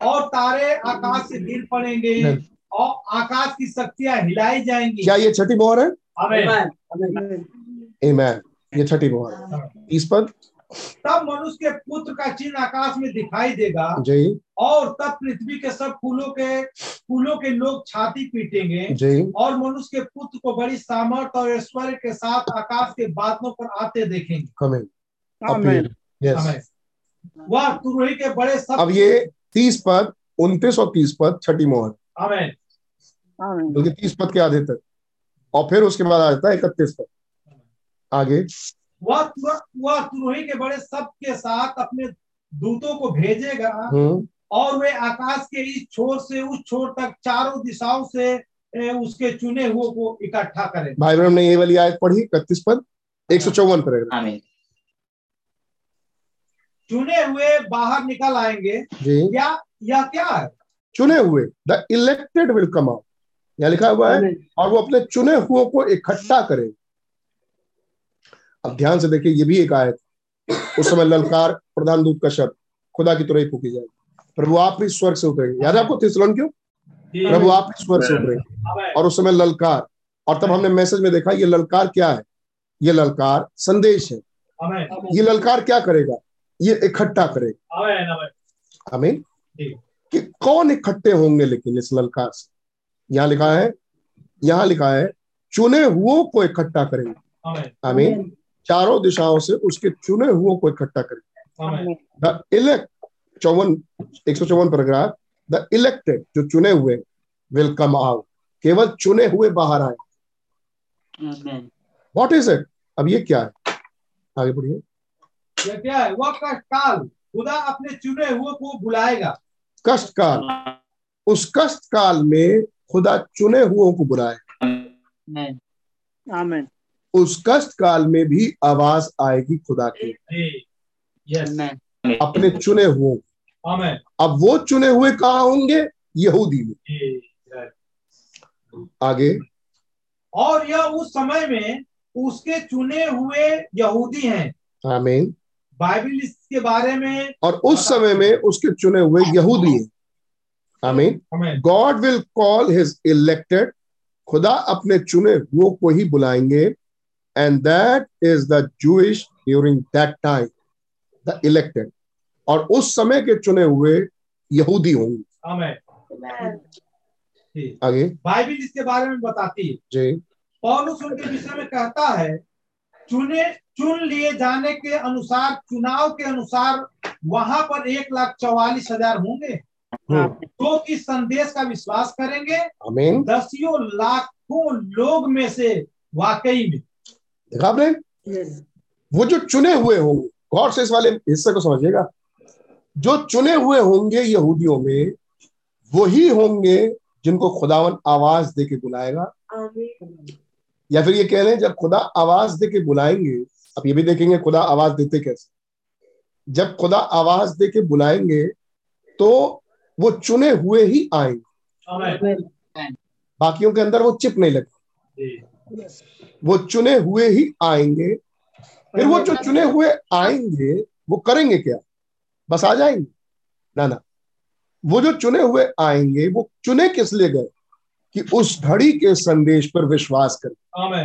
और तारे आकाश से गिर पड़ेंगे और आकाश की शक्तियां हिलाई जाएंगी। क्या ये 6ठी मोहर है? आमीन, आमीन, आमीन। ये 6ठी मोहर है। 30 पद। तब मनुष्य के पुत्र का चिन्ह आकाश में दिखाई देगा और तब पृथ्वी के सब फूलों के लोग छाती पीटेंगे और मनुष्य के पुत्र को बड़ी सामर्थ और ऐश्वर्य के साथ आकाश के बादलों पर आते देखेंगे। आमीन। यस। वह तुरही के बड़े सब। अब ये 30 पद 29 और 30 पद छठी मोहर। आमीन। बल्कि 30 पद के आधे तक और फिर उसके बाद आ जाता है 31 पद आगे। वह तुरही के बड़े सब के साथ अपने दूतों को भेजेगा और वे आकाश के इस छोर से उस छोर तक चारों दिशाओं से उसके चुने हुए को इकट्ठा करें। भाई ब्रह्म ने ये वाली आयत पढ़ी 31 पद 154 पैराग्राफ। चुने हुए बाहर निकल आएंगे या क्या है? चुने हुए the elected will come out यहाँ लिखा हुआ है और वो अपने चुने हुओं को इकट्ठा करें। अब ध्यान से देखिए ये भी एक आयत। उस समय ललकार प्रधान दूत का शब्द खुदा की तुरही फूकी जाएगी, प्रभु आप भी स्वर्ग से उतरेंगे। याद है आपको थिस्सलुनीकियों, प्रभु आप भी स्वर्ग से उतरेंगे और उस समय ललकार। और तब हमने मैसेज में देखा ये ललकार क्या है, ये ललकार संदेश है। ये ललकार क्या करेगा, ये इकट्ठा करेगा। आमीन। कि कौन इकट्ठे होंगे लेकिन इस ललकार से यहाँ लिखा है चुने हुओं को इकट्ठा करेंगे। आमीन। चारों दिशाओं से उसके चुने हुओं को इकट्ठा करेंगे। The elect 154 paragraph the elected जो चुने हुए विल कम आउट, केवल चुने हुए बाहर आए। What is it? अब ये क्या है, आगे बढ़िए। ये क्या है? वह कष्टकाल खुदा अपने चुने हुए को बुलाएगा। कष्टकाल, उस कष्टकाल में खुदा चुने हुओं को बुलाएगा। आमीन। उस कष्ट काल में भी आवाज आएगी खुदा की। यस। अपने चुने हुए। आमीन। अब वो चुने हुए कहाँ होंगे? यहूदी में। आगे। और यह उस समय में उसके चुने हुए यहूदी हैं। आमीन। बाइबल इसके बारे में और उस समय में उसके चुने हुए यहूदी हैं। आमीन। God will call his elected, खुदा अपने चुने हुए को ही बुलाएंगे। And that is the Jewish during that time, the elected. और उस समय के चुने हुए यहूदी होंगे। आगे। बाइबल इसके बारे में बताती है जी। पौलुस उनके विषय में कहता है चुन लिए जाने के अनुसार, चुनाव के अनुसार वहां पर 1,44,000 होंगे जो कि संदेश का विश्वास करेंगे। आमीन। दसियों लाखों लोग में से वाकई में देखा आपने? Yes. वो जो चुने हुए होंगे, गौर से इस वाले हिस्से को समझिएगा, जो चुने हुए होंगे यहूदियों में वही होंगे जिनको खुदावन आवाज दे के बुलाएगा। या फिर ये कह लें जब खुदा आवाज दे के बुलाएंगे। अब ये भी देखेंगे खुदा आवाज देते कैसे। जब खुदा आवाज दे के बुलाएंगे तो वो चुने हुए ही आएंगे, बाकियों के अंदर वो चिप नहीं लगेगी। Yes. वो चुने हुए ही आएंगे। फिर वो जो चुने हुए आएंगे वो करेंगे क्या, बस आ जाएंगे? ना, वो जो चुने हुए आएंगे वो चुने किस लिए गए कि उस घड़ी के संदेश पर विश्वास करें।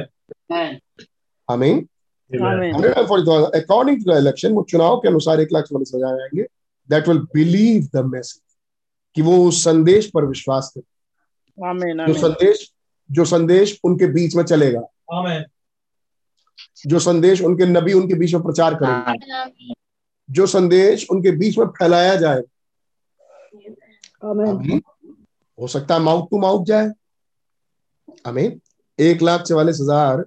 आमीन। अकॉर्डिंग टू द इलेक्शन वो चुनाव के अनुसार 1,44,000 आएंगे that will believe the message, कि वो उस संदेश पर विश्वास करें। आमीन। जो संदेश उनके बीच में चलेगा। आमीन। जो संदेश उनके नबी उनके बीच में प्रचार करेंगे, जो संदेश उनके बीच में फैलाया जाएगा। आमीन। हो सकता है माउथ टू माउथ जाए। आमीन। 1,44,000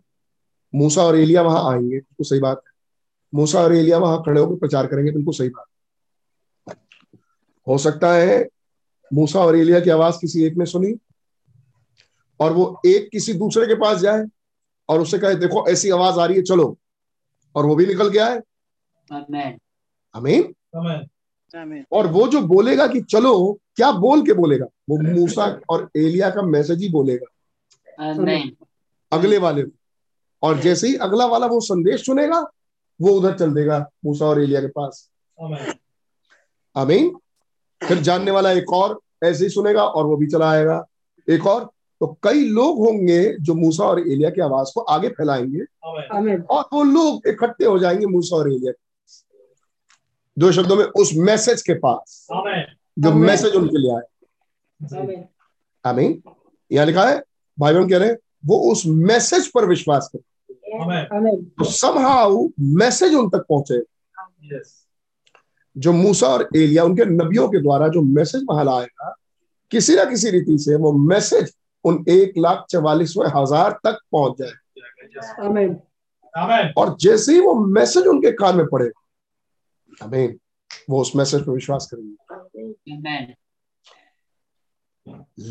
मूसा और एलिया वहां आएंगे, बिल्कुल सही बात है। मूसा और एलिया वहां खड़े होकर प्रचार करेंगे, बिल्कुल सही बात। हो सकता है मूसा और एलिया की आवाज किसी एक ने सुनी और वो एक किसी दूसरे के पास जाए और उससे कहे देखो ऐसी आवाज आ रही है चलो, और वो भी निकल के आए। आमीन। आमीन। और वो जो बोलेगा कि चलो, क्या बोल के बोलेगा? वो मूसा और एलिया का मैसेज ही बोलेगा। आमीन। अगले वाले को, और जैसे ही अगला वाला वो संदेश सुनेगा वो उधर चल देगा मूसा और एलिया के पास। आमीन। फिर जानने वाला एक और ऐसे ही सुनेगा और वो भी चला आएगा एक और। तो कई लोग होंगे जो मूसा और एलिया की आवाज को आगे फैलाएंगे और वो लोग इकट्ठे हो जाएंगे मूसा और एलिया। दो शब्दों में उस मैसेज के पास जो मैसेज उनके लिए आए। आमीन। यहाँ लिखा है भाई बहन कह रहे हैं वो उस मैसेज पर विश्वास करें तो समहाउ मैसेज उन तक पहुंचे। जो मूसा और एलिया उनके नबियों के द्वारा जो मैसेज वहां लाएगा किसी ना किसी रीति से वो मैसेज उन 1,44,000 तक पहुंच जाए और जैसे ही वो मैसेज उनके कान में पड़े आमीन वो उस मैसेज पर विश्वास करेंगे।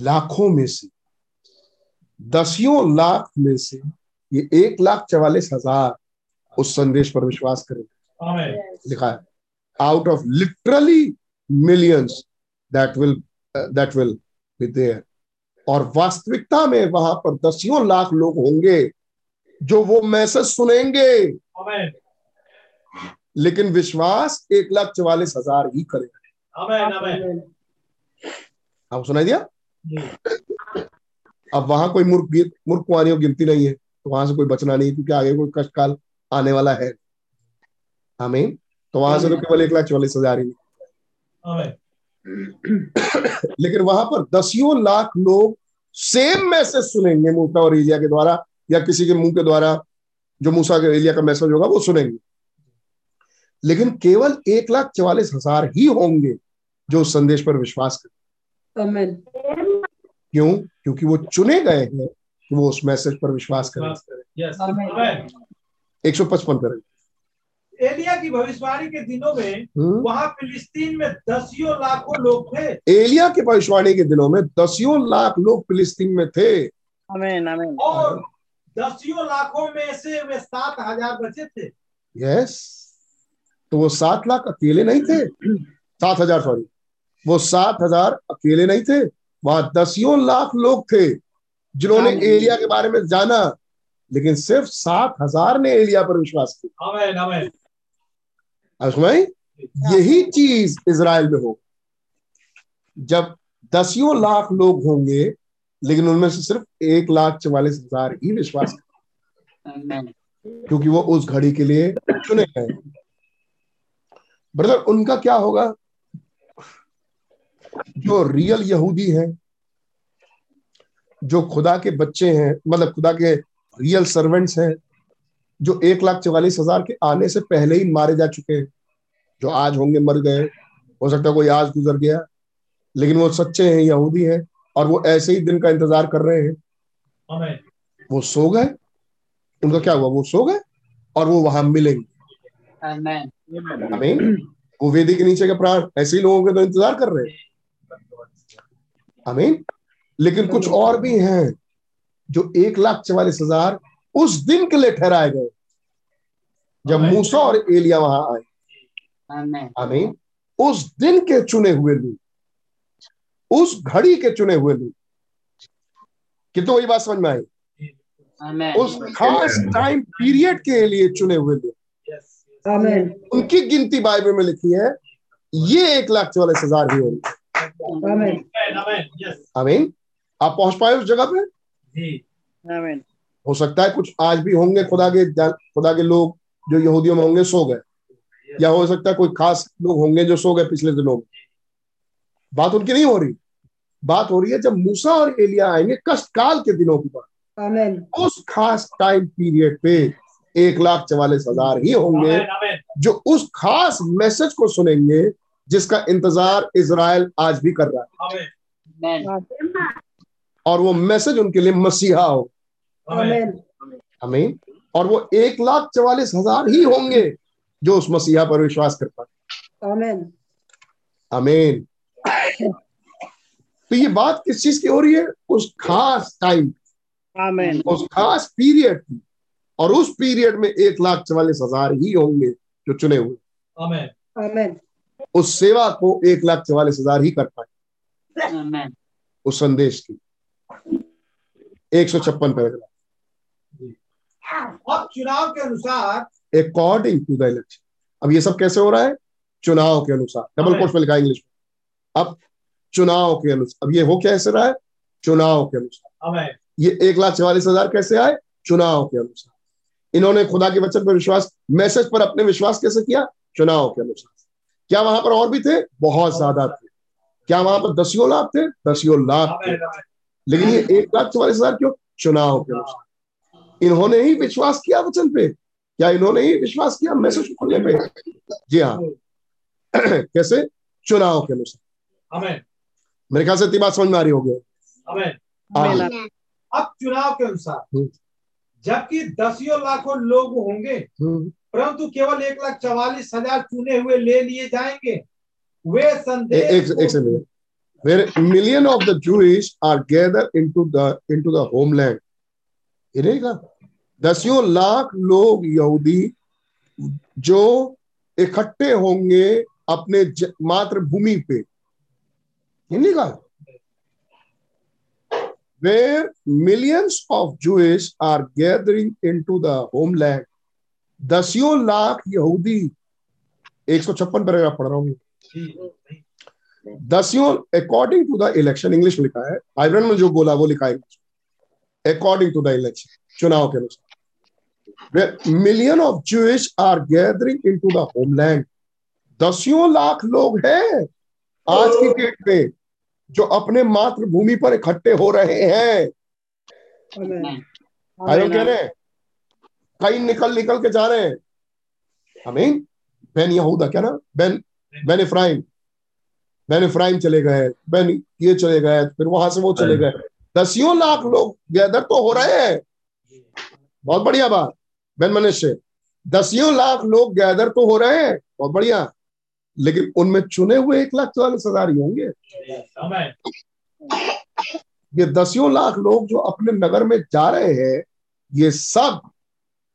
लाखों में से दसियों लाख में से ये 1,44,000 उस संदेश पर विश्वास करेंगे। लिखा है out of literally millions that will be there और वास्तविकता में वहां पर दसियों लाख लोग होंगे जो वो मैसेज सुनेंगे लेकिन विश्वास 1,44,000 ही करेंगे। आप सुनाई दिया। अब वहां कोई मूर्खवानियों गिनती नहीं है तो वहां से कोई बचना नहीं क्योंकि आगे कोई कष्टकाल आने वाला है। आमीन। तो वहां से तो केवल 1,44,000 ही लेकिन वहां पर दसियों लाख लोग सेम मैसेज सुनेंगे मूसा और एलिया के द्वारा या किसी के मुंह के द्वारा जो मूसा के एलिया का मैसेज होगा वो सुनेंगे लेकिन केवल 1,44,000 ही होंगे जो उस संदेश पर विश्वास करें। क्यों? क्योंकि वो चुने गए हैं कि वो उस मैसेज पर विश्वास करें। 155 पर एलिया की भविष्यवाणी के दिनों में वहां फिलिस्तीन में दसियों लाखों लोग थे। एलिया की भविष्यवाणी के दिनों में दसियों लाख लोग फिलिस्तीन में थे। आमीन आमीन। और दसियों लाखों में से वे 7,000 बचे थे। यस। तो वो 7 लाख अकेले नहीं थे 7,000 सॉरी वो 7,000 अकेले नहीं थे वहां दसियों लाख लोग थे जिन्होंने एलिया के बारे में जाना लेकिन सिर्फ 7,000 ने एलिया पर विश्वास किया। आमीन आमीन। यही चीज इजराइल में हो जब दसियों लाख लोग होंगे लेकिन उनमें से सिर्फ 1,44,000 ही विश्वास करें क्योंकि वो उस घड़ी के लिए चुने गए। ब्रदर उनका क्या होगा जो रियल यहूदी हैं जो खुदा के बच्चे हैं मतलब खुदा के रियल सर्वेंट्स हैं जो 1,44,000 के आने से पहले ही मारे जा चुके हैं जो आज होंगे मर गए हो सकता है कोई आज गुजर गया लेकिन वो सच्चे हैं यहूदी हैं और वो ऐसे ही दिन का इंतजार कर रहे हैं। वो सो गए। उनका क्या हुआ? वो सो गए और वो वहां मिलेंगे। आमीन। वो वेदी के नीचे के प्राण ऐसे ही लोगों के तो इंतजार कर रहे हैं। आमीन। लेकिन कुछ और भी हैं जो 1,44,000 उस दिन के लिए ठहराए गए जब मूसा और एलिया वहां आए। आमीन। उस दिन के चुने हुए लोग उस घड़ी के चुने हुए लोग कितने वही बात समझ में आई उस खास टाइम पीरियड के लिए चुने हुए लोग उनकी गिनती बाइबल में लिखी है ये 1,44,000 ही होगी। आमीन। आप पहुंच पाए उस जगह पे? आमीन। हो सकता है कुछ आज भी होंगे खुदा के लोग जो यहूदियों में होंगे सो गए या हो सकता है कोई खास लोग होंगे जो सो गए पिछले दिनों में। बात उनकी नहीं हो रही बात हो रही है जब मूसा और एलिया आएंगे कष्टकाल के दिनों की बात। आमीन। उस खास टाइम पीरियड पे 1,44,000 ही होंगे जो उस खास मैसेज को सुनेंगे जिसका इंतजार इजराइल आज भी कर रहा है और वो मैसेज उनके लिए मसीहा हो। आमीन। और वो 1,44,000 ही होंगे जो उस मसीहा पर विश्वास कर पाए। आमीन आमीन। तो ये बात किस चीज की हो रही है? उस खास टाइम आमीन उस खास पीरियड की और उस पीरियड में 1,44,000 ही होंगे जो चुने हुए। आमीन आमीन। उस सेवा को 1,44,000 ही कर पाए। आमीन। उस संदेश की। 156 पैराग्राफ अब चुनाव के अनुसार अकॉर्डिंग टू द इलेक्शन। अब ये सब कैसे हो रहा है? चुनाव के अनुसार। डबल कोट्स में लिखा इंग्लिश में। अब चुनाव के अनुसार। अब ये हो कैसे रहा है? चुनाव के अनुसार। ये 1,44,000 कैसे आए? चुनाव के अनुसार। इन्होंने खुदा के वचन पर विश्वास मैसेज पर अपने विश्वास कैसे किया? चुनाव के अनुसार। क्या वहां पर और भी थे? बहुत ज्यादा थे। क्या वहां पर दसियों लाख थे? दसियों लाख थे। लेकिन ये 1,44,000 क्यों? चुनाव के अनुसार। इन्होंने ही विश्वास किया वचन पे। क्या इन्होंने ही विश्वास किया मैसेज खोलने पे? जी हाँ। कैसे? चुनाव के अनुसार। मेरे ख्याल से बात समझ में आ रही होगी। अब चुनाव के अनुसार जबकि दसियों लाखों लोग होंगे परंतु केवल 1,44,000 चुने हुए ले लिए जाएंगे। वे संदेश million of the Jewish are gather into the homeland. ये नहीं कहा दसियों लाख लोग यहूदी जो इकट्ठे होंगे अपने मातृभूमि पे। ये नहीं कहा Where millions of Jews are gathering into the homeland, दसियों lakh यहूदी। 156 पैराग्राफ पढ़ रहा हूँ। दसियों according to the election, English में लिखा है, आयरन में जो बोला वो लिखा है अकॉर्डिंग टू द इलेक्शन, चुनाव के अनुसार। Million of Jews are gathering into the homeland. दसियों लाख लोग हैं आज की डेट में जो अपने मातृभूमि पर इकट्ठे हो रहे हैं। कह रहे कई निकल के जा रहे हैं। आमीन। बेन यहूदा, क्या ना, बेन इफ्राइम चले गए, बेन ये चले गए, फिर वहां से वो चले गए। दसियों लाख लोग गैदर तो हो रहे हैं। बहुत बढ़िया बात बेन मनुष्य। दसियों लाख लोग गैदर तो हो रहे हैं, बहुत बढ़िया, लेकिन उनमें चुने हुए 1,44,000 ही होंगे। ये दसियों लाख लोग जो अपने नगर में जा रहे हैं ये सब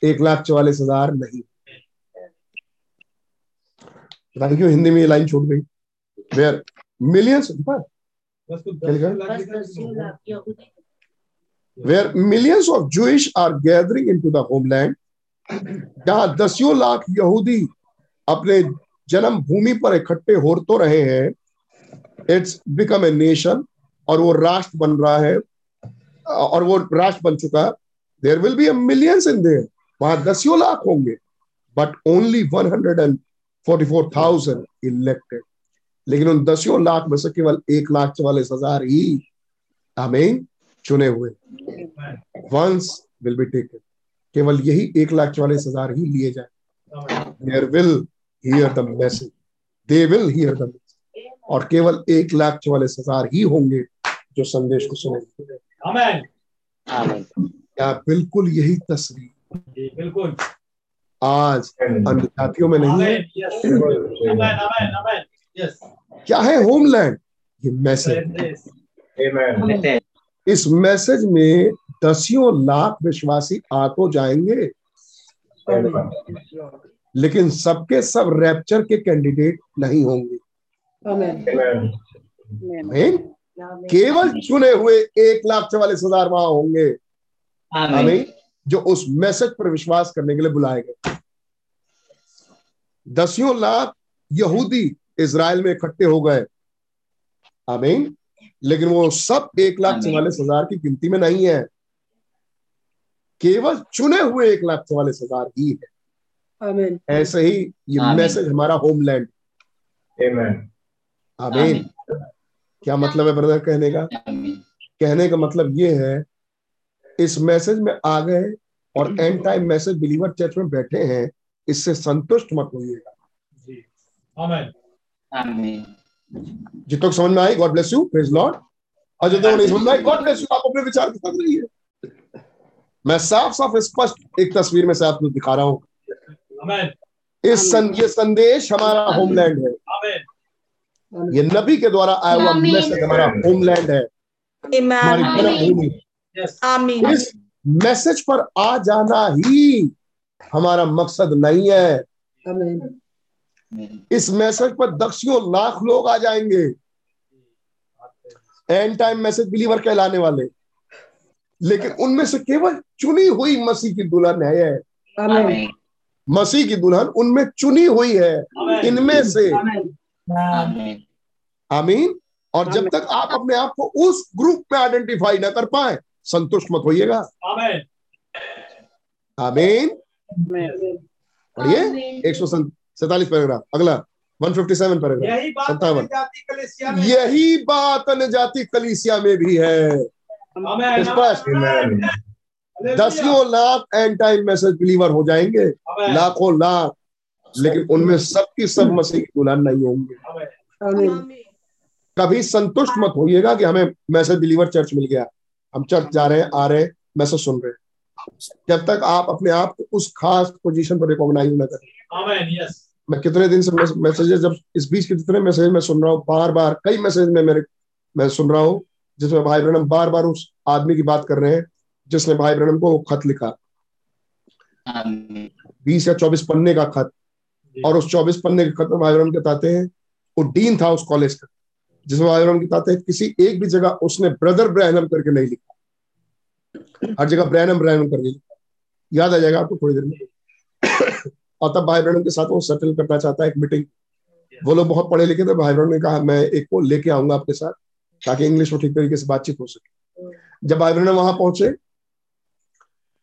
1,44,000 नहीं। पता नहीं क्यों हिंदी में ये लाइन छूट गई। Where millions, where millions of Jewish are gathering into the homeland, जहां दसियों लाख यहूदी अपने जन्मभूमि पर इकट्ठे हो तो रहे हैं। इट्स बिकम ए नेशन, और वो राष्ट्र बन रहा है, और वो राष्ट्र बन चुका। There will be a millions in there, वहां दसियों लाख होंगे, बट ओनली 144,000 इलेक्टेड। लेकिन उन दसियों लाख में से केवल 1,44,000 ही आमीन चुने हुए। वंस विल बी टेकन, केवल यही 1,44,000 ही लिए जाए। There will Hear the message. They will hear the message. और केवल 1,44,000 ही होंगे जो संदेश को सुनेंगे। Amen. Amen. क्या बिल्कुल यही तस्वीर बिल्कुल आज अन्य जातियों में नहीं है? Yes. क्या है होमलैंड? ये मैसेज। इस मैसेज में दसियों लाख विश्वासी आ तो जाएंगे, लेकिन सबके सब रैप्चर के कैंडिडेट नहीं होंगे। आमीन। केवल चुने हुए 1,44,000 वहां होंगे। आमीन। जो उस मैसेज पर विश्वास करने के लिए बुलाए गए। दसियों लाख यहूदी इजराइल में इकट्ठे हो गए। आमीन। लेकिन वो सब 1,44,000 की गिनती में नहीं है। केवल चुने हुए 1,44,000 ही है। आमीन। ऐसे ही ये मैसेज हमारा होमलैंड। आमीन। आमीन। क्या मतलब है ब्रदर कहने का? कहने का मतलब ये है, इस मैसेज में आ गए और end time message believer church में बैठे हैं, इससे संतुष्ट मत होइएगा। आमीन। आमीन। जितने को समझ में आई God bless you, praise Lord. और जितने को नहीं समझ में आई गॉड ब्लेस यू, आप अपने विचार के साथ रहिए। मैं साफ साफ स्पष्ट एक तस्वीर में से आपको दिखा रहा हूँ। ये संदेश हमारा होमलैंड है। आमें। ये नबी के द्वारा आया हुआ मैसेज हमारा होमलैंड है, हमारी जन्मभूमि। आमीन। इस मैसेज पर आ जाना ही हमारा मकसद नहीं है। आमीन। इस मैसेज पर दसियों लाख लोग आ जाएंगे, एंड टाइम मैसेज बिलीवर कहलाने वाले, लेकिन उनमें से केवल चुनी हुई मसीह की दुल्हन है। आमीन। मसीह की दुल्हन उनमें चुनी हुई है, इनमें से। आमीन। और जब तक आप अपने आप को उस ग्रुप में आइडेंटिफाई ना कर पाए, संतुष्ट मत होइएगा। आमीन। पढ़िए 147 पैराग्राफ अगला। 157 पैराग्राफ 57। यही बात अन्य जाति कलीसिया में भी है। स्पष्ट, दसियों lakh end time message believer हो जाएंगे, लाखों लाख, लेकिन उनमें सबकी सब मसीह की गुलाम नहीं होंगे। कभी संतुष्ट मत होइएगा कि हमें मैसेज बिलीवर चर्च मिल गया, हम चर्च जा रहे हैं, आ रहे हैं, मैसेज सुन रहे हैं। जब तक आप अपने आप को उस खास पोजीशन पर रिकॉग्नाइज न करें। मैं कितने दिन से मैसेजेस, जब इस बीच के जितने मैसेज मैं सुन रहा हूँ, बार बार कई मैसेज में मैं सुन रहा हूँ जिसमें भाई ब्रैनम बार बार उस आदमी की बात कर रहे हैं जिसने भाई ब्रैनम को खत लिखा, 20 या 24 पन्ने का खत। और उस 24 पन्ने के खत में भाई ब्रैनम बताते हैं, वो डीन था उस कॉलेज का, जिसमें भाई ब्रैनम बताते हैं किसी एक भी जगह उसने ब्रदर ब्रैनम करके नहीं लिखा, हर जगह ब्रैनम ब्रैनम करके लिखा। याद आ जाएगा आपको थोड़ी देर में। और तब भाई ब्रैनम के साथ वो सेटल करना चाहता है एक मीटिंग। वो लोग बहुत पढ़े लिखे थे। भाई ब्रैनम ने कहा मैं एक को लेके आऊंगा आपके साथ ताकि इंग्लिश में ठीक तरीके से बातचीत हो सके। जब भाई ब्रैनम वहां पहुंचे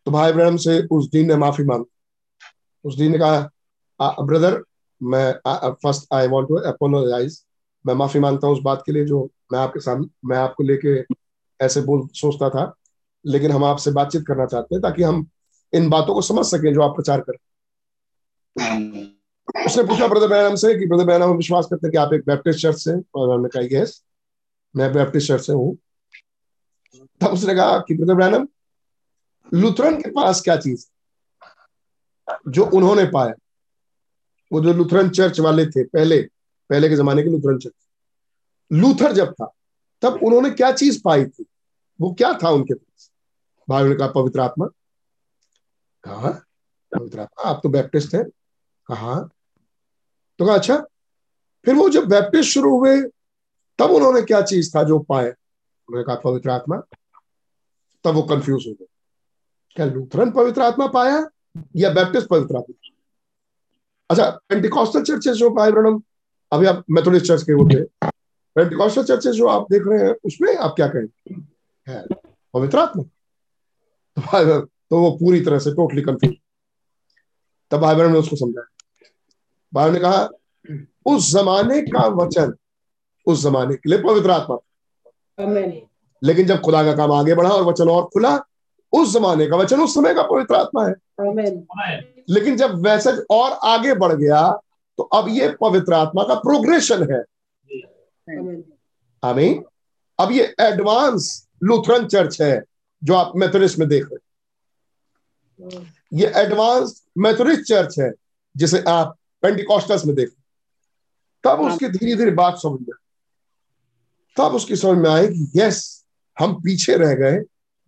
तो भाई ब्रैनम से उस डीन ने माफी मांगी। उस डीन ने कहा ब्रदर मैं first I want to apologise, मैं माफी मांगता हूँ उस बात के लिए जो मैं आपके सामने, मैं आपको लेके ऐसे सोचता था, लेकिन हम आपसे बातचीत करना चाहते हैं ताकि हम इन बातों को समझ सकें जो आप प्रचार करें। उसने पूछा ब्रदर ब्रैनम से कि ब्रदर ब्रैनम हम विश्वास करते हैं कि आप एक बैप्टिस्ट चर्च से, और हमने कहा यस मैं बैप्टिस्ट चर्च से हूँ। तब उसने कहा कि ब्रदर ब्रैनम लूथरन के पास क्या चीज जो उन्होंने पाया, वो जो लूथरन चर्च वाले थे पहले के जमाने के लूथरन चर्च, लूथर जब था तब उन्होंने क्या चीज पाई थी, वो क्या था उनके पास? भाई का पवित्र आत्मा। कहा पवित्र आत्मा, आप तो बैप्टिस्ट हैं। कहा तो कहा अच्छा, फिर वो जब बैप्टिस्ट शुरू हुए तब उन्होंने क्या चीज था जो पाए? उन्होंने कहा पवित्र आत्मा। तब वो कंफ्यूज हो गए, क्या लूथरन पवित्र आत्मा पाया या बैप्टिस्ट पवित्र आत्मा? अच्छा, पेंटिकॉस्टल चर्चेज जो भाई ब्रैनम, अभी आप मेथोडिस्ट चर्च के होते हैं, पेंटिकॉस्टल चर्चेज जो आप देख रहे हैं उसमें आप क्या कहेंगे? पवित्र आत्मा। तो वो पूरी तरह से टोटली कंफ्यूज। तब भाई ब्रैनम ने उसको समझाया। भाई ने कहा उस जमाने का वचन उस जमाने के लिए पवित्र आत्मा, लेकिन जब खुदा का काम आगे बढ़ा और वचन और खुला, उस जमाने का वचन उस समय का पवित्र आत्मा है। लेकिन जब वैसे और आगे बढ़ गया तो अब ये पवित्र आत्मा का प्रोग्रेशन है। आमीन। अब ये एडवांस लूथरन चर्च है जो आप मेथोडिस्ट में देख रहे हैं। ये एडवांस मेथोडिस्ट चर्च है जिसे आप पेंटिकॉस्टल्स में देख। तब उसकी धीरे धीरे बात समझ में, तब उसकी समझ में आई कि यस हम पीछे रह गए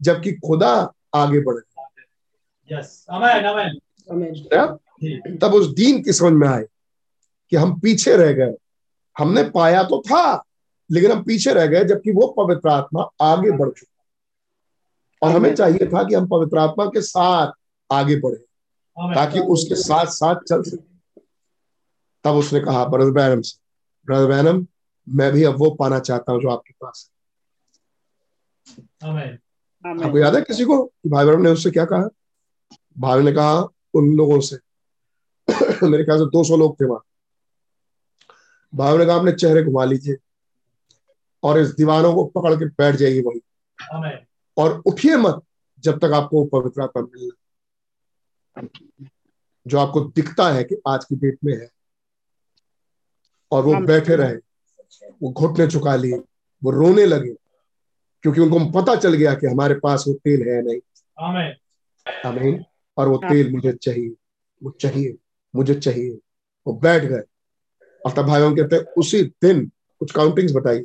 जबकि खुदा आगे बढ़ गया। Yes amen amen. तब उस दीन की समझ में आई कि हम पीछे रह गए, हमने पाया तो था लेकिन हम पीछे रह गए जबकि वो पवित्र आत्मा आगे बढ़ चुका, और हमें चाहिए था कि हम पवित्र आत्मा के साथ आगे बढ़े ताकि उसके साथ साथ चल सके। तब उसने कहा ब्रदर ब्रैनम से, ब्रदर ब्रैनम मैं भी अब वो पाना चाहता हूं जो आपके पास है। आपको याद है किसी को कि भाई ब्रैनम ने उससे क्या कहा? भाई ने कहा उन लोगों से मेरे ख्याल से 200 लोग थे वहां। भाई ने कहा अपने चेहरे घुमा लीजिए और इस दीवानों को पकड़ के बैठ जाइए वहीं और उठिए मत जब तक आपको पवित्र आत्मा मिलना जो आपको दिखता है कि आज की डेट में है। और वो बैठे रहे, वो घुटने झुका लिए, वो रोने लगे क्योंकि उनको पता चल गया कि हमारे पास वो तेल है नहीं। आमीन आमीन। और वो तेल मुझे चाहिए, वो चाहिए, मुझे चाहिए। वो बैठ गए। और तब भाई कहते हैं उसी दिन कुछ काउंटिंग्स बताई,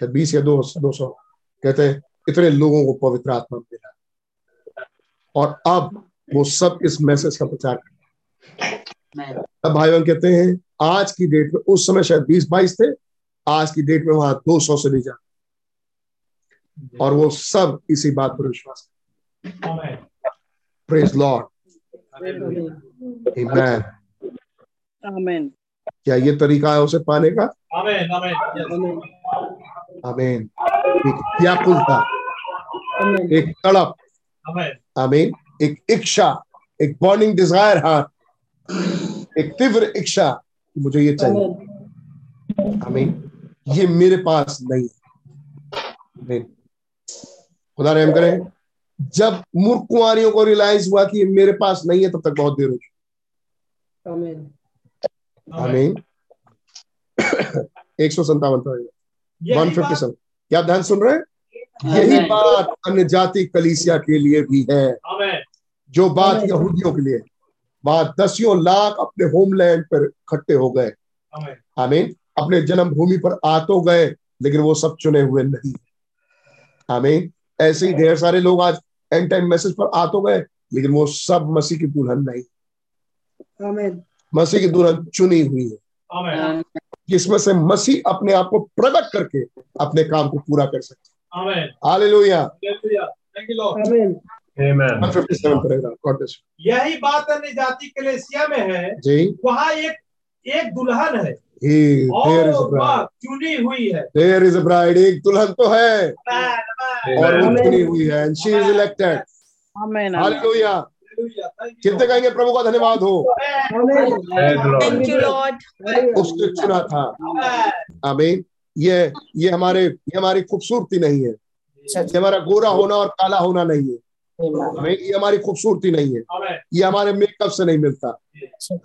शायद 20 या 200, कहते हैं इतने लोगों को पवित्र आत्मा मिला और अब वो सब इस मैसेज का प्रचार करते। तब भाई बहन कहते हैं आज की डेट में, उस समय शायद 20-22 थे, आज की डेट में वहां 200 से भी ज्यादा, और वो सब इसी बात पर विश्वास करते। Praise Lord. आमीन। क्या ये तरीका है उसे पाने का? आमीन आमीन आमीन। एक व्याकुलता, एक तड़प, आमीन, एक इच्छा, एक बर्निंग डिजायर, हाँ, एक तीव्र इच्छा, मुझे ये चाहिए। आमीन। ये मेरे पास नहीं है। खुदा रहम करे। जब मूर्ख कुंवारियों को रियलाइज हुआ कि ये मेरे पास नहीं है, तब तक बहुत देर हो चुकी। आमीन आमीन। 157 क्या ध्यान सुन रहे हैं? यही बात अन्य जाति कलीसिया के लिए भी है जो बात यहूदियों के लिए। बात दसियों लाख अपने होमलैंड पर इकट्ठे हो गए, आमीन, अपने जन्मभूमि पर आ तो गए, लेकिन वो सब चुने हुए नहीं। आमीन। ऐसे ही ढेर सारे लोग आज एंड टाइम मैसेज पर आ तो गए, लेकिन वो सब मसीह की दुल्हन नहीं। आमीन। मसीह की दुल्हन चुनी हुई है, जिसमें से मसीह अपने आप को प्रकट करके अपने काम को पूरा कर सकते। आमीन। हालेलुया। Thank you Lord. आमीन। आमीन। 157 पैराग्राफ। God bless you. यही बात अन्य जाति कलीसिया में है जी। वहां एक दुल्हन है, देयर इज अ ब्राइड, चुनी हुई है। There is a bride. एक दुल्हन तो है और वो चुनी हुई है, एंड शी इज इलेक्टेड। आमीन। हालेलुया। कितने कहेंगे प्रभु का धन्यवाद हो, उसने चुना था। आमीन। ये हमारी खूबसूरती नहीं है, ये हमारा गोरा होना और काला होना नहीं है। आमीन। ये हमारी खूबसूरती नहीं है, ये हमारे मेकअप से नहीं मिलता।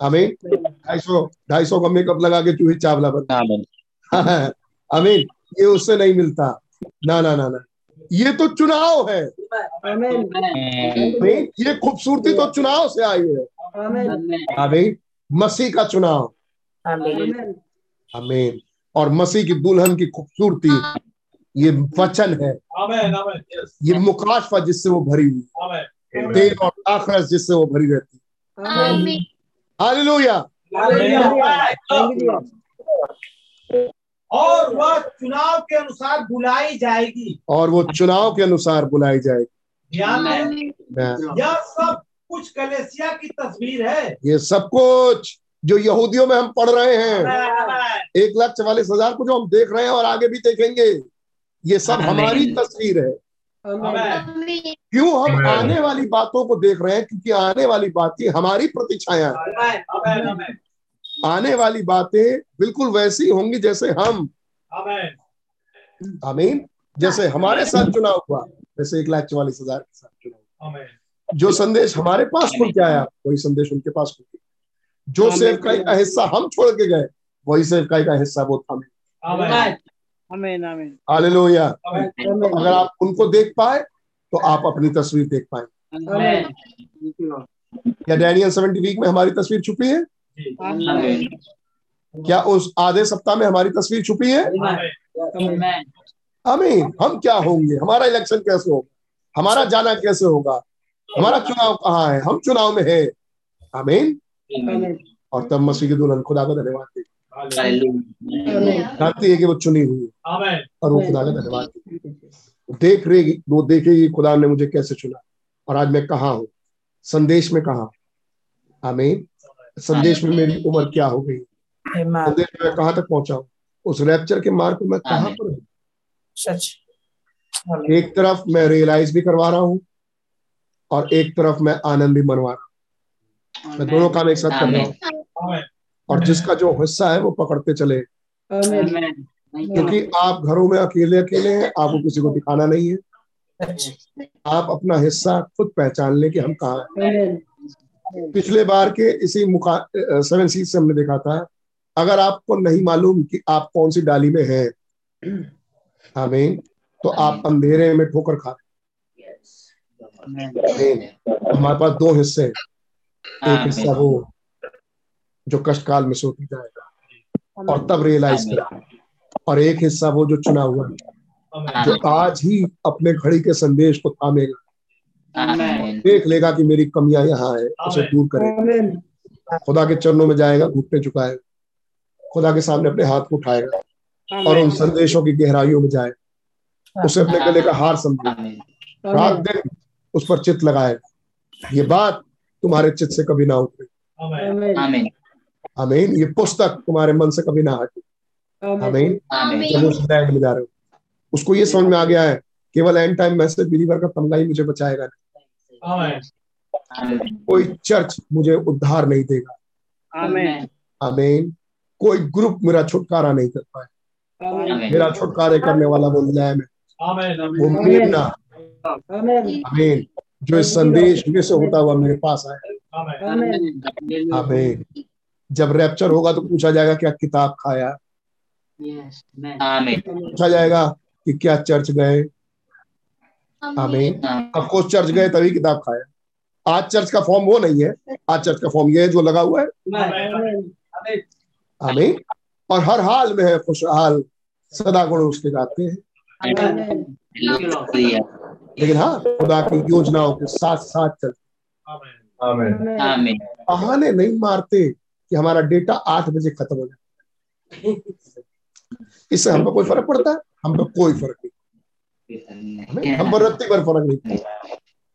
आमीन। 250 का मेकअप लगा के चूहे चावला बना। आमीन। ये उससे नहीं मिलता। ना ना ना ना, ये तो चुनाव है। आमीन। ये खूबसूरती तो चुनाव से आई है। आमीन। मसीह का चुनाव। आमीन। आमीन। और मसीह की दुल्हन की खूबसूरती ये वचन है। आमीन। आमीन। ये मुकाशफा जिससे वो भरी हुई, तेल और आखरस जिससे वो भरी रहती। आमीन। हालेलुया। और वह चुनाव के अनुसार बुलाई जाएगी। और वो चुनाव के अनुसार बुलाई जाएगी। यह सब कुछ कलीसिया की तस्वीर है। ये सब कुछ जो यहूदियों में हम पढ़ रहे हैं, 144,000 को जो हम देख रहे हैं और आगे भी देखेंगे, ये सब हमारी तस्वीर है। क्यों हम आने वाली बातों को देख रहे हैं? क्योंकि आने वाली बातें हमारी प्रतिछाया है। आने वाली बातें बिल्कुल वैसी होंगी जैसे हम, आमीन, जैसे हमारे साथ चुनाव हुआ, जैसे 144,000 के साथ चुनाव हुआ। जो संदेश हमारे पास खुल के आया, वही संदेश उनके पास खुल गया। जो सेवकाई का हिस्सा हम छोड़ के गए, वही सेवकाई का हिस्सा वो था। आमीन। आमीन। हालेलुया। अगर आप उनको देख पाए तो आप अपनी तस्वीर देख पाए। क्या डैनियल 70 वीक में हमारी तस्वीर छुपी है? क्या उस आधे सप्ताह में हमारी तस्वीर छुपी है? आमीन। हम क्या होंगे, हमारा इलेक्शन कैसे होगा, हमारा जाना कैसे होगा, हमारा चुनाव कहाँ है, हम चुनाव में है। आमीन। और तब मसीह की दुल्हन खुदा का धन्यवाद देती है कि वो चुनी हुई है और वो खुदा का धन्यवाद देख रही, वो देखेगी खुदा ने मुझे कैसे चुना और आज मैं कहाँ हूँ, संदेश में कहाँ। आमीन। संदेश में मेरी उम्र क्या हो गई, संदेश में मैं कहाँ तक पहुंचा हूँ, उस रैप्चर के मार्ग में मैं कहाँ पर हूँ। सच, एक तरफ मैं रियलाइज भी करवा रहा हूँ और एक तरफ मैं आनंद भी मनवा रहा हूँ। मैं दोनों काम एक साथ कर रहा हूँ और जिसका जो हिस्सा है वो पकड़ते चले, क्योंकि आप घरों में अकेले अकेले हैं, आपको किसी को दिखाना नहीं है। आप अपना हिस्सा खुद पहचान लें कि हम कहाँ हैं। पिछले बार के इसी 7 सील से हमने देखा था, अगर आपको नहीं मालूम कि आप कौन सी डाली में हैं, आमीन, तो आप अंधेरे में ठोकर खा रहे। हमारे पास दो हिस्से हैं, एक हिस्सा वो जो कष्टकाल में सोती जाएगा और तब रियलाइज करेगा, और एक हिस्सा वो जो चुना हुआ है, जो आज ही अपने घड़ी के संदेश को थामेगा, देख लेगा कि मेरी कमियां यहाँ है, उसे दूर करेगा, खुदा के चरणों में जाएगा, घुटने झुकाएगा, खुदा के सामने अपने हाथ को उठाएगा और उन संदेशों की गहराइयों में जाएगा, उसे अपने गले का हार समझेगा, रात दिन उस पर चित लगाएगा। ये बात तुम्हारे चित से कभी ना उतरे। आमीन। आमीन। ये पुस्तक तुम्हारे मन से कभी ना हटे। आमीन। जब उस लैंड में जा रहे हो, उसको ये समझ में आ गया है, केवल एंड टाइम मैसेज बिलीवर का तमगा ही मुझे बचाएगा नहीं, कोई चर्च मुझे उद्धार नहीं देगा। आमीन। कोई ग्रुप मेरा छुटकारा नहीं कर पाए। मेरा छुटकारा करने वाला वो मुलायम है, वो मेमना। आमीन। जो इस संदेश में से होता हुआ मेरे पास आया। आमीन। जब रैप्चर होगा तो पूछा जाएगा क्या किताब खाया, पूछा जाएगा कि क्या चर्च गए। आमीन। अफकोर्स चर्च गए तभी किताब खाया। आज चर्च का फॉर्म वो नहीं है, आज चर्च का फॉर्म ये है जो लगा हुआ है। आमीन। और हर हाल में है खुशहाल, सदा गुण उसके गाते हैं। लेकिन हाँ, खुदा की योजनाओं के साथ साथ चलते, बहाने नहीं मारते कि हमारा डेटा 8 बजे खत्म हो जाए। इससे हम पर कोई फर्क पड़ता है? हम पर कोई फर्क नहीं। हम पर रत्ती पर फर्क नहीं।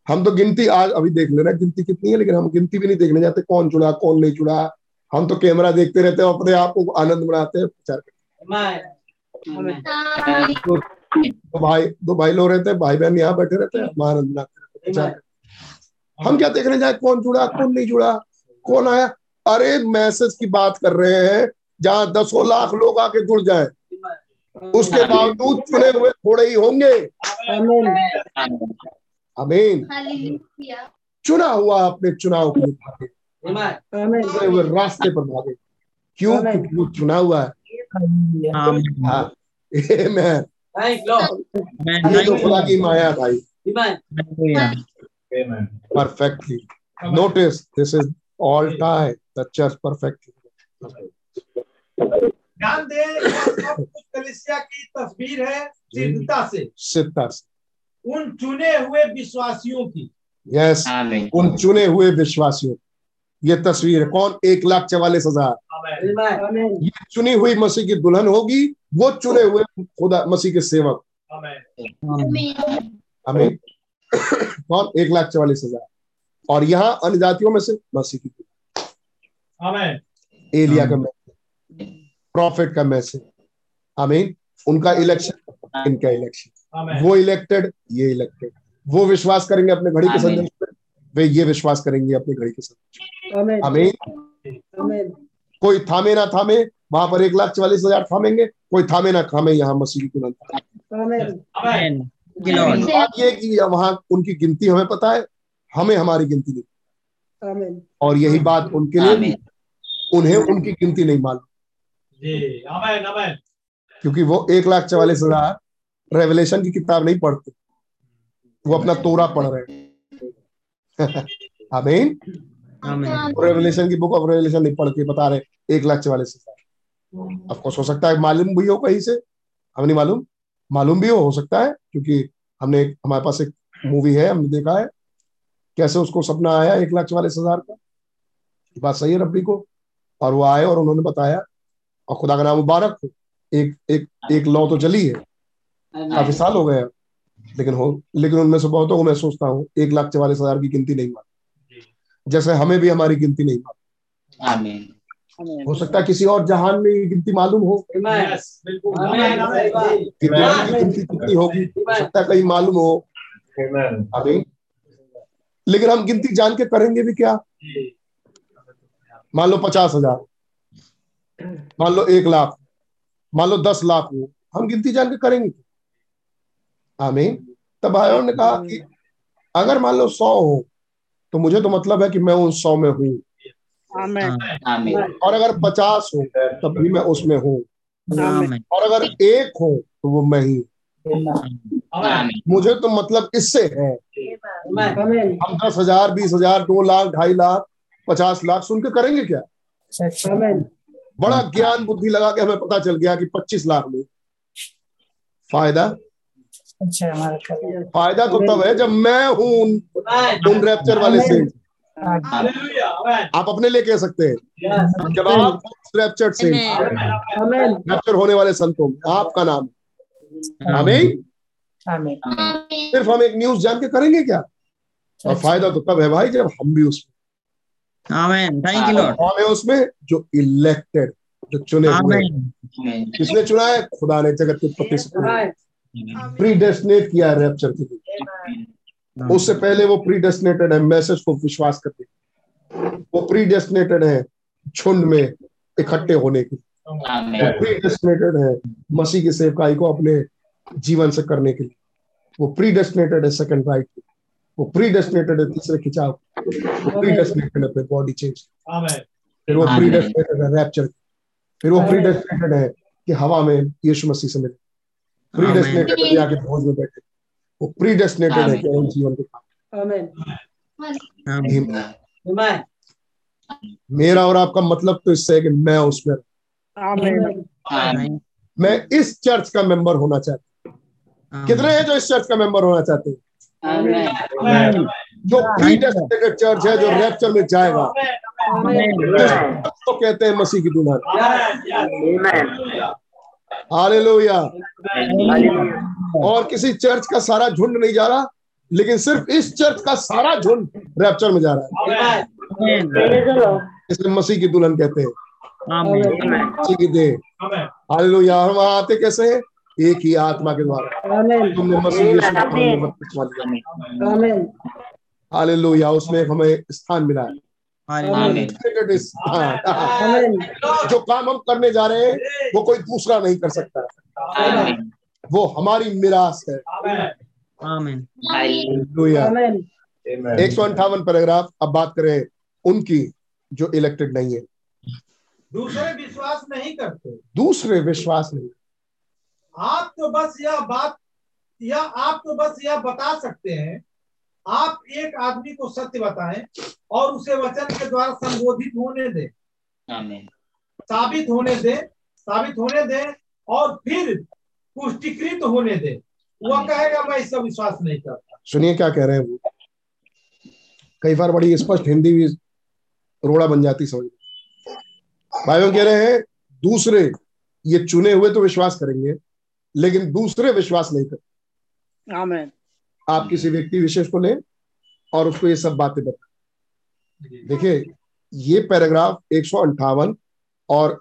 हम तो गिनती आज अभी देख ले रहे हैं गिनती कितनी है, लेकिन हम गिनती भी नहीं देखने जाते कौन जुड़ा कौन नहीं जुड़ा। हम तो कैमरा देखते रहते हैं, अपने आप को आनंद मनाते हैं, प्रचार करते हैं। दो भाई लोग रहते हैं, भाई बहन यहाँ बैठे रहते हैं, आनंद मनाते रहते। हम क्या देखने जाए कौन जुड़ा कौन नहीं जुड़ा कौन आया? अरे मैसेज की बात कर रहे हैं जहाँ 10 लाख लोग आके जुड़ जाए, उसके बावजूद चुने हुए थोड़े ही होंगे। आमीन। चुना हुआ अपने चुनाव के भागे, चुने हुए रास्ते पर भागे। क्यों? क्योंकि वो चुना हुआ है। ये तो खुदा की माया भाई, perfectly. Notice this is all time the church perfectly. ध्यान दें, कलीसिया की तस्वीर है सिद्धता से उन चुने हुए विश्वासियों की। यस, उन चुने हुए विश्वासियों। ये तस्वीर है कौन? 1,44,000। ये चुनी हुई मसीह की दुल्हन होगी, वो चुने हुए खुदा मसीह के सेवक। आमीन। कौन? 1,44,000। और यहाँ अन्यजातियों में से मसीह की दुल्हन, एलिया का मैसेज, प्रॉफिट का मैसेज। आमीन। उनका इलेक्शन, इनका इलेक्शन। वो इलेक्टेड, ये इलेक्टेड। वो विश्वास करेंगे अपने घड़ी के संदेश पर, वे ये विश्वास करेंगे अपने घड़ी के संदेश। आमीन। कोई थामे ना थामे, वहां पर 1,44,000 थामेंगे। कोई थामे ना थामे, यहाँ मसीह की दुल्हन। वहां उनकी गिनती हमें पता है, हमें हमारी गिनती नहीं। और यही बात उनके लिए, उन्हें उनकी गिनती नहीं मालूम। क्योंकि वो 1,44,000 रेवलेशन की किताब नहीं पढ़ते, वो अपना तोरा पढ़ रहे। आमीन। रेवलेशन की बुक ऑफ रेवलेशन नहीं पढ़ के बता रहे 1,44,000। अफकोर्स हो सकता है मालूम भी हो कहीं से, हमें नहीं मालूम, मालूम भी हो सकता है। क्योंकि हमने, हमारे पास एक मूवी है, हमने देखा है कैसे उसको सपना आया 1,44,000 का। बात सही है रब्बी को, और वो आए और उन्होंने बताया, और खुदा का नाम मुबारक हो, एक लौ तो चली है, काफी साल हो गया। लेकिन उनमें से बहुतों को मैं सोचता हूँ 1,44,000 की गिनती नहीं मालूम, जैसे हमें भी हमारी गिनती नहीं मालूम। हो सकता है किसी और जहान में गिनती मालूम हो, गिनती कितनी होगी हो सकता है कहीं मालूम हो। अभी लेकिन हम गिनती जान के करेंगे भी क्या? मान लो 50,000, मान लो 1,00,000, मान लो 10,00,000 हो, हम गिनती जान के करेंगे। आमीन। तब भाइयों ने कहा कि अगर मान लो 100 हो तो मुझे तो मतलब है कि मैं उन 100 में हूँ, और अगर 50 हो तब भी मैं उसमें हूँ, और अगर 1 हो तो वो मैं ही। मुझे तो मतलब इससे है। हम 10,000, 20,000, 2,00,000, 2,50,000, 50,00,000 सुन के करेंगे क्या? बड़ा ज्ञान बुद्धि लगा के हमें पता चल गया कि 25,00,000 में फायदा तो तब है जब मैं हूँ उन रैप्चर वाले से। आप अपने लिए कह सकते हैं, जब आप रैप्चर से, रैप्चर होने वाले संतों में आपका नाम। आमीन। सिर्फ हम एक न्यूज जान के करेंगे क्या? और फायदा तो तब है भाई जब हम भी उसमें। आमीन। Thank you Lord. हमें उसमें जो इलेक्टेड, जो चुने हुए। किसने चुना है? खुदा ने जगत की उत्पत्ति से प्रीडेस्टिनेट किया है रैप्चर के लिए। उससे पहले वो प्रीडेस्टिनेटेड है मैसेज को विश्वास करके, वो प्रीडेस्टिनेटेड है झुंड में इकट्ठे होने के। प्रीडेस्टिनेटेड है मसीह की सेवकाई को अपने जीवन से करने के लिए। वो प्रीडेस्टिनेटेड है सेकंड ब्राइड, वो प्रीडेस्टिनेटेड है तीसरे खिंचाव, वो प्रीडेस्टिनेटेड है बॉडी चेंज, फिर वो प्रीडेस्टिनेटेड है रैप्चर, फिर वो प्रीडेस्टिनेटेड है कि हवा में यीशु मसीह से मिले, प्रीडेस्टिनेटेड है आके भोज में बैठे, वो प्रीडेस्टिनेटेड है कि हम जीवन के आमीन। मेरा और आपका मतलब तो इससे है कि मैं उसमें आमीन। मैं इस चर्च का मेंबर होना चाहता हूँ। कितने हैं जो इस चर्च का मेंबर होना चाहते हैं? जो प्रीडेस्टिनेटेड चर्च है जो रैप्चर में जाएगा, तो कहते हैं मसीह की दुल्हन। हालेलुया। और किसी चर्च का सारा झुंड नहीं जा रहा, लेकिन सिर्फ इस चर्च का सारा झुंड रैप्चर में जा रहा है, इसलिए मसीह की दुल्हन कहते हैं। हालेलुया। हम आते कैसे हैं? एक ही आत्मा के द्वारा। तुमने मसीह, हालेलुया, उसमें हमें स्थान मिला है। जो काम हम करने जा रहे हैं वो कोई दूसरा नहीं कर सकता, वो हमारी मिरास है। 158 पैराग्राफ। अब बात करें उनकी जो इलेक्टेड नहीं है, दूसरे विश्वास नहीं करते। आप तो बस यह बता सकते हैं, आप एक आदमी को सत्य बताएं और उसे वचन के द्वारा संबोधित होने दें, आमीन, साबित होने दें और फिर पुष्टिकृत होने दें। वो कहेगा मैं इसका विश्वास नहीं करता। सुनिए क्या कह रहे हैं वो। कई बार बड़ी स्पष्ट हिंदी भी रोड़ा बन जाती समझ। भाइयों कह रहे हैं दूसरे, ये चुने हुए तो विश्वास करेंगे, लेकिन दूसरे विश्वास नहीं करते। आमीन। आप किसी व्यक्ति विशेष को लें और उसको ये सब बातें बताएं। देखिए ये पैराग्राफ 158 और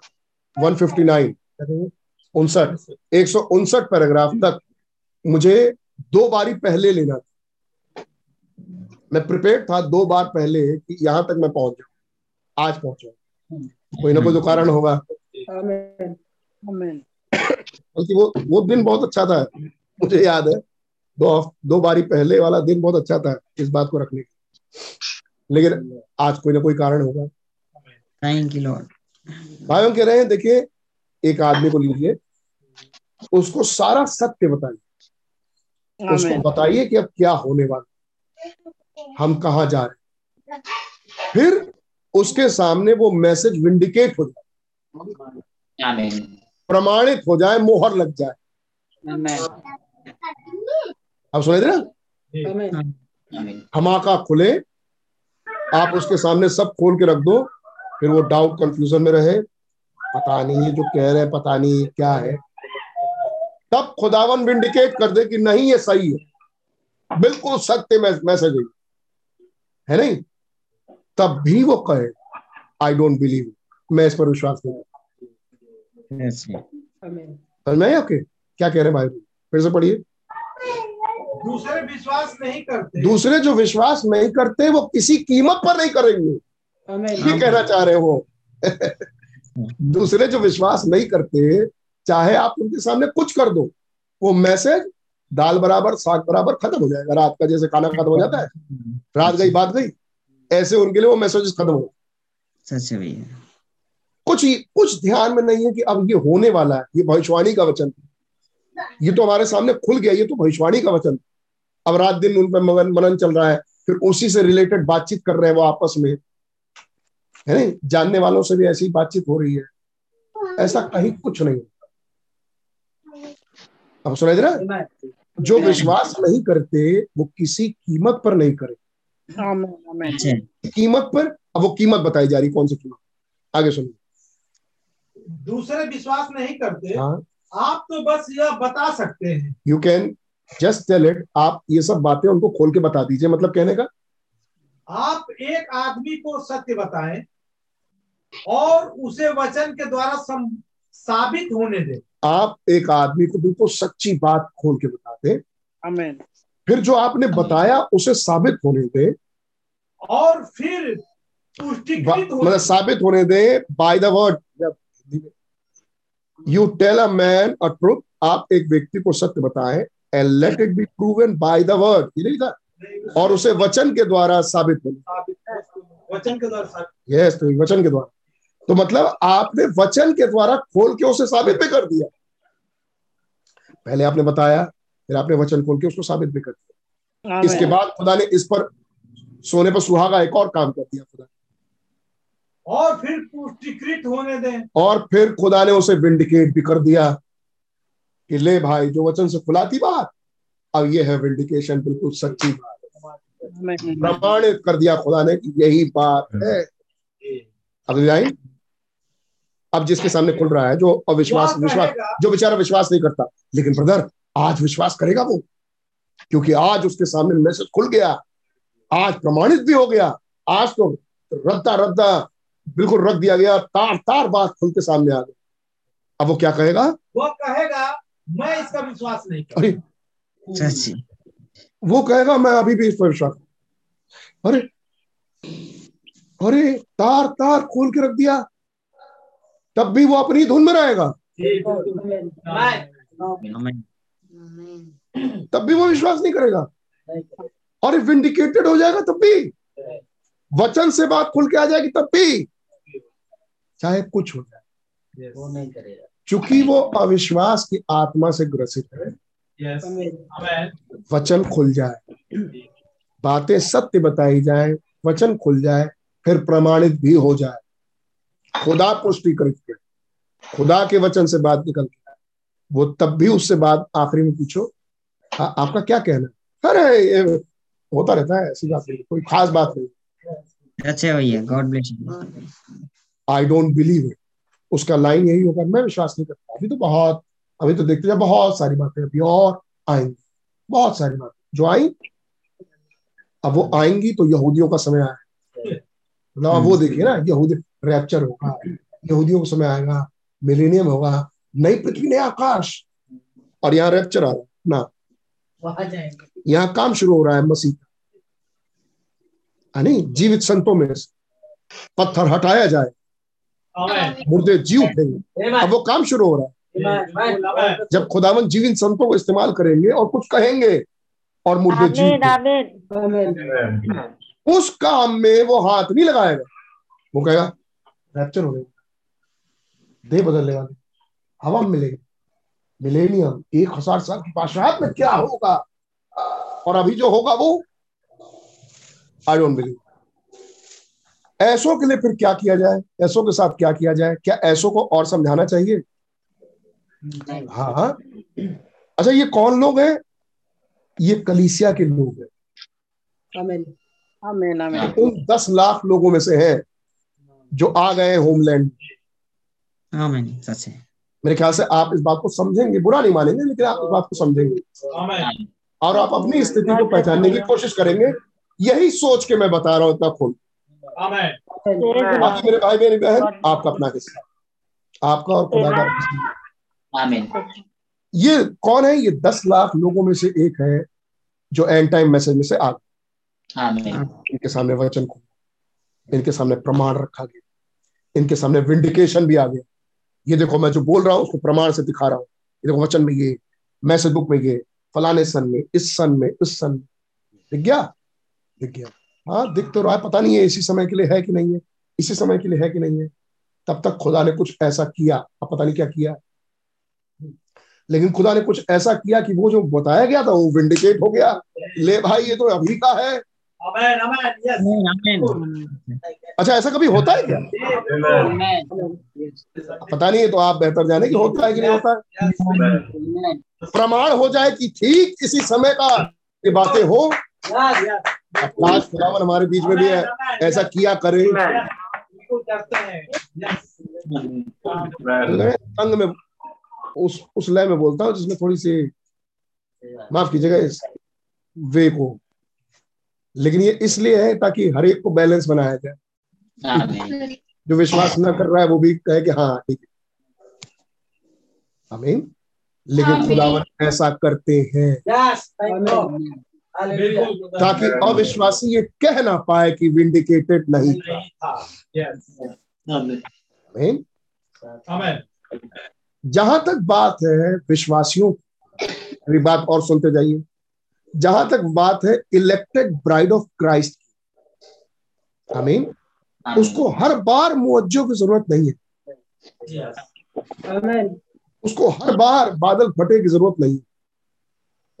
159 पैराग्राफ तक मुझे 2 बारी पहले लेना था। मैं प्रिपेयर था 2 बार पहले कि यहां तक मैं पहुंच जाऊं। आज पहुंचा, कोई ना कोई तो कारण होगा। बल्कि वो दिन बहुत अच्छा था, मुझे याद है 2 बारी पहले वाला दिन बहुत अच्छा था इस बात को रखने के, लेकिन आज कोई ना कोई कारण होगा। Thank you Lord. भाइयों कह रहे हैं देखिए, एक आदमी को लीजिए, उसको सारा सत्य बताइए, उसको बताइए कि अब क्या होने वाला, हम कहाँ जा रहे, फिर उसके सामने वो मैसेज विंडिकेट हो जाए, प्रमाणित हो जाए, मोहर लग जाए। आप सुने थे ना, हमाका खुले। आप उसके सामने सब खोल के रख दो, फिर वो डाउट कंफ्यूजन में रहे, पता नहीं जो कह रहे हैं, पता नहीं क्या है। तब खुदावन विंडिकेट कर दे कि नहीं ये सही है, बिल्कुल सत्य मैसेज है नहीं। तब भी वो कहे आई डोंट बिलीव, मैं इस पर विश्वास नहीं। ओके, क्या कह रहे हैं भाई? फिर से पढ़िए। दूसरे विश्वास नहीं करते, दूसरे जो विश्वास नहीं करते वो किसी कीमत पर नहीं करेंगे। ये कहना चाह रहे हो दूसरे जो विश्वास नहीं करते, चाहे आप उनके सामने कुछ कर दो, वो मैसेज दाल बराबर साग बराबर खत्म हो जाएगा। रात का जैसे खाना खत्म हो जाता है, रात गई बात गई, ऐसे उनके लिए वो मैसेज खत्म हो गए। कुछ ध्यान में नहीं है कि अब ये होने वाला है, ये भविष्यवाणी का वचन, ये तो हमारे सामने खुल गया, ये तो भविष्यवाणी का वचन। अब रात दिन उन पर मनन चल रहा है, फिर उसी से रिलेटेड बातचीत कर रहे हैं वो आपस में, है नहीं? जानने वालों से भी ऐसी बातचीत हो रही है, ऐसा कहीं कुछ नहीं है। अब सुनाई दे रहा, जो विश्वास नहीं करते वो किसी कीमत पर नहीं करे। कीमत पर, अब वो कीमत बताई जा रही, कौन सी कीमत? आगे सुनिए। दूसरे विश्वास नहीं करते, हाँ? आप तो बस यह बता सकते हैं। You can just tell it. आप ये सब बातें उनको खोल के बता दीजिए। मतलब कहने का, आप एक आदमी को सत्य बताएं और उसे वचन के द्वारा साबित होने दें। आप एक आदमी को बिल्कुल सच्ची बात खोल के बता दें, आमीन, फिर जो आपने बताया उसे साबित होने दें और फिर पुष्टिकृत, मतलब साबित होने दें by the word, You tell a man a truth, आप एक व्यक्ति को सत्य बताएं, and let it be proven by the word, ये नहीं था, और उसे वचन के द्वारा साबित हो। वचन के द्वारा साबित, yes, तो वचन के द्वारा, तो मतलब आपने वचन के द्वारा खोल के उसे साबित भी कर दिया। पहले आपने बताया, फिर आपने वचन खोल के उसको साबित भी कर दिया। इसके बाद खुदा ने इस पर सोने पर सुहागा एक और काम कर दिया खुदा, और फिर पुष्टिकृत होने दें, और फिर खुदा ने उसे विंडिकेट भी कर दिया कि ले भाई, जो वचन से खुला थी बात, अब ये है विंडिकेशन, बिल्कुल सच्ची बात, प्रमाणित कर दिया खुदा ने कि यही बात है। अगली लाइन, अब जिसके सामने खुल रहा है, जो अविश्वास, विश्वास, जो बेचारा विश्वास नहीं करता, लेकिन ब्रदर आज विश्वास करेगा वो, क्योंकि आज उसके सामने मैसेज खुल गया, आज प्रमाणित भी हो गया, आज तो रद्दा रद्दा बिल्कुल रख दिया गया, तार तार बात खुल के सामने आ गई। अब वो क्या कहेगा? वो कहेगा मैं इसका विश्वास नहीं करूं, वो कहेगा मैं अभी भी इस पर विश्वास, अरे अरे तार तार खोल के रख दिया, तब भी वो अपनी धुन में रहेगा, तब भी वो विश्वास नहीं करेगा, और विंडिकेटेड हो जाएगा तब भी, वचन से बात खुल के आ जाएगी तब भी, चाहे कुछ हो जाए वो नहीं करेगा, क्योंकि वो अविश्वास की आत्मा से ग्रसित है। वचन खुल जाए, बातें सत्य बताई जाए, वचन खुल जाए, फिर प्रमाणित भी हो जाए, खुदा पुष्टि करके, खुदा के वचन से बात निकल के, वो तब भी उससे बात आखिरी में पूछो आपका क्या कहना, अरे होता रहता है, ऐसी बात नहीं, कोई खास बात नहीं। अच्छा भैया, God bless you, I don't believe it, उसका लाइन यही होगा, मैं विश्वास नहीं करता, अभी तो देखते जाओ, बहुत सारी बातें अभी और आएंगी, बहुत सारी बातें जो आई, अब वो आएंगी तो यहूदियों का समय आया, मतलब अब वो देखिए ना, यहूदी रैप्चर होगा, यहूदियों का समय आएगा, मिलेनियम होगा, नई पृथ्वी नया आकाश, और यहाँ रैप्चर आ रहा है ना, यहाँ काम शुरू हो रहा है मसीह का, नहीं जीवित संतों में पत्थर हटाया जाए, मुर्दे जी उठेंगे, अब वो काम शुरू हो रहा है, जब खुदावन जीवित संतों को इस्तेमाल करेंगे और कुछ कहेंगे और मुर्दे जी उठेंगे, उस काम में वो हाथ नहीं लगाएगा, वो कहेगा रैप्चर हो गया, देह बदलने वाले, हवा मिलेगी, मिलेनियम, 1000 साल की बादशाहत में क्या होगा, और अभी जो होगा वो I don't believe. ऐसों के लिए फिर क्या किया जाए, ऐसों के साथ क्या किया जाए, क्या ऐसों को और समझाना चाहिए? हाँ, अच्छा ये कौन लोग हैं? ये कलीसिया के लोग हैं। आमीन, आमीन, आमीन। उन 10 लाख लोगों में से हैं जो आ गए होमलैंड। आमीन, सच है। मेरे ख्याल से आप इस बात को समझेंगे, बुरा नहीं मानेंगे, लेकिन आप इस बात को समझेंगे और आप अपनी स्थिति को पहचानने की कोशिश करेंगे। यही सोच के मैं बता रहा हूँ, इतना खोल। मेरे भाई मेरी बहन, आपका अपना किस्सा, आपका और खुदा का किस्सा। आमीन। ये कौन है? ये 10 लाख लोगों में से एक है जो एंड टाइम मैसेज में से आ गए। आमीन। इनके सामने वचन को, इनके सामने प्रमाण रखा गया, इनके सामने विंडिकेशन भी आ गया। ये देखो मैं जो बोल रहा हूँ उसको प्रमाण से दिखा रहा हूँ, ये देखो वचन में, ये मैसेज बुक में, ये फलाने सन में, इस सन में, इस सन में दिख गया। हाँ दिख तो रहा है, पता नहीं है इसी समय के लिए है कि नहीं है, इसी समय के लिए है कि नहीं है। तब तक खुदा ने कुछ ऐसा किया, अब पता नहीं क्या किया, लेकिन खुदा ने कुछ ऐसा किया कि वो जो बताया गया था वो विंडिकेट हो गया। ले भाई ये तो अभी का है। आमेन, आमेन। अच्छा ऐसा कभी होता है क्या? पता नहीं है, तो आप बेहतर जाने कि होता है कि नहीं होता है। प्रमाण हो जाए कि ठीक इसी समय का ये बातें हो। आज खुदावन हमारे बीच में भी है, ऐसा किया करे। तंग में उस लय में बोलता हूँ जिसमें थोड़ी सी माफ कीजिएगा इस वे को, लेकिन ये इसलिए है ताकि हर एक को बैलेंस बनाया जाए। जो विश्वास न कर रहा है वो भी कहे कि हाँ ठीक है। आमीन। लेकिन खुदावन ऐसा करते हैं ताकि अविश्वासी ये कह ना पाए कि विंडिकेटेड नहीं था। जहां तक बात है विश्वासियों, अभी बात और सुनते जाइए, जहां तक बात है इलेक्टेड ब्राइड ऑफ क्राइस्ट, आमीन, उसको हर बार मुवज्जो की जरूरत नहीं है, उसको हर बार बादल फटे की जरूरत नहीं है।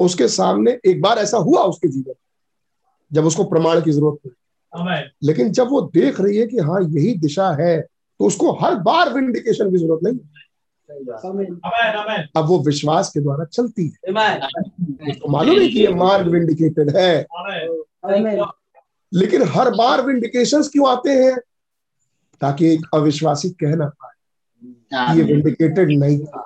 उसके सामने एक बार ऐसा हुआ उसके जीवन जब उसको प्रमाण की जरूरत पड़ी, लेकिन जब वो देख रही है कि हाँ यही दिशा है तो उसको हर बार विंडिकेशन की जरूरत नहीं है। अब वो विश्वास के द्वारा चलती है, तो मालूम है कि ये मार्ग विंडिकेटेड है। लेकिन हर बार विंडिकेशंस क्यों आते हैं? ताकि एक अविश्वासी कह ना पाए ये विंडिकेटेड नहीं था।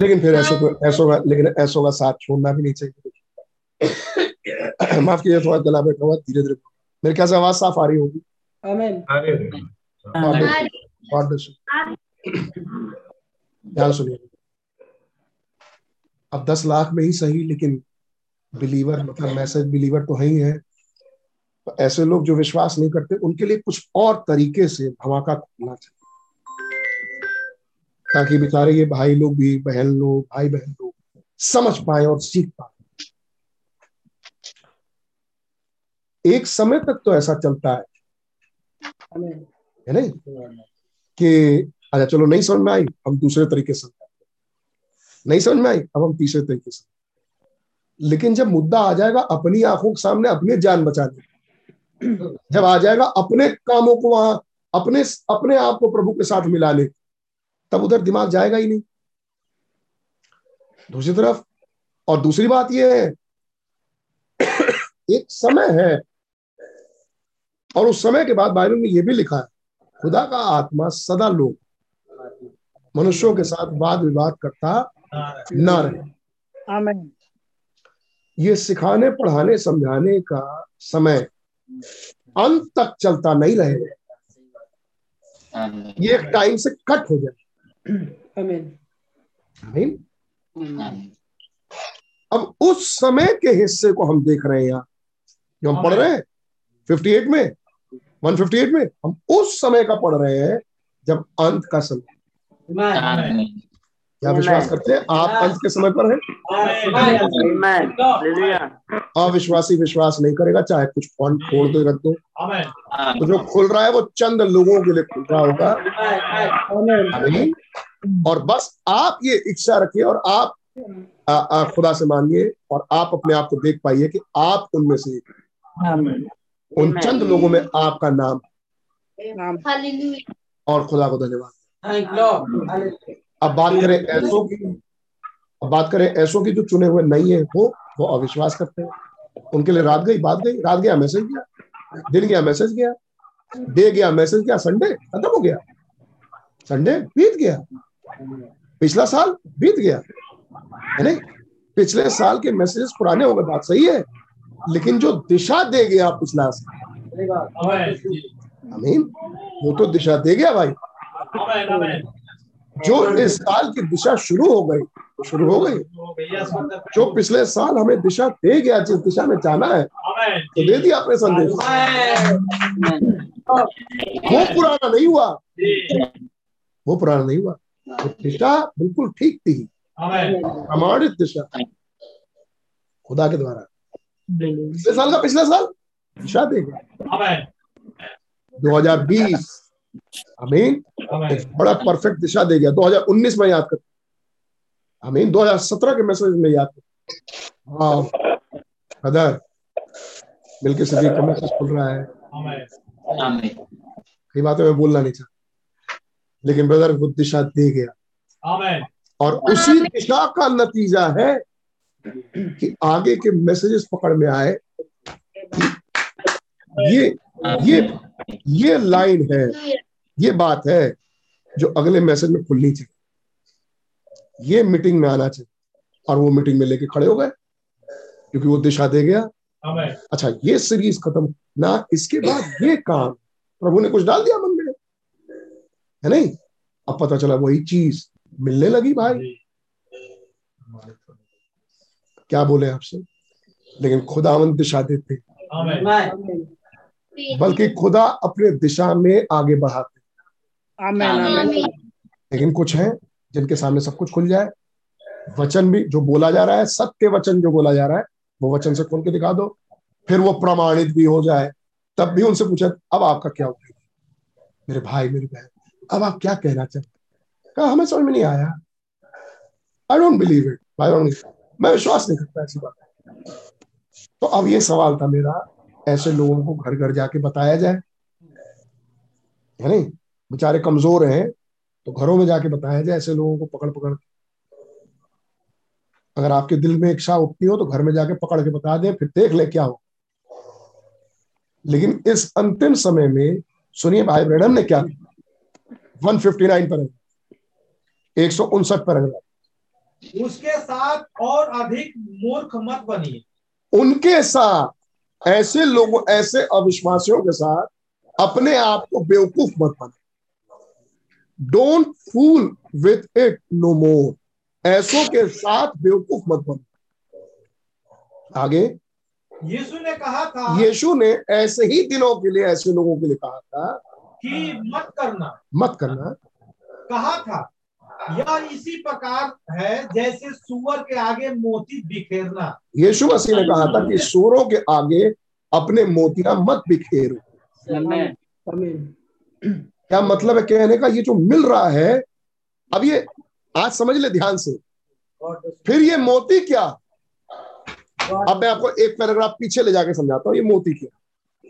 लेकिन फिर ऐसों का साथ छोड़ना भी नहीं चाहिए। माफ कीजिए, थोड़ा गला बैठा हुआ, धीरे धीरे। मेरे ख्याल से आवाज साफ आ रही होगी। ध्यान सुनिए, अब 10 लाख में ही सही लेकिन बिलीवर, मतलब मैसेज बिलीवर तो ही है। तो ऐसे लोग जो विश्वास नहीं करते उनके लिए कुछ और तरीके से धमाका खोलना चाहिए, ताकि बेचारे ये भाई लोग भी, भाई बहन लोग समझ पाए और सीख पाए। एक समय तक तो ऐसा चलता है नहीं कि अच्छा चलो नहीं समझ में आई, हम दूसरे तरीके से समझाएंगे, नहीं समझ में आई अब हम तीसरे तरीके से। लेकिन जब मुद्दा आ जाएगा अपनी आंखों के सामने अपने जान बचाने, जब आ जाएगा अपने कामों को वहां अपने आप को प्रभु के साथ मिलाने, तब उधर दिमाग जाएगा ही नहीं दूसरी तरफ। और दूसरी बात यह है, एक समय है और उस समय के बाद बाइबल में यह भी लिखा है खुदा का आत्मा सदा लोग मनुष्यों के साथ वाद विवाद करता ना रहे। आमीन। ये सिखाने पढ़ाने समझाने का समय अंत तक चलता नहीं रहे, ये एक टाइम से कट हो जाए। आमीन। आमीन। अब उस समय के हिस्से को हम देख रहे हैं यहाँ जो हम पढ़ रहे हैं 158 में, हम उस समय का पढ़ रहे हैं जब अंत का समय। क्या विश्वास करते हैं आप अंत के समय पर हैं? अविश्वासी विश्वास नहीं करेगा, चाहे कुछ फॉन्ट खोड़ दो, रख दो, तो जो खुल रहा है वो चंद लोगों के लिए खुल रहा होगा। और बस आप ये इच्छा रखिए और आप खुदा से मानिए और आप अपने आप को देख पाइए कि आप उनमें से एक हैं, उन चंद लोगों में आपका नाम। और खुदा को धन्यवाद। अब बात करें ऐसों की जो चुने हुए नहीं है, वो अविश्वास करते हैं। उनके लिए रात गई, रात गया मैसेज गया, दिन गया मैसेज गया, डे गया मैसेज गया, संडे खत्म हो गया, संडे बीत गया, पिछला साल बीत गया। पिछले साल के मैसेजेस पुराने हो गए, बात सही है, लेकिन जो दिशा दे गया पिछला साल, आमीन, वो तो दिशा दे गया भाई। जो इस साल की दिशा शुरू हो गई, जो पिछले साल हमें दिशा दे गया जिस दिशा में जाना है, तो दे दिया आपने संदेश। वो पुराना नहीं हुआ, दिशा बिल्कुल ठीक थी, प्रमाणित दिशा खुदा के द्वारा। पिछले साल का दिशा देगा 2020, आमीन, बड़ा परफेक्ट दिशा दे गया। 2019 में याद कर, आमीन, 2017 के मैसेज में याद कर, मिलके सभी का मैसेज खुल रहा है। कई बातें मैं बोलना नहीं चाहता, लेकिन ब्रदर वो दिशा दे गया और उसी दिशा का नतीजा है कि आगे के मैसेजेस पकड़ में आए। ये लाइन है, ये बात है जो अगले मैसेज में खुलनी चाहिए, ये मीटिंग में आना चाहिए। और वो मीटिंग में लेके खड़े हो गए क्योंकि वो दिशा दे गया। अच्छा, ये सीरीज खत्म ना, इसके बाद ये काम प्रभु ने कुछ डाल दिया मन में, है नहीं? अब पता चला वही चीज मिलने लगी भाई, क्या बोले आपसे। लेकिन खुदावंद दिशा देते, बल्कि खुदा अपने दिशा में आगे बढ़ाते हैं। आमेन, आमेन। लेकिन कुछ हैं जिनके सामने सब कुछ खुल जाए, वचन भी जो बोला जा रहा है, सत्य वचन जो बोला जा रहा है वो वचन से खोल के दिखा दो, फिर वो प्रमाणित भी हो जाए, तब भी उनसे पूछा अब आपका क्या उद्देश्य है मेरे भाई मेरी बहन, अब आप क्या कहना चाहते? कहा हमें समझ में नहीं आया, आई डोंट बिलीव इट, मैं विश्वास नहीं करता ऐसी बात। तो अब ये सवाल था मेरा, ऐसे लोगों को घर घर जाके बताया जाए है नहीं, बेचारे कमजोर हैं तो घरों में जाके बताया जाए, ऐसे लोगों को पकड़ पकड़। अगर आपके दिल में इच्छा उठती हो तो घर में जाके पकड़ के बता दें, फिर देख ले क्या हो। लेकिन इस अंतिम समय में सुनिए भाई ब्रैडम ने क्या 159 पर 159 पर उसके साथ और अधिक मूर्ख मत बनिए, उनके साथ ऐसे लोगों ऐसे अविश्वासियों के साथ अपने आप को बेवकूफ मत बनिए, don't fool with it no more, ऐसों के साथ बेवकूफ मत बनिए। आगे यीशु ने कहा था, यीशु ने ऐसे ही दिनों के लिए ऐसे लोगों के लिए कहा था कि मत करना कहा था, यह इसी प्रकार है जैसे सूअर के आगे मोती बिखेरना। यीशु मसीह ने कहा था कि सूअरों के आगे अपने मोतियां मत बिखेरो। क्या मतलब है कहने का? ये जो मिल रहा है अब ये आज समझ ले ध्यान से, फिर ये मोती क्या? अब मैं आपको एक पैराग्राफ पीछे ले जाके समझाता हूँ ये मोती क्या।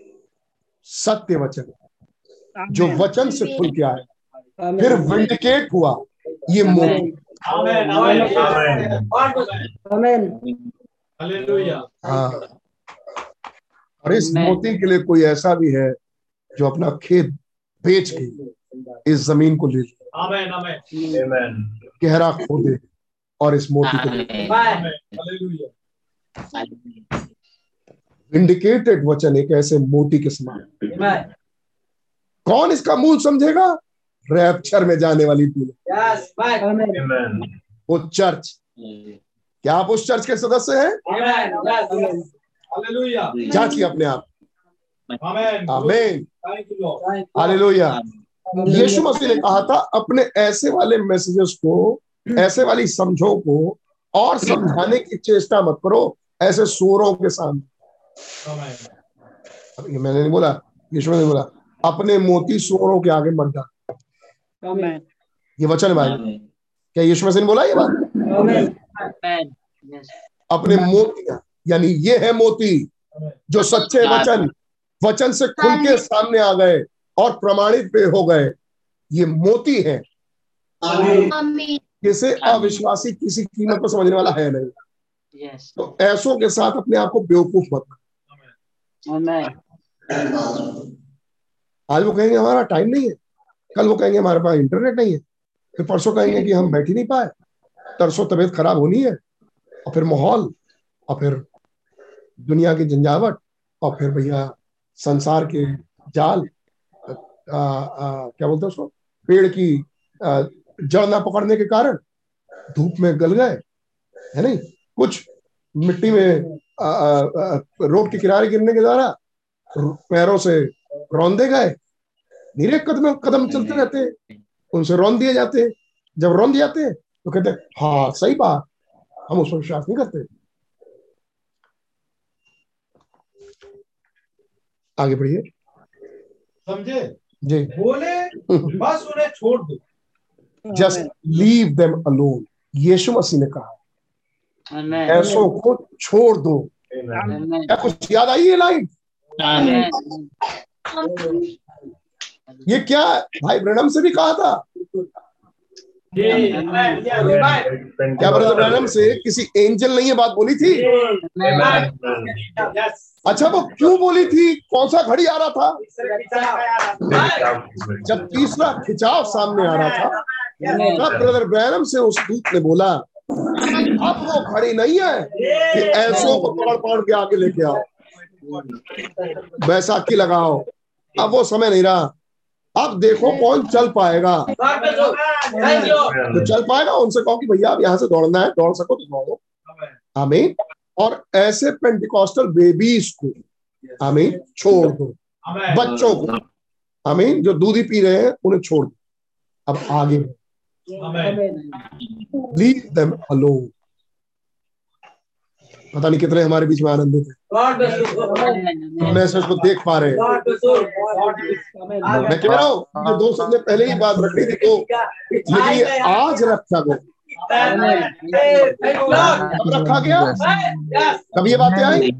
सत्य वचन जो वचन से खुल के आया फिर विंडिकेट हुआ ये मोती। आमेन, आमेन, हालेलुया। और इस मोती के लिए कोई ऐसा भी है जो अपना खेत बेच के इस जमीन को ले गहरा खोदे और इस मोती को ले। विंडिकेटेड वचन एक ऐसे मोती के समान। कौन इसका मूल समझेगा? रैप्चर में जाने वाली पीढ़ी, वो चर्च। क्या आप उस चर्च के सदस्य हैं? जांचिए अपने आप। आमीन, हालेलुया। यीशु मसीह ने कहा था अपने ऐसे वाले मैसेजेस को, ऐसे वाली समझो को और समझाने की चेष्टा मत करो ऐसे सूरों के सामने। मैंने नहीं बोला, यीशु ने बोला अपने मोती सूरों के आगे मत डालो। ये वचन भाई क्या यीशु मसीह ने बोला ये बात? अपने मोतियां यानी ये है मोती जो सच्चे वचन वचन से खुल के सामने आ गए और प्रमाणित हो गए, ये मोती है। जैसे अविश्वासी किसी कीमत को समझने वाला है नहीं, तो ऐसों के साथ अपने आप को बेवकूफ मत बनाओ। आज वो कहेंगे हमारा टाइम नहीं है, कल वो कहेंगे हमारे पास इंटरनेट नहीं है, फिर परसों कहेंगे कि हम बैठ ही नहीं पाए, तरसों तबीयत खराब होनी है, और फिर माहौल, और फिर दुनिया की झंझावट, और फिर भैया संसार के जाल, क्या बोलते हैं उसको, पेड़ की जड़ ना पकड़ने के कारण धूप में गल गए है नहीं, कुछ मिट्टी में रोड के किनारे गिरने के द्वारा पैरों से रौंदे गए, धीरे कदम चलते रहते हैं, उनसे रौंद दिए जाते हैं। जब रौंद जाते हैं तो कहते हैं हाँ सही बात, हम उस पर विश्वास नहीं करते। आगे बढ़िए, समझे जी? बोले बस उन्हें छोड़ दो, जस्ट लीव देम अलोन। यीशु मसीह ने कहा ऐसों को छोड़ दो। क्या कुछ याद आई ये लाइन? ये क्या भाई ब्रैडम से भी कहा था? क्या ब्रदर ब्रैडम से किसी एंजल ने ये बात बोली थी? अच्छा वो क्यों बोली थी? कौन सा घड़ी आ रहा था? जब तीसरा खिंचाव सामने आ रहा था तब ब्रदर ब्रैडम से उस दूत ने बोला अब वो घड़ी नहीं है कि ऐसों को पकड़ के आगे लेके आओ, बैसाखी लगाओ, अब वो समय नहीं रहा, अब देखो कौन चल पाएगा। तो चल पाएगा उनसे कहो कि भैया अब यहाँ से दौड़ना है, दौड़ सको तो दौड़ो। आमीन। और ऐसे पेंटिकॉस्टल बेबीज को आमीन छोड़ दो। बच्चों को, आमीन, जो दूध ही पी रहे हैं उन्हें छोड़ दो, अब आगे लीव देम अलोन। पता नहीं कितने हमारे बीच में आनंदित है, मैं सच को देख पा रहे हैं। मैं कह रहा हूँ दोस्त ने पहले ही बात रखी थी तो लेकिन आज रखा गया, अब रखा गया। कभी ये बातें आई,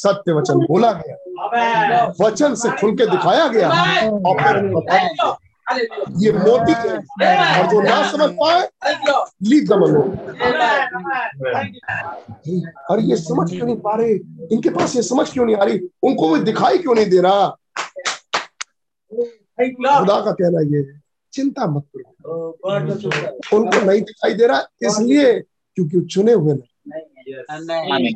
सत्य वचन बोला गया, वचन से खुल के दिखाया गया और फिर बताया गया। ये मोती है और जो ना समझ पाए लीव द मनो। और ये समझ क्यों नहीं पा रहे, इनके पास ये समझ क्यों नहीं आ रही, उनको वो दिखाई क्यों नहीं दे रहा। खुदा का कहना ये है, चिंता मत करो, उनको नहीं दिखाई दे रहा इसलिए क्योंकि चुने हुए नहीं।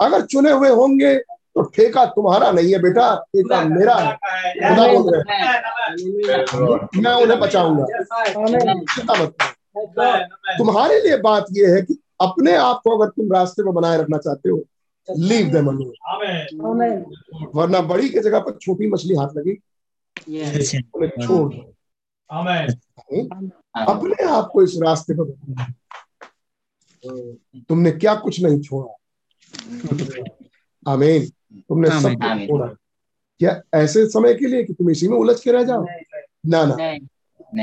अगर चुने हुए होंगे तो ठेका तुम्हारा नहीं है बेटा, ठेका मेरा है, खुदा बोल रहा है, मैं उन्हें बचाऊंगा। चिंता मत करो। तुम्हारे लिए बात यह है कि अपने आप को अगर तुम रास्ते में बनाए रखना चाहते हो, लीव देम अलोन, वरना बड़ी की जगह पर छोटी मछली हाथ लगी, छोड़ दो। अपने आप को इस रास्ते पर बनाना, तुमने क्या कुछ नहीं छोड़ा, आमीन, तुमने सब कुछ छोड़ा। क्या ऐसे समय के लिए कि तुम इसी में उलझ के रह जाओ? ना ना,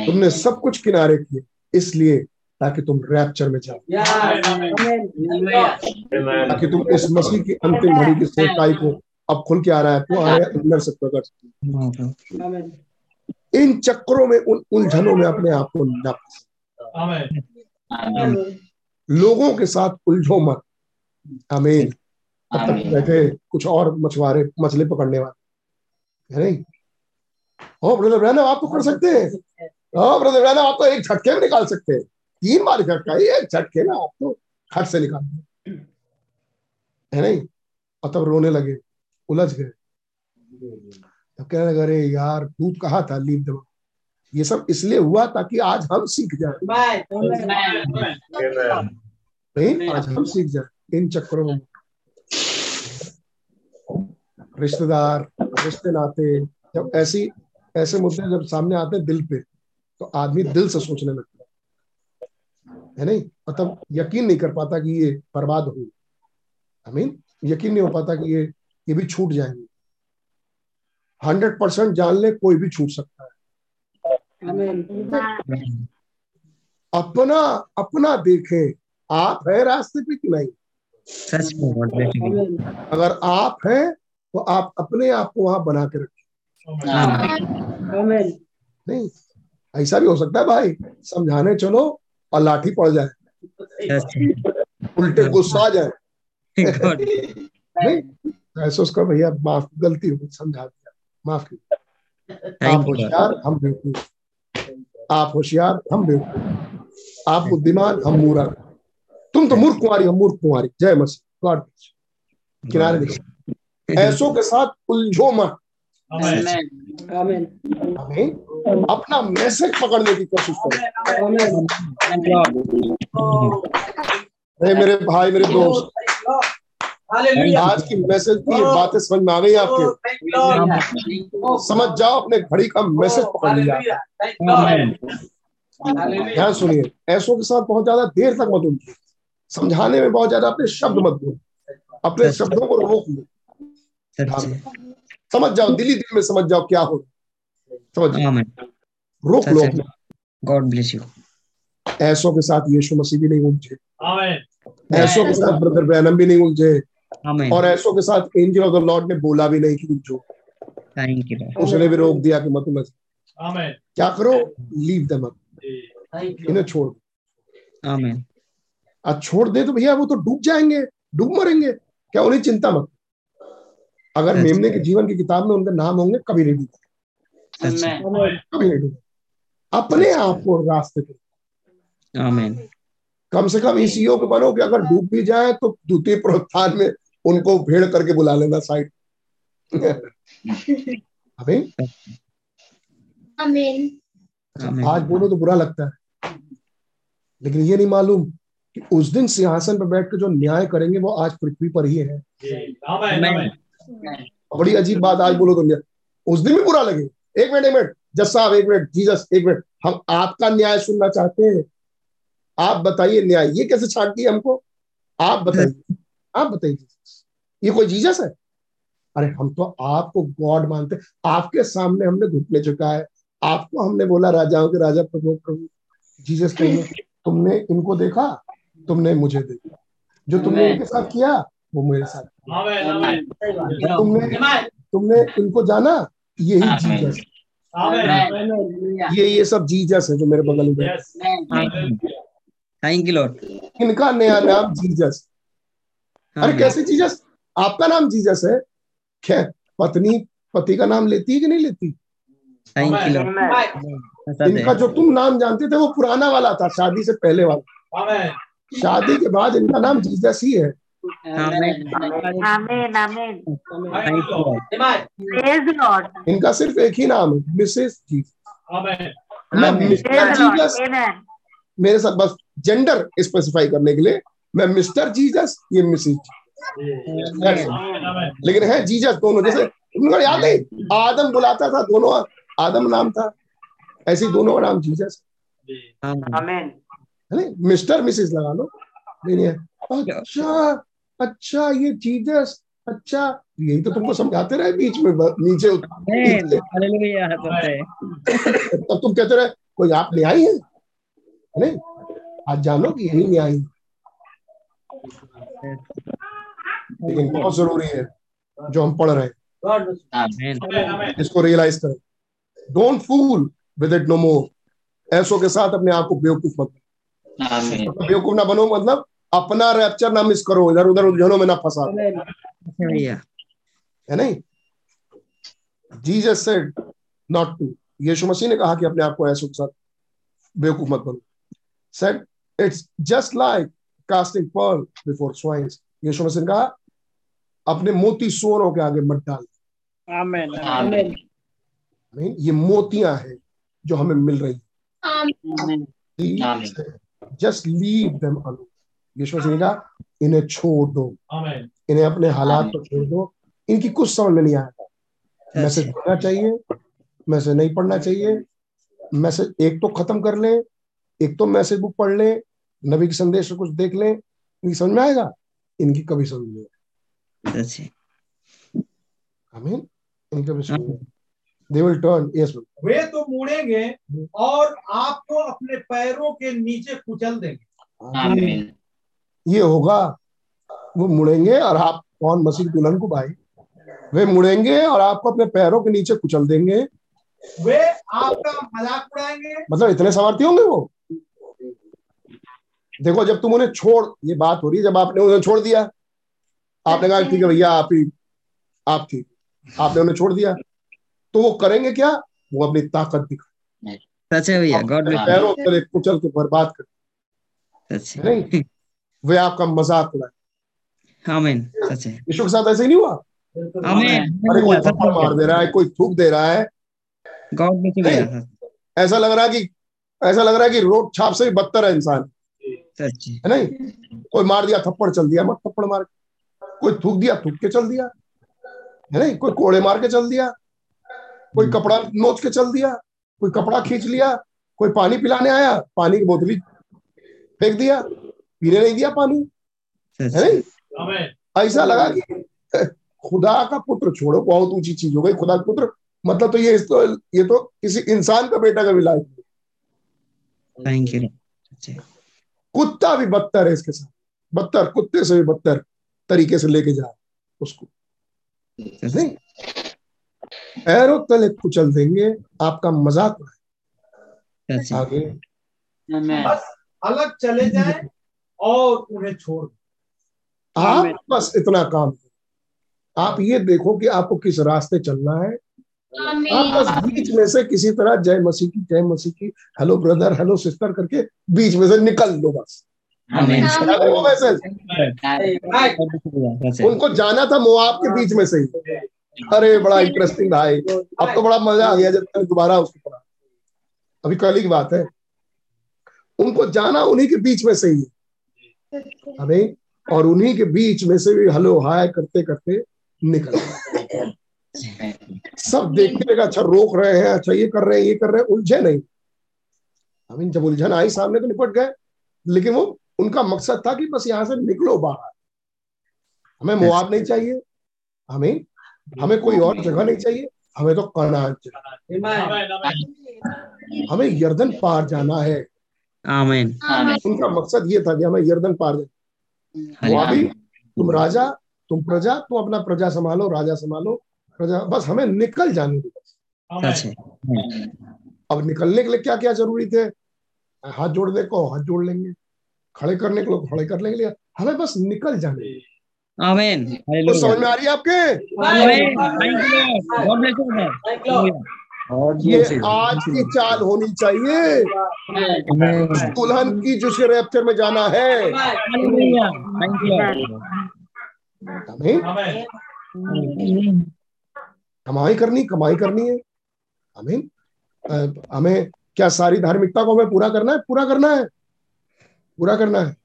तुमने सब कुछ किनारे किए इसलिए ताकि तुम रैप्चर में जाओ, ताकि तुम इस मसीह की अंतिम घड़ी की सच्चाई को अब खुल के आ रहा है, तो आ रहा है अंदर से प्रकट। इन चक्करों में, उन उलझनों में अपने आप को ना फंसाओ, लोगों के साथ उलझो मत, आमीन। तब तक बैठे कुछ और मछुआरे मछली पकड़ने वाले, है नहीं? ओ ब्रदर ब्रैनम, आप तो कर सकते हैं, ओ ब्रदर ब्रैनम, आप तो एक झटके में निकाल सकते हैं, 3 बार झटका, एक झटके में आप तो खट से निकाल दो, है नहीं? और तब रोने लगे, उलझ गए, तब कहने लगे अरे यार दूध कहा था लीव दवा। ये सब इसलिए हुआ ताकि आज हम सीख जाए, नहीं, आज हम सीख जाए। इन चक्करों में रिश्तेदार, रिश्ते नाते, जब ऐसी ऐसे मुद्दे जब सामने आते हैं दिल पे, तो आदमी दिल से सोचने लगता है नहीं, और तब यकीन नहीं कर पाता कि ये बर्बाद हो, आमीन, यकीन नहीं हो पाता कि ये भी छूट जाएंगे। 100% जान ले कोई भी छूट सकता है। अपना अपना देखे, आप है रास्ते पे कि नहीं। सच में अगर आप है तो आप अपने आप को वहां बना के रखें। नहीं, ऐसा भी हो सकता है भाई, समझाने चलो और लाठी पड़ जाए, उल्टे गुस्सा आ जाए, ऐसा उसका भैया माफ, गलती हो, समझा दिया, माफ कीजिए। आप होशियार, हम बेवकूफ, आप होशियार, हम बेवकूफ, आप बुद्धिमान, हम मूर्ख, तुम तो मूर्ख कुंवारी, हम मूर्ख कुंवारी। जय मसीह, गॉड ब्लेस। किनारे देख, ऐसों के साथ उलझो मत, अपना मैसेज पकड़ने की कोशिश करो। मेरे भाई, मेरे दोस्त, आज की मैसेज की बातें समझ में आ गई आपके, समझ जाओ अपने घड़ी का मैसेज पकड़ लिया। ध्यान सुनिए, ऐसों के साथ बहुत ज्यादा देर तक मत उलझो, समझाने में बहुत ज्यादा अपने शब्द मत बोलो, अपने शब्दों को रोक लो, समझ जाओ, दिली दिल में समझ जाओ क्या हो, समझ जाओ, रोक लो। God bless you. ऐसों के साथ यीशु मसीह भी नहीं उलझे, ऐसों के साथ ब्रदर ब्रैनम भी नहीं उलझे, और ऐसों के साथ एंजल ऑफ द लॉर्ड ने बोला भी नहीं कि उलझो, उसने भी रोक दिया कि मत उलझो। क्या करो, लीव देम अलोन, इन्हें छोड़ दो। आमीन। आज छोड़ दे तो भैया वो तो डूब जाएंगे, डूब मरेंगे, क्या उन्हें चिंता मत। अगर मेमने के जीवन की किताब में उनके नाम होंगे, कभी नहीं डूबा, कभी नहीं डूबा। अपने आप को रास्ते पे, आमीन, कम से कम इस योग बनो कि अगर डूब भी जाए तो द्वितीय प्रोत्थान में उनको भेड़ करके बुला लेना साइड। आमीन। आज बोलो तो बुरा लगता है, लेकिन ये नहीं मालूम कि उस दिन सिंहासन पर बैठ कर जो न्याय करेंगे वो आज पृथ्वी पर ही है। बड़ी अजीब बात आज बोलो तुम। उस दिन भी बुरा लगे। एक मिनट जज साहब, एक मिनट जीजस, एक मिनट, हम आपका न्याय सुनना चाहते हैं, आप बताइए न्याय। ये कैसे छाट दिया हमको, आप बताइए, आप बताइए, ये कोई जीजस है? अरे हम तो आपको गॉड मानते हैं, आपके सामने हमने घुटने झुकाए, आपको हमने बोला राजाओं के राजा, प्रभु प्रभु जीसस कहिए। तुमने इनको देखा, तुमने मुझे देखा, जो तुमने इनके साथ किया वो मेरे साथ किया। तुमने इनको जाना, यही जीसस, ये सब जीसस है जो मेरे बगल में। Thank you Lord. इनका नया नाम जीसस। अरे कैसे जीसस? आपका नाम जीसस है। खैर, पत्नी पति का नाम लेती है कि नहीं लेती? इनका जो तुम नाम जानते थे वो पुराना वाला था, शादी से पहले वाला। शादी के बाद इनका नाम जीसस ही है। इनका सिर्फ एक ही नाम है, मिसेस जीसस। मेरे साथ बस जेंडर स्पेसिफाई करने के लिए मैं मिस्टर जीसस, ये मिसेस। लेकिन है जीसस दोनों। जैसे याद है आदम बुलाता था, दोनों आदम नाम था, ऐसे दोनों का नाम जीसस। आमीन। मिस्टर मिसेस लगा लो। अच्छा ये जीसस, अच्छा यही तो तुमको समझाते रहे बीच में, नीचे तब तुम कहते रहे कोई आप न्यायी है नहीं? आज जानो कि यही न्यायी है। लेकिन बहुत जरूरी है जो हम पढ़ रहे हैं, इसको रियलाइज करें। Don't fool with it no more. ऐसो के साथ अपने आप को बेवकूफ मत बनो। बेवकूफ ना बनो मतलब अपना रैप्चर ना मिस करो, इधर उधर उलझनों में ना फंसा, है नहीं? Jesus said not to. यीशु मसीह ने कहा कि अपने आप को ऐसो के साथ बेवकूफ मत बनो। Said it's just like casting pearl before swine. यीशु मसीह ने कहा अपने मोती सोरों के आगे मत डाल। आमीन आमीन। ये मोतियां हैं जो हमें मिल रही हैं। Just leave them alone. यीशु मसीह ने कहा इन्हें छोड़ दो, इन्हें अपने हालात पर छोड़ दो। इनकी कुछ समझ में नहीं आएगा। मैसेज पढ़ना चाहिए, मैसेज नहीं पढ़ना चाहिए, मैसेज एक तो खत्म कर लें, एक तो मैसेज बुक पढ़ लें, नबी के संदेश कुछ देख लें, इनकी समझ में आएगा? इनकी कभी समझ नहीं। वे तो मुड़ेंगे और आपको अपने पैरों के नीचे कुचल देंगे। आमीन। ये होगा, वो मुड़ेंगे और आप कौन मसीह दुल्हन को भाई, वे मुड़ेंगे और आपको अपने पैरों के नीचे कुचल देंगे। वे आपका मजाक उड़ाएंगे। मतलब इतने समर्थी होंगे वो। देखो जब तुम उन्हें छोड़, ये बात हो रही है जब आपने उन्हें छोड़ दिया, आपने कहा ठीक है भैया आप ही, आप ठीक, आपने उन्हें छोड़ दिया, तो वो करेंगे क्या? वो अपनी ताकत दिखाएंगे। सच है भैया, गॉड ब्लेस। पैरों पर कुचल के बर्बाद कर। सच है। वे आपका मजाक उड़ाएंगे। आमीन। सच है। यीशु के साथ ऐसे ही नहीं हुआ? आमीन। अरे कोई थप्पड़ मार दे रहा है, कोई थूक दे रहा है, गॉड ब्लेस। ऐसा लग रहा है कि रोड छाप से भी बदतर है इंसान, है नहीं? कोई मार दिया थप्पड़, चल दिया, मत थप्पड़ मार। कोई थूक दिया, थूक के चल दिया, है नहीं? कोई कोड़े मार के चल दिया, कोई कपड़ा नोच के चल दिया, कोई कपड़ा खींच लिया, कोई पानी पिलाने आया, पानी की बोतली फेंक दिया, पीने नहीं दिया पानी, है नहीं? ऐसा लगा कि खुदा का पुत्र, छोड़ो बहुत ऊंची चीज हो गई, खुदा का पुत्र मतलब तो ये तो किसी इंसान का बेटा का विलाज। कुत्ता भी बदतर है इसके साथ, बदतर, कुत्ते से भी बदतर तरीके से लेके जाए उसको। नहीं, पैरों तले कुचल देंगे, आपका मजाक आगे। बस अलग चले जाए और उन्हें छोड़ दो। आप बस इतना काम करो, आप ये देखो कि आपको किस रास्ते चलना है। आप बस बीच में से किसी तरह जय मसीह की, हेलो ब्रदर, हेलो सिस्टर करके बीच में से निकल दो बस। उनको जाना था मोआब के बीच में से ही। अरे बड़ा इंटरेस्टिंग भाई, अब तो बड़ा मजा आ गया जब मैंने दोबारा उसको पढ़ा, अभी कल की बात है। उनको जाना उन्हीं के बीच में से ही है, और उन्हीं के बीच में से भी हेलो हाय करते करते निकल सब देखते रहेगा, अच्छा रोक रहे हैं, अच्छा ये कर रहे हैं, उलझे नहीं। आई मीन जब उलझन आई सामने तो निपट गए, लेकिन वो उनका मकसद था कि बस यहाँ से निकलो बाहर, हमें मुआब नहीं चाहिए, हमें हमें कोई और जगह नहीं चाहिए, हमें तो कनान चाहिए, हमें यर्दन पार जाना है। आमीन। उनका मकसद ये था कि हमें यर्दन पार जाना, तुम राजा तुम प्रजा, तुम अपना प्रजा संभालो, राजा संभालो प्रजा, बस हमें निकल जाने दो। अब निकलने के लिए क्या क्या जरूरी थे? हाथ जोड़ने को हाथ जोड़ लेंगे, खड़े करने के लिए खड़े करने के लिए, हमें बस निकल जाने। आमीन। समझ में आ रही है आपके? ये आज की चाल होनी चाहिए दुल्हन की जिसके रैप्चर में जाना है। हमें कमाई करनी है, आमीन। हमें क्या सारी धार्मिकता को हमें पूरा करना है, पूरा करना है, पूरा करना है।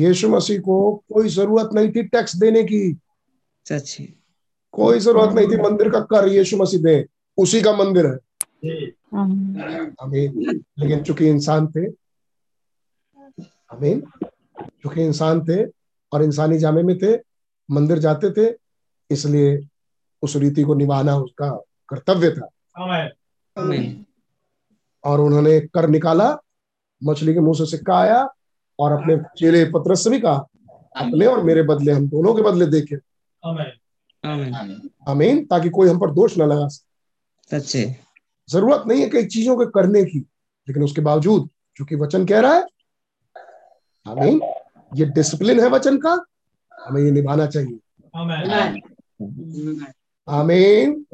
यीशु मसीह को कोई जरूरत नहीं थी टैक्स देने की, सच्ची कोई जरूरत नहीं थी। मंदिर का कर यीशु मसीह दे, उसी का मंदिर है, आमीन। लेकिन चूंकि इंसान थे, आमीन, चूंकि इंसान थे और इंसानी जामे में थे, मंदिर जाते थे, इसलिए उस रीति को निभाना उसका कर्तव्य था। आमीन। और उन्होंने कर निकाला, मछली के मुंह से सिक्का आया, और अपने चेले पतरस भी कहा अपने और मेरे बदले, हम दोनों के बदले देखे। आमीन। ताकि कोई हम पर दोष ना लगा सके। सच्चे जरूरत नहीं है कई चीजों के करने की, लेकिन उसके बावजूद चूंकि वचन कह रहा है, आमीन, ये डिसिप्लिन है वचन का, हमें ये निभाना चाहिए। आमीन।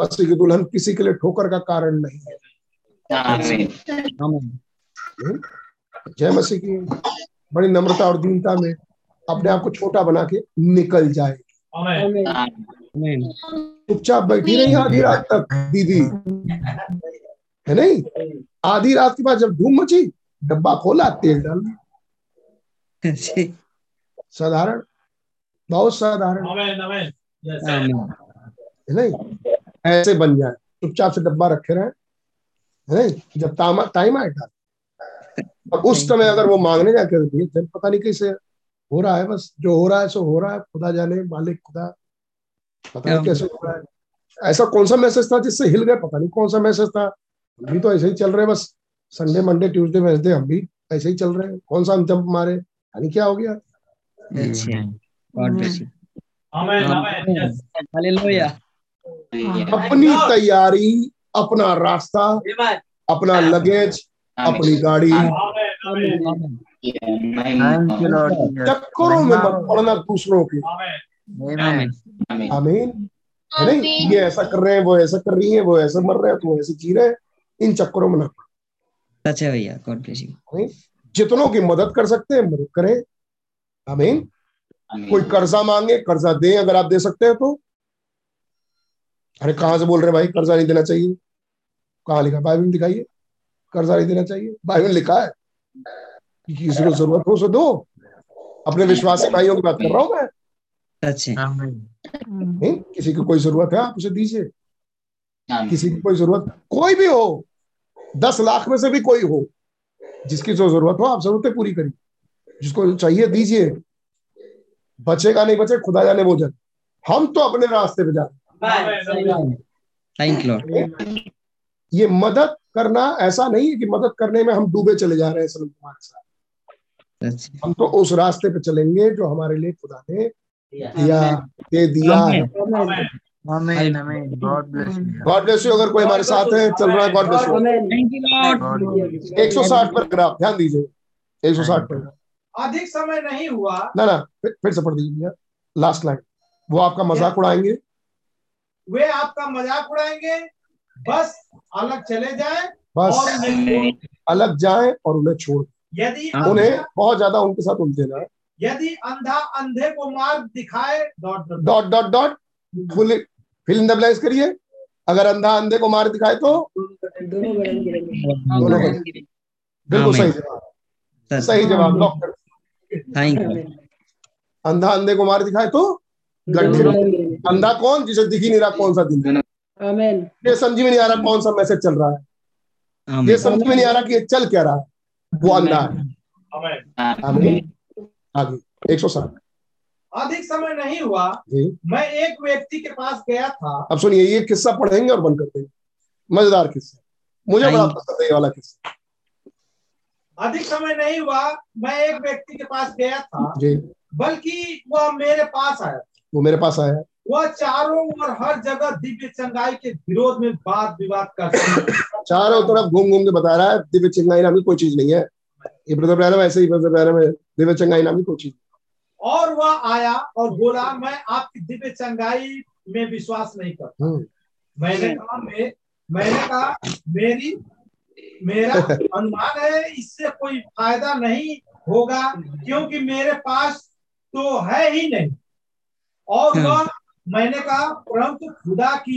मसीह की दुल्हन किसी के लिए ठोकर का कारण नहीं है। जय मसीह की। बड़ी नम्रता और दीनता में अपने आप को छोटा बना के निकल जाए। चुपचाप बैठी रही आधी रात तक दीदी, है नहीं? आधी रात के बाद जब धूम मची, डब्बा खोला, तेल डाल। साधारण, बहुत साधारण, है नहीं? ऐसे बन जाए, चुपचाप से डब्बा रखे रहे, है नहीं? जब टाइम आएगा, और उस समय अगर वो मांगने जाकर जब पता नहीं कैसे हो रहा है, बस जो हो रहा है सो हो रहा है, खुदा जाने, मालिक खुदा पता नहीं कैसे हो रहा है। ऐसा कौन सा मैसेज था जिससे हिल गए? पता नहीं कौन सा मैसेज था। हम भी तो ऐसे ही चल रहे हैं, बस संडे मंडे ट्यूसडे वेंसडे हम भी ऐसे ही चल रहे हैं। कौन सा हम जब मारे, यानी क्या हो गया? अपनी तैयारी, अपना रास्ता, अपना लगेज, अपनी गाड़ी, चक्करों में मत पड़ना दूसरों के। आमीन। नहीं, ये ऐसा कर रहे हैं, वो ऐसा कर रही है, वो ऐसा मर रहे हैं, वो ऐसे जी रहे हैं, इन चक्करों में न पड़ो। अच्छा भैया, गॉड ब्लेस यू। जितनों की मदद कर सकते हैं मदद करें। आमीन। कोई कर्जा मांगे, कर्जा दें अगर आप दे सकते हैं तो। अरे कहाँ से बोल रहे भाई, कर्जा नहीं देना चाहिए? कहाँ लिखा? बाइबल में दिखाइए कर्जा नहीं देना चाहिए। बाइबल लिखा है कि किसी को जरूरत हो सो दो। अपने विश्वासी भाइयों की बात कर रहा हूँ मैं। नहीं, किसी को कोई जरूरत है आप उसे दीजिए। किसी की कोई जरूरत, कोई भी हो, 10 लाख में से भी कोई हो, जिसकी जो जरूरत हो आप जरूरतें पूरी करिए, जिसको चाहिए दीजिए। बचेगा नहीं बचे, खुदा जाने वो जाने, हम तो अपने रास्ते पे जाए। ये मदद करना ऐसा नहीं है कि मदद करने में हम डूबे चले जा रहे हैं। सलम तुम्हारे साथ, हम तो उस रास्ते पे चलेंगे जो हमारे लिए खुदा ने दिया, दे दिया। God bless you. अगर कोई हमारे साथ है चल रहा है, गॉड ब्लेस यू। 160 पर ग्राफ ध्यान दीजिए, 160 पर। अधिक समय नहीं हुआ ना, फिर से पढ़ दीजिए लास्ट लाइन। वो आपका मजाक उड़ाएंगे, वे आपका मजाक उड़ाएंगे, बस अलग चले जाएं, बस अलग जाएं और उन्हें छोड़। यदि उन्हें बहुत ज्यादा उनके साथ उलझे ना, यदि अंधा अंधे को मार्ग दिखाए ... फिल इन द ब्लैंक्स करिए। अगर अंधा अंधे को मार्ग दिखाए तो दोनों बिल्कुल सही जवाब, सही जवाब डॉक्टर। अंधा अंधे को मार दिखाए तो गड्ढे में। अंधा कौन? जिसे दिख ही नहीं रहा कौन सा दिन। आमीन। ये समझ में नहीं आ रहा कौन सा मैसेज चल रहा है, ये समझ में नहीं आ रहा कि ये चल क्या रहा है, वो अंधा है। आमीन। आगे 107। अधिक समय नहीं हुआ मैं एक व्यक्ति के पास गया था। अब सुनिए ये किस्सा पढ़ेंगे और बंद कर देंगे, मजेदार किस्सा, मुझे बड़ा पसंद है ये वाला किस्सा। अधिक समय नहीं हुआ मैं एक व्यक्ति के पास गया था बल्कि वह मेरे पास आया। वो मेरे पास आया। वह चारों ओर हर जगह दिव्य चंगाई के विरोध में वाद विवाद करता। चारों तरफ घूम घूम के बता रहा है दिव्य चंगाई नाम की कोई चीज नहीं है, ये ब्रदर ऐसे ही ब्रदर में दिव्य चंगाई नाम की कोई चीज। और वह आया और बोला मैं आपकी दिव्य चंगाई में विश्वास नहीं करता। मैंने कहा मेरा अनुमान है इससे कोई फायदा नहीं होगा क्योंकि मेरे पास तो है ही नहीं। और वह मैंने कहा परंतु खुदा की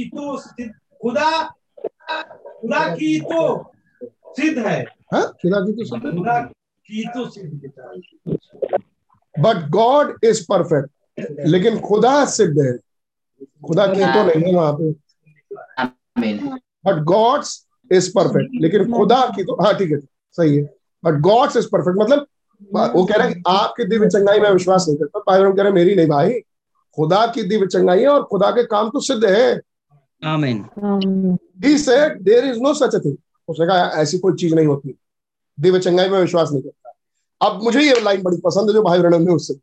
तो सिद्ध है। बट गॉड इज परफेक्ट, लेकिन खुदा सिद्ध है, खुदा की तो नहीं है वहां पे। बट गॉड्स इज परफेक्ट, लेकिन खुदा की तो, हाँ ठीक है सही है। बट गॉड्स इज परफेक्ट मतलब वो कह रहा है आपकी दिव्य चंगाई में विश्वास नहीं करता। पायलट कह रहे मेरी नहीं भाई, खुदा की दिव्य चंगाई है और खुदा के काम तो सिद्ध है। आमीन। He said there is no such a thing, उसने कहा ऐसी कोई चीज नहीं होती, दिव्य चंगाई में विश्वास नहीं करता। अब मुझे ये लाइन बड़ी पसंद है जो भाई ब्रणम ने उससे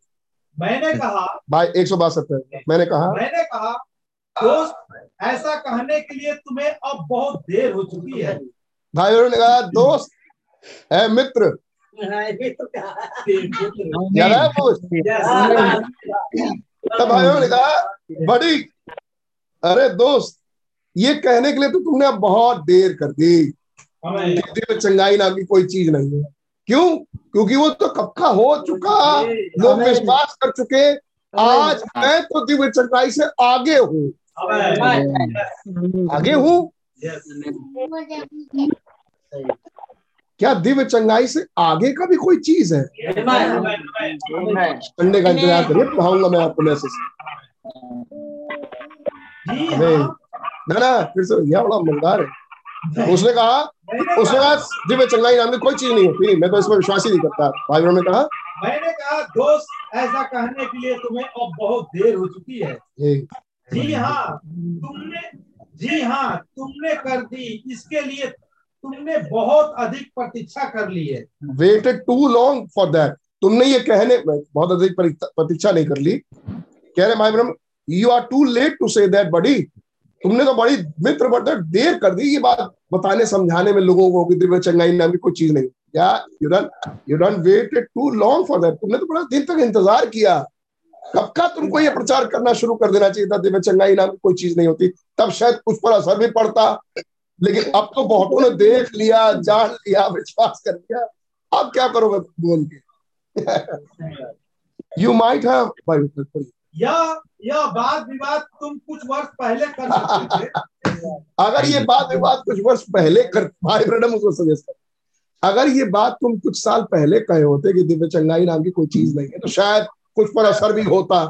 मैंने कहा भाई 162 है। मैंने कहा दोस्त ऐसा कहने के लिए तुम्हें अब बहुत देर हो चुकी है। भाई ब्रणम ने कहा दोस्त है मित्र तब भाइयों ने कहा बड़ी अरे दोस्त ये कहने के लिए तो तुमने अब बहुत देर कर दी दिव्य चंगाई नाम की कोई चीज नहीं है। क्यों? क्योंकि वो तो कब का हो चुका, लोग विश्वास कर चुके। आज मैं तो दिव्य चंगाई से आगे हूँ। क्या दिव्य चंगाई से आगे का भी कोई चीज है? संडे का इंतजार करिए, पढ़ाऊंगा मैं आपको मैसेज। ना फिर से यह बड़ा मजेदार है। उसने कहा दिव्य चंगाई नाम की कोई चीज नहीं होती, मैं तो इसमें विश्वास ही नहीं करता। भाई ब्रदर ने कहा मैंने कहा दोस्त ऐसा कहने के लिए तुम्हें अब बहुत देर हो चुकी है। जी हाँ तुमने कर दी, इसके लिए तुमने बहुत अधिक प्रतीक्षा कर ली है। Waited too long for that, तुमने ये कहने बहुत अधिक प्रतीक्षा नहीं कर ली। कह रहे my brother you are too late to say that बड़ी, तुमने तो बड़ी मित्र बदर देर कर दी ये बात बताने समझाने में लोगों को कि दिव्य चंगाई नाम की कोई चीज नहीं। या you don't waited too long for that, तुमने तो बड़ा दिन तक इंतजार किया। कब का तुमको ये प्रचार करना शुरू कर देना चाहिए था दिव्य चंगाई नाम की कोई चीज नहीं होती, तब शायद उस पर असर भी पड़ता। लेकिन अब तो बहुतों ने देख लिया, जान लिया, विश्वास कर लिया, अब क्या करोगे बोल के। यू माइट हैव यह बात विवाद तुम कुछ वर्ष पहले कर सकते थे। अगर ये बात विवाद कुछ वर्ष पहले कर, भाई ब्रदर उसको सजेस्ट कर, अगर ये बात तुम कुछ साल पहले कहे होते कि दिव्य चंगाई नाम की कोई चीज नहीं है तो शायद कुछ पर असर भी होता।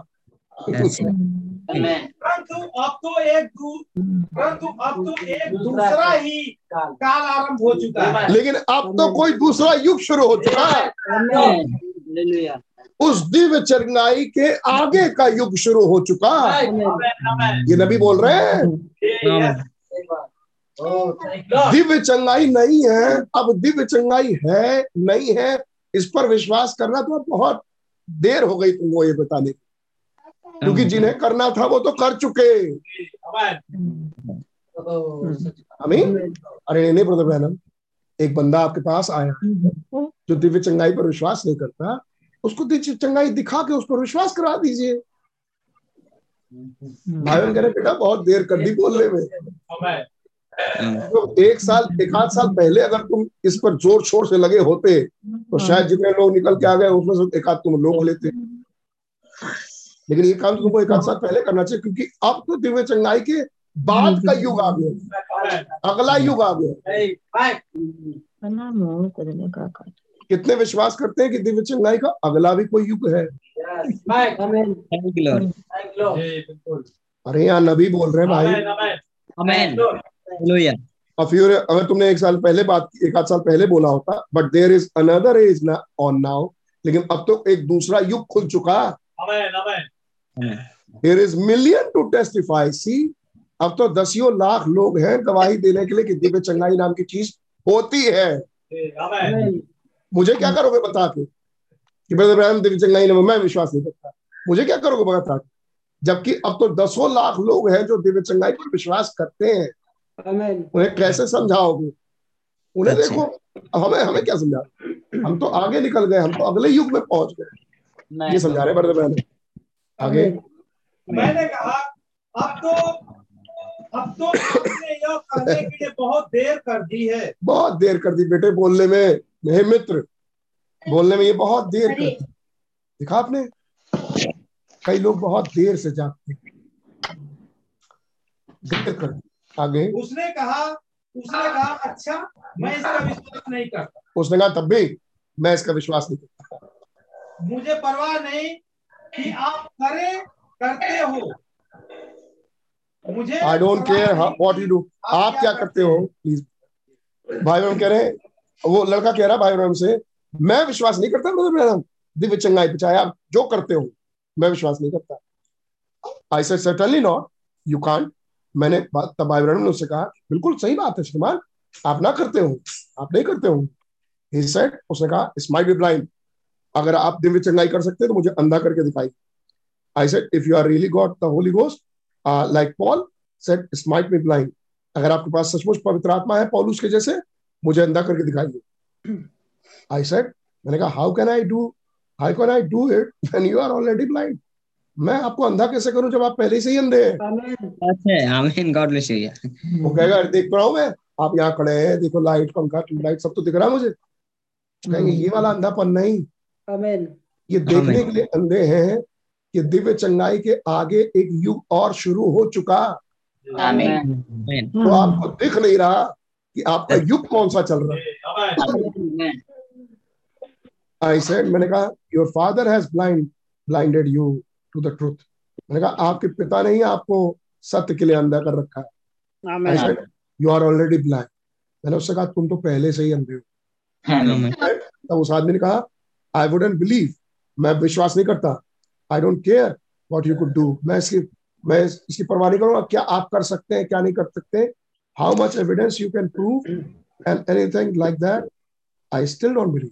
परंतु अब तो एक दूसरा ही काल आरंभ हो चुका है। लेकिन अब तो कोई दूसरा युग शुरू हो चुका है, उस दिव्य चंगाई के आगे का युग शुरू हो चुका। ये नबी बोल रहे हैं दिव्य चंगाई नहीं है, अब दिव्य चंगाई है नहीं है इस पर विश्वास करना तो बहुत देर हो गई तुमको ये बताने की, क्योंकि जिन्हें करना था वो तो कर चुके। आमीन। अरे नहीं ब्रदर बहन, एक बंदा आपके पास आया जो दिव्य चंगाई पर विश्वास नहीं करता, उसको दिव्य चंगाई दिखा के उस पर विश्वास करा दीजिए। भाई कह रहे बेटा बहुत देर कर दी बोलने में, तो एक आध साल पहले अगर तुम इस पर जोर शोर से लगे होते तो शायद जितने लोग निकल के आ गए उसमें से एक आध तुम लोग लेते। लेकिन ये काम तुमको एक आध साल पहले करना चाहिए, क्योंकि अब तो दिव्य चंगाई के बाद का युग आ गया, अगला युग आ गया। कितने विश्वास करते हैं कि दिव्य चंगाई का अगला भी कोई युग है। अरे यहाँ नबी बोल रहे हैं भाई। आमीन। हालेलुया। अगर तुमने एक आध साल पहले बोला होता, but there is another is on now, लेकिन अब तो एक दूसरा युग खुल चुका। There is million to testify. See, अब तो दसियों लाख लोग हैं गवाही देने के लिए कि दिव्य चंगाई नाम की चीज होती है। मुझे क्या करोगे बता के कि ब्रदर दिव्य चंगाई नाम मैं विश्वास नहीं करता, मुझे क्या करोगे बता के? जबकि अब तो दसों लाख लोग हैं जो दिव्य चंगाई पर विश्वास करते हैं। उन्हें कैसे समझाओगे? उन्हें देखो, हमें क्या समझा? हम तो आगे निकल गए, हम तो अगले युग में पहुंच गए। ये समझा रहे ब्रदर बहन आगे। मैंने कहा अब तो तुमने यह करने के लिए बहुत देर कर दी बेटे। बोलने में मेरे मित्र, बोलने में ये बहुत देर कर दी। देखा आपने, कई लोग बहुत देर से जागते हैं। आगे उसने कहा अच्छा मैं इसका विश्वास नहीं करता। उसने कहा तब भी मैं इसका विश्वास नहीं करता, मुझे परवाह नहीं कि आप करते हो, मुझे I don't care what you do, आप क्या करते हो। प्लीज भाई बहन कह रहे हैं, वो लड़का कह रहा भाई बहन से, मैं विश्वास नहीं करता मैडम दिव्य चंगाई पे, चाहे आप जो करते हो मैं विश्वास नहीं करता। I said certainly not, you can't. मैंने तबायरन ने उससे कहा बिल्कुल सही बात है श्रीमान, आप ना करते हो, आप नहीं करते हो। He said, उसने कहा इट्स माय बी ब्लाइंड, अगर आप दिव्य चंगाई कर सकते हैं तो मुझे अंधा करके दिखाई। I said if you are really got the Holy Ghost like Paul said it's might be blind, अगर आपके पास सचमुच पवित्र आत्मा है पौलुस के जैसे, मुझे अंधा करके दिखाइए। आई सेड, मैंने कहा how can I do it when you are already blind, मैं आपको अंधा कैसे करूं जब आप पहले ही से ही अंधे हैं। वो कहेगा देख पा रहा हूं मैं, आप यहाँ खड़े हैं, देखो लाइट पंखा ट्यूबलाइट सब तो दिख रहा है मुझे। कहेंगे ये वाला अंधापन नहीं, आमीन, ये देखने के लिए अंधे हैं कि दिव्य चंगाई के आगे एक युग और शुरू हो चुका। आमीन। तो आपको दिख नहीं रहा कि आपका युग कौन सा चल रहा है। आई सेड, मैंने कहा your father has blinded you to the truth, मैंने कहा आपके पिता ने ही आपको सत्य के लिए अंधा कर रखा है। I said you are already blind, मैंने उससे कहा तुम तो पहले से ही अंधे हो। तब उस आदमी ने कहा आई वुडंट बिलीव, मैं विश्वास नहीं करता। I don't care what you could do, मैं इसकी परवाह नहीं करूंगा क्या आप कर सकते हैं क्या नहीं कर सकते। How much evidence you can prove and anything like that, I still don't believe.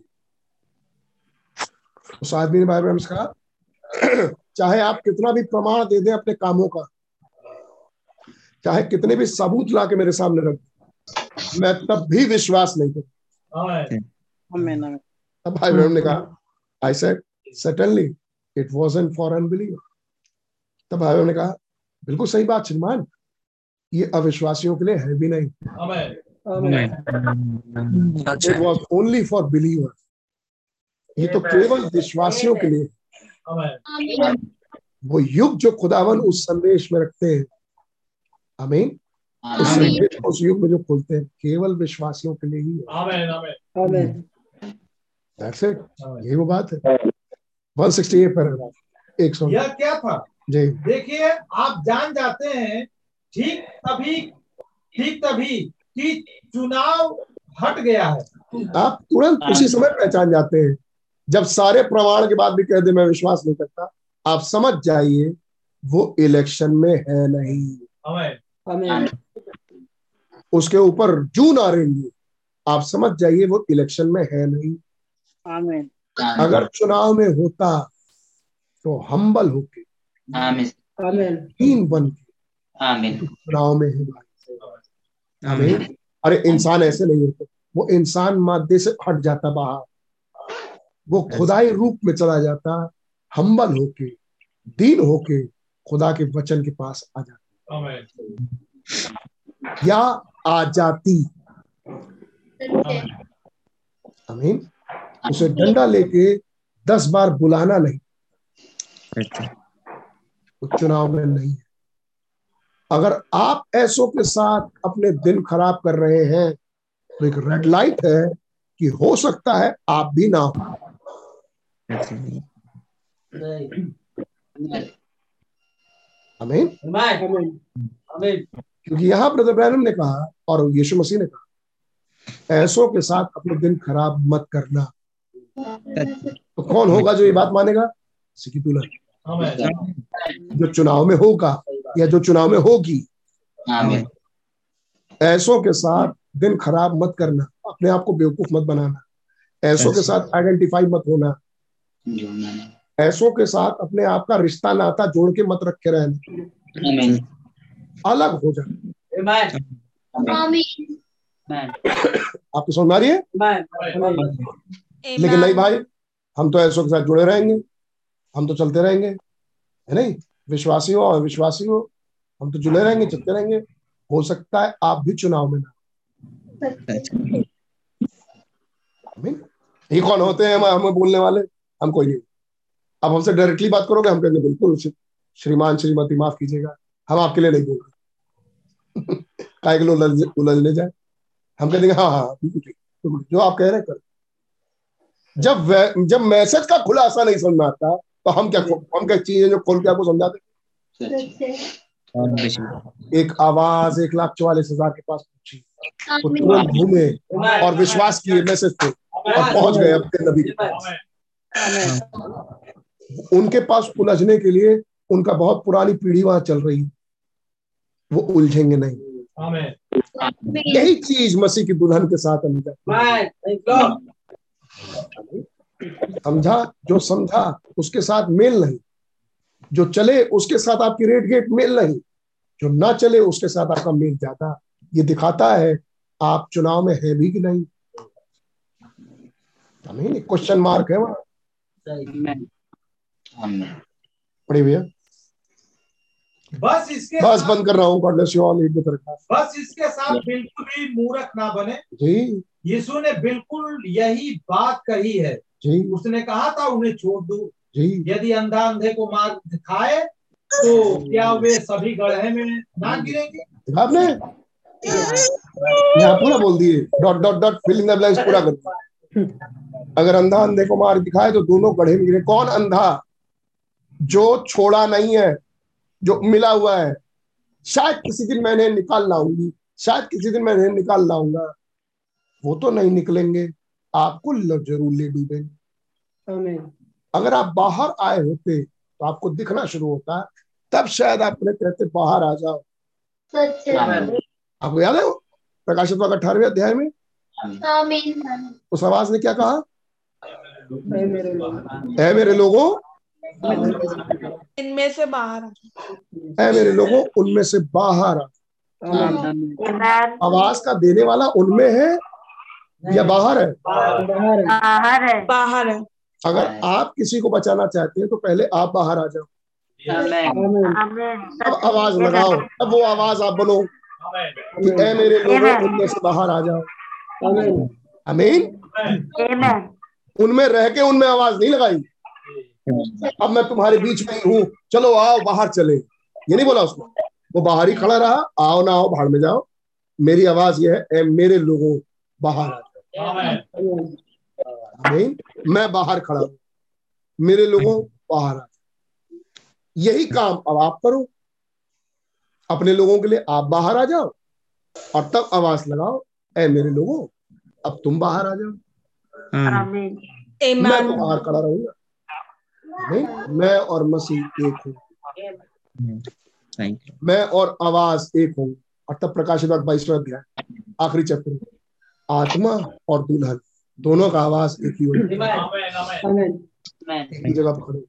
उस आदमी ने बारे में कहा चाहे आप कितना भी प्रमाण दे दें अपने कामों का, चाहे कितने भी सबूत लाके मेरे सामने रख, मैं तब भी विश्वास नहीं करूं। तब भाई ब्रह्म ने कहा I said certainly it wasn't for unbeliever. तब भाई ब्रह्म ने कहा बिल्कुल सही बात श्रीमान, ये अविश्वासियों के लिए है भी नहीं, it was only for believer, ये तो केवल विश्वासियों के लिए, वो युग जो खुदावन उस संदेश में रखते हैं। आमीन। उस युग में जो खुलते हैं केवल विश्वासियों के लिए ही। आमीन। दैट्स इट, यही वो बात है। 168 पैराग्राफ 100। यह क्या था जी? देखिए आप जान जाते हैं ठीक तभी कि चुनाव हट गया है। आप तुरंत उसी समय पहचान जाते हैं जब सारे प्रमाण के बाद भी कह दे मैं विश्वास नहीं करता, आप समझ जाइए वो इलेक्शन में है नहीं। आमीन। उसके ऊपर जू नारेंगे, आप समझ जाइए वो इलेक्शन में है नहीं। आमीन। अगर चुनाव में होता तो हम्बल होके, आमीन, आमीन, बन के, आमीन, चुनाव में है। आमीन। अरे इंसान ऐसे नहीं होते, वो इंसान मादे से हट जाता बाहर, वो खुदाई रूप में चला जाता, हम्बल होके दीन होके खुदा के वचन के पास आ जाता या आ जाती। आमीन। उसे डंडा लेके 10 बार बुलाना नहीं, वो चुनाव में नहीं है। अगर आप ऐसों के साथ अपने दिन खराब कर रहे हैं तो एक रेड लाइट है कि हो सकता है आप भी ना हो। आमीन आमीन। क्योंकि यहाँ ब्रदर ब्रैनम ने कहा और यीशु मसीह ने कहा ऐसों के साथ अपने दिन खराब मत करना। तो कौन होगा जो ये बात मानेगा? जो चुनाव में होगा या जो चुनाव में होगी। ऐसों के साथ दिन खराब मत करना, अपने आप को बेवकूफ मत बनाना, ऐसों के साथ आइडेंटिफाई मत होना, ऐसों के साथ अपने आप का रिश्ता नाता जोड़ के मत रखे रहना, अलग हो जाना। आपको समझ आ रही है? लेकिन नहीं भाई, हम तो ऐसों के साथ जुड़े रहेंगे, हम तो चलते रहेंगे, है नहीं? विश्वासी हो और विश्वासी हो, हम तो जुड़े रहेंगे, चलते रहेंगे। हो सकता है आप भी चुनाव में ना। ये कौन होते हैं हमें बोलने वाले? हम कोई नहीं। अब हमसे डायरेक्टली बात करोगे, हम कहेंगे बिल्कुल श्रीमान श्रीमती माफ कीजिएगा, हम आपके लिए नहीं बोल रहे। काहे के लिए उलझने जाए? हम कह देंगे हाँ हाँ बिल्कुल ठीक, जो आप कह रहे कर। जब मैसेज का खुलासा नहीं समझ में आता तो हम क्या चीजें जो खोल के आपको समझा दें। एक आवाज 1,44,000 के पास पहुंची, घूमे और विश्वास किए मैसेज पे और पहुंच गए अपने नबी के पास। उनके पास उलझने के लिए उनका बहुत पुरानी पीढ़ी वहां चल रही, वो उलझेंगे नहीं। यही चीज मसीह की दुल्हन के साथ समझा। जो समझा उसके साथ मेल नहीं, जो चले उसके साथ आपकी रेट गेट मेल नहीं, जो ना चले उसके साथ आपका मेल ज्यादा। ये दिखाता है आप चुनाव में है भी कि नहीं। आमीन, क्वेश्चन मार्क है वहां। पढ़िए भैया, बस बंद कर रहा हूँ। God bless you all. बस इसके साथ बिल्कुल भी मूर्ख ना बने। जी, यीशु ने बिल्कुल यही बात कही है। जी, उसने कहा था उन्हें छोड़ दो। जी, यदि अंधा अंधे को मार्ग दिखाए तो क्या वे सभी गड्ढे में ना गिरेंगे? आपने यहाँ पूरा बोल दिए, dot dot dot filling the blanks पूरा कर। अगर अंधा अंधे को मार्ग दिखाए तो दोनों गड्ढे में गिरे। कौन अंधा? जो छोड़ा नहीं है, जो मिला हुआ है। शायद किसी दिन मैं इन्हें निकाल लाऊंगी, शायद किसी दिन मैं इन्हें निकाल लाऊंगा। वो तो नहीं निकलेंगे, आपको जरूर ले डूबेंगे। अगर आप बाहर आए होते तो आपको दिखना शुरू होता, तब शायद आप कहते बाहर आ जाओ। आपको याद है प्रकाशित 18वें अध्याय में उस आवाज ने क्या कहा? ऐ मेरे लोगों इनमें से बाहर आ, ऐ मेरे लोगों उनमें से बाहर आ। आवाज का देने वाला उनमें है या बाहर है? बाहर है, बाहर है। अगर आप किसी को बचाना चाहते हैं तो पहले आप बाहर आ जाओ, तब आवाज लगाओ, तब वो आवाज आप बनो कि ऐ मेरे लोगों उनमें से बाहर आ जाओ। आमीन। उनमें रह के उनमें आवाज नहीं लगाई, अब मैं तुम्हारे बीच में ही हूँ, चलो आओ बाहर चले, ये नहीं बोला उसको। वो बाहर ही खड़ा रहा, आओ ना आओ बाहर में जाओ, मेरी आवाज ये है, ए मेरे लोगों बाहर आ जाओ। आमीन, मैं बाहर खड़ा हूँ, मेरे लोगों बाहर आ जाओ। यही काम अब आप करो, अपने लोगों के लिए आप बाहर आ जाओ और तब आवाज लगाओ, ऐ मेरे लोगों अब तुम बाहर आ जाओ। आमीन, मैं तो बाहर खड़ा रहूंगा। मैं और मसीह एक हूँ, मैं और आवाज एक हूँ। और तब प्रकाशित 22वां अध्याय आखिरी चैप्टर, आत्मा और दुल्हन दोनों का आवाज एक ही होगी, जगह पकड़ो।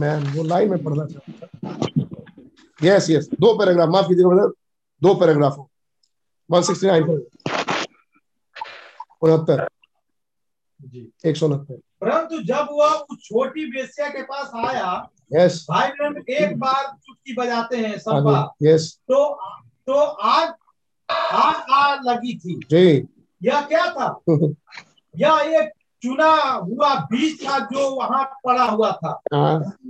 मैं वो लाइन में पढ़ना चाहता। यस यस, 2 पैराग्राफ, माफ कीजिएगा, 2 पैराग्राफ हो, 169 जी, 169। परंतु जब वह उस छोटी वेश्या के पास आया, यस, भाई बहन एक बार चुटकी बजाते हैं सब बार, यस, तो आग लगी थी। जी, यह क्या था? यह एक चुना हुआ बीज था जो वहां पड़ा हुआ था।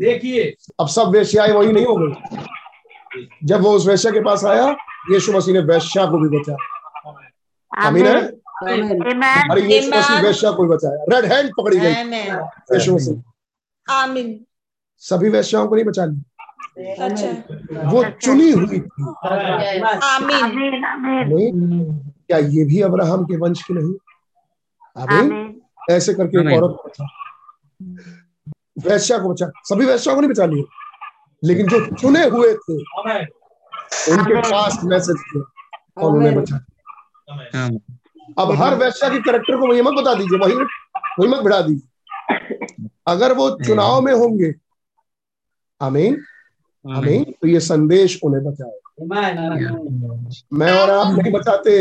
देखिए, अब सब वेश्याएं वही नहीं हो गई। जब वो उस वेश्या के पास आया, यीशु मसीह ने वेश्या को भी बचाया। आमीन है। कोई बचाया, रेड हैंड पकड़ी गई, सभी वेश्याओं को नहीं बचा लिया, अच्छा वो चुनी हुई थी। आमीन। क्या ये भी अब्राहम के वंश की नहीं? आमीन। ऐसे करके एक औरत को बचा, वैश्या को बचा, सभी वैश्याओं को नहीं बचा लिया, लेकिन जो चुने हुए थे उनके पास मैसेज थे और उन्हें बचा। अब हर वैश्या की कैरेक्टर को वही मत बता दीजिए, वही मत भिड़ा दीजिए। अगर वो चुनाव में होंगे, आमीन आमीन, तो ये संदेश उन्हें बचाएगा। मैं और आप नहीं बचाते,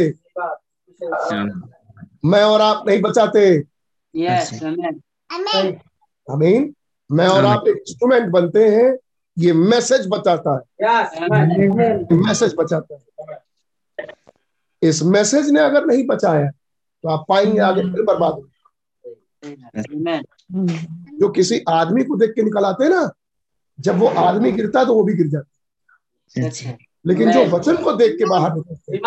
मैं और आप नहीं बचाते, आमीन। मैं और आप इंस्ट्रूमेंट बनते हैं, ये मैसेज बचाता है, मैसेज बचाता है। इस मैसेज ने अगर नहीं बचाया तो आप पाएंगे आगे फिर बर्बाद हो। जो किसी आदमी को देख के निकल आते ना, जब वो आदमी गिरता तो वो भी गिर जाता, लेकिन जो वचन को देख के बाहर निकलते,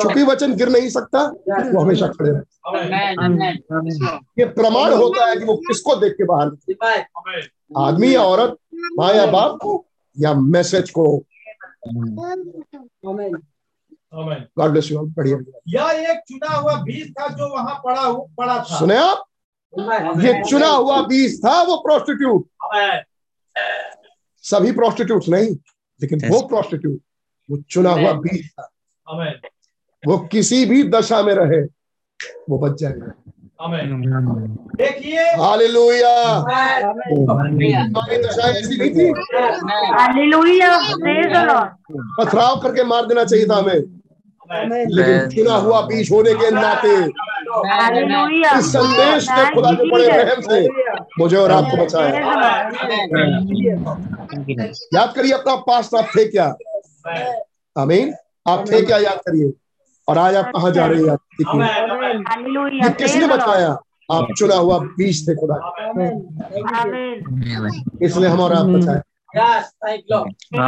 क्योंकि वचन गिर नहीं सकता, वो हमेशा खड़े रहता। ये प्रमाण होता है कि वो किसको देख के बाहर निकलते, आदमी या औरत, माँ या बाप को, या मैसेज को। God bless you. बढ़िया। यह एक चुना हुआ बीज था जो वहाँ पड़ा था। सुने आप, ये चुना हुआ बीज था, वो प्रोस्टिट्यूट, सभी प्रोस्टिट्यूट नहीं, लेकिन वो प्रोस्टिट्यूट, वो चुना हुआ बीज था। वो किसी भी दशा में रहे वो बच जाएगा। देखिए, हालेलुया। दशा ऐसी नहीं थी, हालेलुया। पथराव करके मार देना चाहिए था हमें, लेकिन चुना हुआ बीज होने के नाते इस संदेश ने खुदा के बड़े रहम से मुझे और आपको बचाया। याद करिए अपना पास्ट, आप थे क्या? आमीन। आप थे क्या, याद करिए, और आज आप कहाँ जा रहे हैं? ये किसने बचाया? आप चुना हुआ बीज थे खुदा, इसलिए हम और आप बचाए। क्या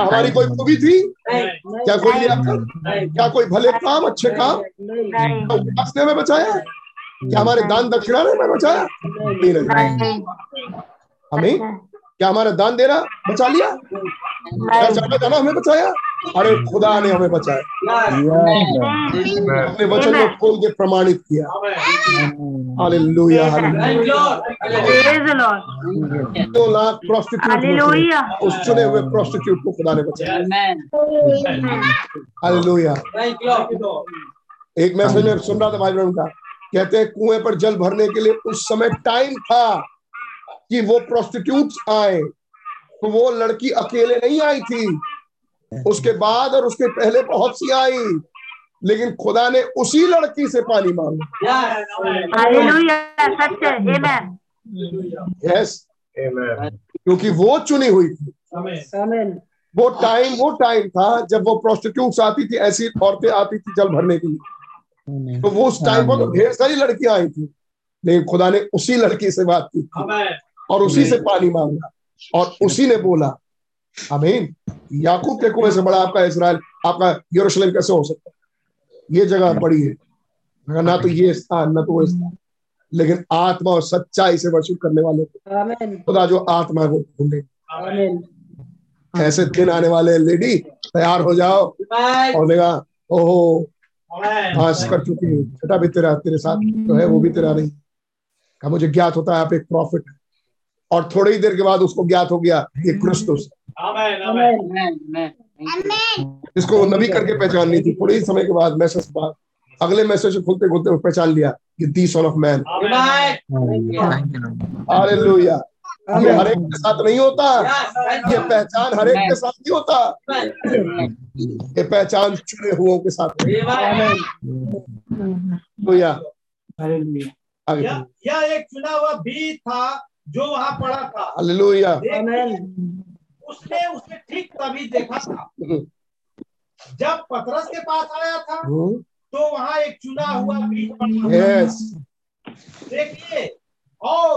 हमारी कोई खूबी थी? क्या कोई क्या कोई भले काम, अच्छे काम ने हमें बचाया? क्या हमारे दान दक्षिणा ने हमें बचाया? हमें क्या हमारा दान देना बचा लिया? क्या जाना हमें बचाया? अरे खुदा ने हमें बचाया, अपने वचन को खोल के प्रमाणित किया। हालेलुया। 2 लाख प्रोस्टिट्यूट, उस चुने हुए प्रोस्टिट्यूट को खुदा ने बचाया। हालेलुया। एक मैसेज में सुन रहा था भाई ब्रह्म का, कहते हैं कुएं पर जल भरने के लिए उस समय टाइम था कि वो प्रोस्टिट्यूट्स आए, तो वो लड़की अकेले नहीं आई थी, उसके बाद और उसके पहले बहुत सी आई, लेकिन खुदा ने उसी लड़की से पानी मांगा। यस, क्योंकि वो चुनी हुई थी। वो टाइम था जब वो प्रोस्टिट्यूट्स आती थी, ऐसी औरतें आती थी जल भरने के लिए, तो वो उस टाइम पर ढेर सारी लड़कियां आई थी, लेकिन खुदा ने उसी लड़की से बात की और उसी से पानी मांगा और उसी ने बोला। आमीन। याकूब के कुएं से बड़ा आपका इजराइल, आपका यरूशलेम कैसे हो सकता है? ये जगह बड़ी है ना, तो ये स्थान ना तो वो स्थान, लेकिन आत्मा और सच्चाई से वर्शिप करने वाले खुदा जो आत्मा को ढूंढे। ऐसे दिन आने वाले, लेडी तैयार हो जाओ। और देखा, ओहो फांस कर चुकी है, बेटा भी तेरा, तेरे साथ तो है वो भी तेरा नहीं। का मुझे ज्ञात होता है आप एक प्रॉफिट, और थोड़ी ही देर के बाद उसको ज्ञात हो गया ये क्रिस्टोस, इसको नबी करके पहचान ली थी। थोड़े ही समय के बाद मैसेज, बाद अगले मैसेज खोलते खोलते पहचान लिया कि the son of man. Hallelujah. हमें हर एक के साथ नहीं होता ये पहचान, हर एक के साथ नहीं होता ये पहचान, चुने हुओं के साथ। या एक चुना हुआ बीज था जो वहाँ पड़ा था। हालेलुया। उसने उसे ठीक तभी देखा था जब पतरस के पास आया था, तो वहाँ एक चुना हुआ बीज पड़ा। यस। देखिए, और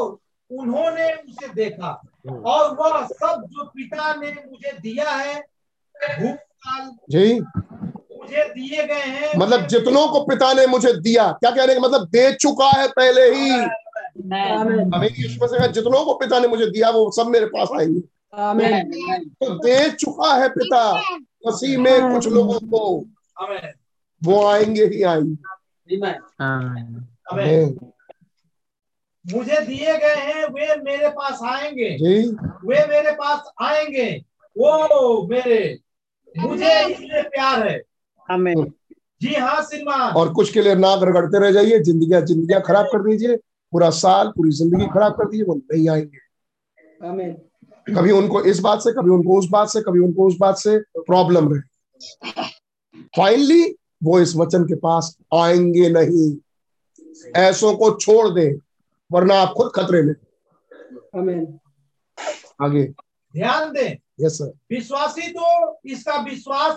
उन्होंने उसे देखा और वह सब जो पिता ने मुझे दिया है भूतकाल जी मुझे दिए गए हैं, मतलब जितनों को पिता ने मुझे दिया, क्या कहने का मतलब दे चुका है पहले ही। हमें यीशु मसीह जितनों को पिता ने मुझे दिया वो सब मेरे पास आएंगे। तो दे चुका है पिता मसीह में कुछ लोगों को, वो आएंगे ही आएंगे। मुझे दिए गए हैं वे मेरे पास आएंगे, वे मेरे पास आएंगे, वो मेरे, मुझे इसलिए प्यार है। आमीन। जी हाँ श्रीमान। और कुछ के लिए ना रगड़ते रह जाइए, जिंदगियां खराब कर दीजिए, पूरा साल पूरी जिंदगी खराब कर दीजिए, वो नहीं आएंगे। आमीन। कभी उनको इस बात से, कभी उनको उस बात से, कभी उनको उस बात से प्रॉब्लम रहे, फाइनली वो इस वचन के पास आएंगे नहीं। ऐसों को छोड़ दे वरना आप खुद खतरे में। आमीन। आगे ध्यान दें। Yes sir. विश्वासी तो इसका विश्वास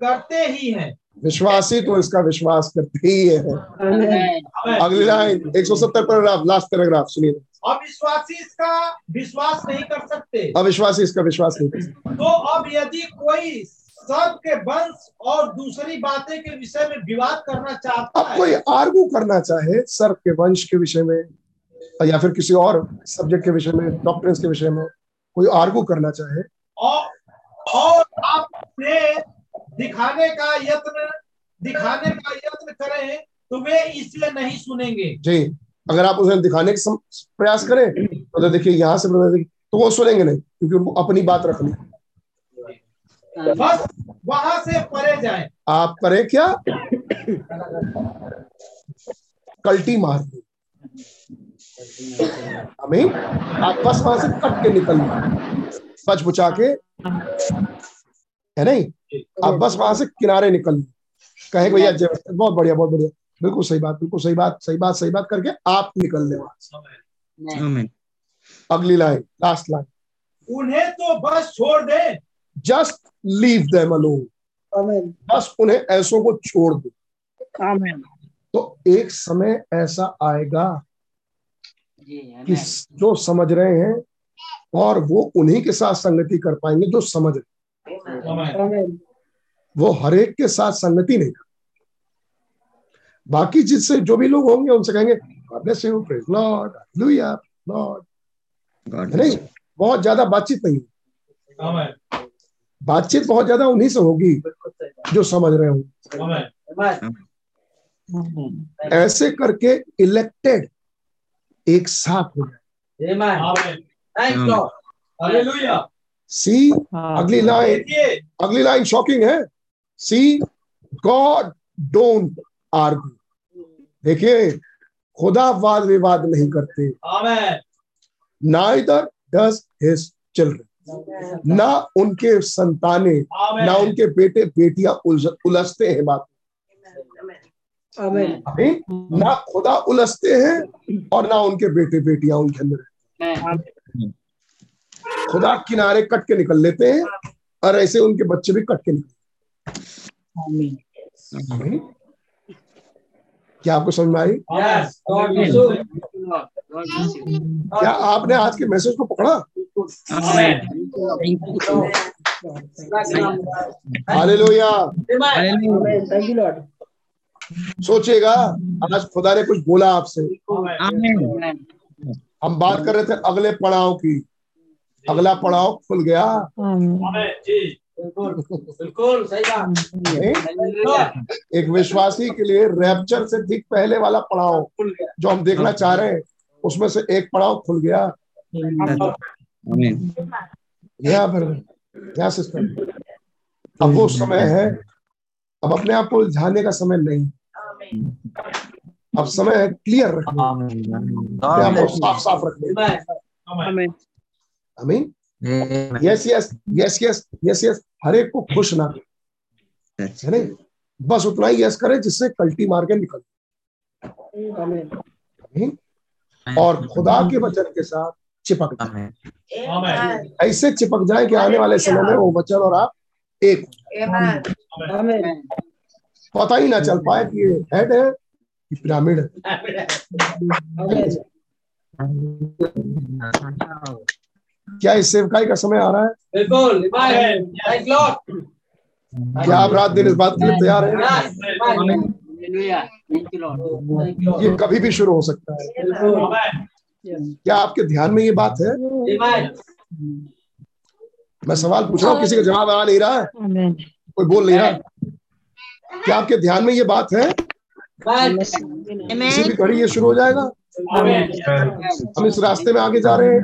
करते ही हैं। विश्वासी तो इसका विश्वास करते ही है। अगली लाइन 170 पैराग्राफ, लास्ट पैराग्राफ सुनिए। अविश्वासी इसका विश्वास नहीं कर सकते। अविश्वासी इसका विश्वास नहीं कर सकते। तो अब यदि कोई सब के वंश और दूसरी बातें के विषय में विवाद करना चाहता है, अब कोई आर्ग्यू करना चाहे सर्प के वंश के विषय में या फिर किसी और सब्जेक्ट के विषय में, डॉक्ट्रिन्स के विषय में कोई आर्ग्यू करना चाहे, और आपने दिखाने का यत्न करें तो वे इसलिए नहीं सुनेंगे। जी, अगर आप उसे दिखाने का प्रयास करें तो देखिए यहाँ से तो वो सुनेंगे नहीं, क्योंकि उनको अपनी बात रखनी है। बस वहां से परे जाएं। आप परे क्या कल्टी मार दो। आमीन। आप बस वहां से कट के निकलना, सच बुचा के है नहीं, आप बस वहां से किनारे निकलना, कहे भैया बहुत बढ़िया, बहुत बढ़िया, बिल्कुल सही बात, बिल्कुल सही बात, सही बात, सही बात करके आप निकलने वाले। अगली लाइन, लास्ट लाइन। उन्हें तो बस छोड़ दे। Just leave them alone. बस उन्हें ऐसों को छोड़ दो। आमीन। तो एक समय ऐसा आएगा कि जो समझ रहे हैं और वो उन्हीं के साथ संगति कर पाएंगे जो समझ रहे हैं। वो हरेक के साथ संगति नहीं कर, बाकी जिससे जो भी लोग होंगे उनसे कहेंगे God bless you, praise Lord, hallelujah, Lord, नहीं, बहुत ज्यादा बातचीत नहीं। आमीन। बातचीत बहुत ज्यादा उन्हीं से होगी जो समझ रहे होंगे। ऐसे करके इलेक्टेड एक साथ हो गए। हालेलुया। सी अगली लाइन, अगली लाइन शॉकिंग है। See God don't argue. देखिए, खुदा वाद विवाद नहीं करते। Neither does his children. ना उनके संताने, ना उनके बेटे बेटियां उलझते हैं बात। ना खुदा उलझते हैं और ना उनके बेटे बेटियां उनके अंदर। खुदा किनारे कट के निकल लेते हैं और ऐसे उनके बच्चे भी कट के निकल। क्या आपको समझ में आई? क्या आपने आज के मैसेज को पकड़ा? हालेलुया। सोचिएगा, आज खुदा ने कुछ बोला आपसे। हम बात कर रहे थे अगले पड़ाव की, अगला पड़ाव खुल गया। बिल्कुल सही बात। एक विश्वासी के लिए रैप्चर से ठीक पहले वाला पड़ाव जो हम देखना चाह रहे हैं, उसमें से एक पड़ाव खुल गया। या सिस्टर, अब वो समय है, अब अपने आप को उलझाने का समय नहीं, अब समय है क्लियर रखने, साफ साफ रखने। आमीन। Yes yes yes yes yes yes. हर एक को खुश ना करे, बस उतना ही यस करे जिससे कल्टी मार के निकल, और खुदा के वचन के साथ चिपक जाए। ऐसे चिपक जाए कि आने वाले समय में वो वचन और आप एक, पता ही ना चल पाए कि ये हेड है कि पिरामिड है। क्या इस सेवकाई का समय आ रहा है? बिल्कुल। क्या आप रात दिन इस बात के लिए तैयार हैं? ये कभी भी शुरू हो सकता है। क्या आपके ध्यान में ये बात है? मैं सवाल पूछ रहा हूँ, किसी का जवाब आ नहीं रहा है, कोई बोल नहीं रहा। क्या आपके ध्यान में ये बात है? किसी भी घड़ी ये शुरू हो जाएगा। हम इस रास्ते में आगे जा रहे हैं।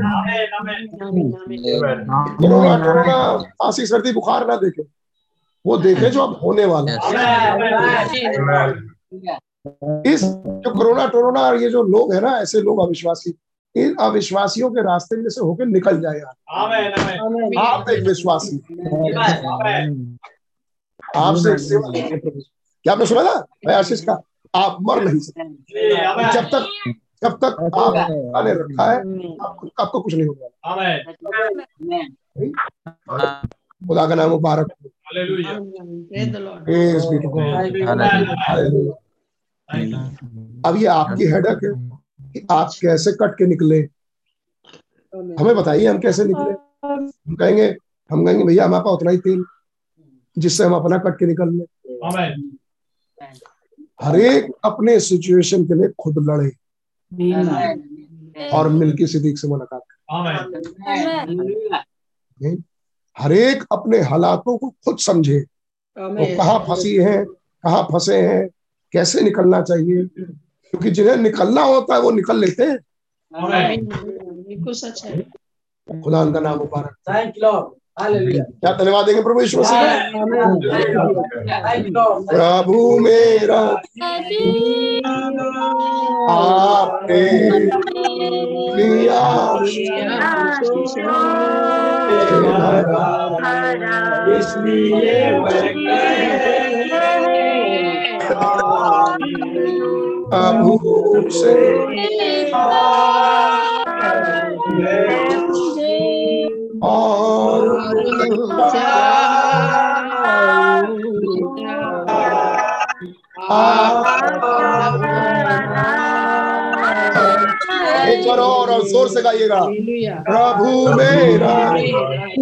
खांसी सर्दी बुखार ना देखे, वो देखे जो अब होने वाला है। इस जो कोरोना टोरोना और ये जो लोग है ना, ऐसे लोग अविश्वासी, इन अविश्वासियों के रास्ते में से होकर निकल जाएगा। आप एक विश्वासी, आपसे एक सेवा। क्या आपने सुना था भाई आशीष का? आप मर नहीं सकते जब तक आपने रखा है, आपको कुछ नहीं होगा। खुदा का नाम मुबारक हो। अब ये आपकी हेडक है कि आप कैसे कट के निकले। हमें बताइए हम कैसे निकले। हम कहेंगे भैया हमारे पास उतना ही तेल जिससे हम अपना कट के निकल लें। हर एक अपने सिचुएशन के लिए खुद लड़े और मिलके सिद्दीक से मुलाकात करें। हर एक अपने हालातों को खुद समझे, वो कहाँ फंसे हैं, कैसे निकलना चाहिए, क्योंकि जिन्हें निकलना होता है वो निकल लेते हैं। खुदा का नाम मुबारक। क्या धन्यवाद देंगे प्रभु यीशु मसीह। प्रभु मेरा आपने लिया इसलिए प्रभु से और एक बार और जोर से गाइएगा। प्रभु मेरा हालेलुया।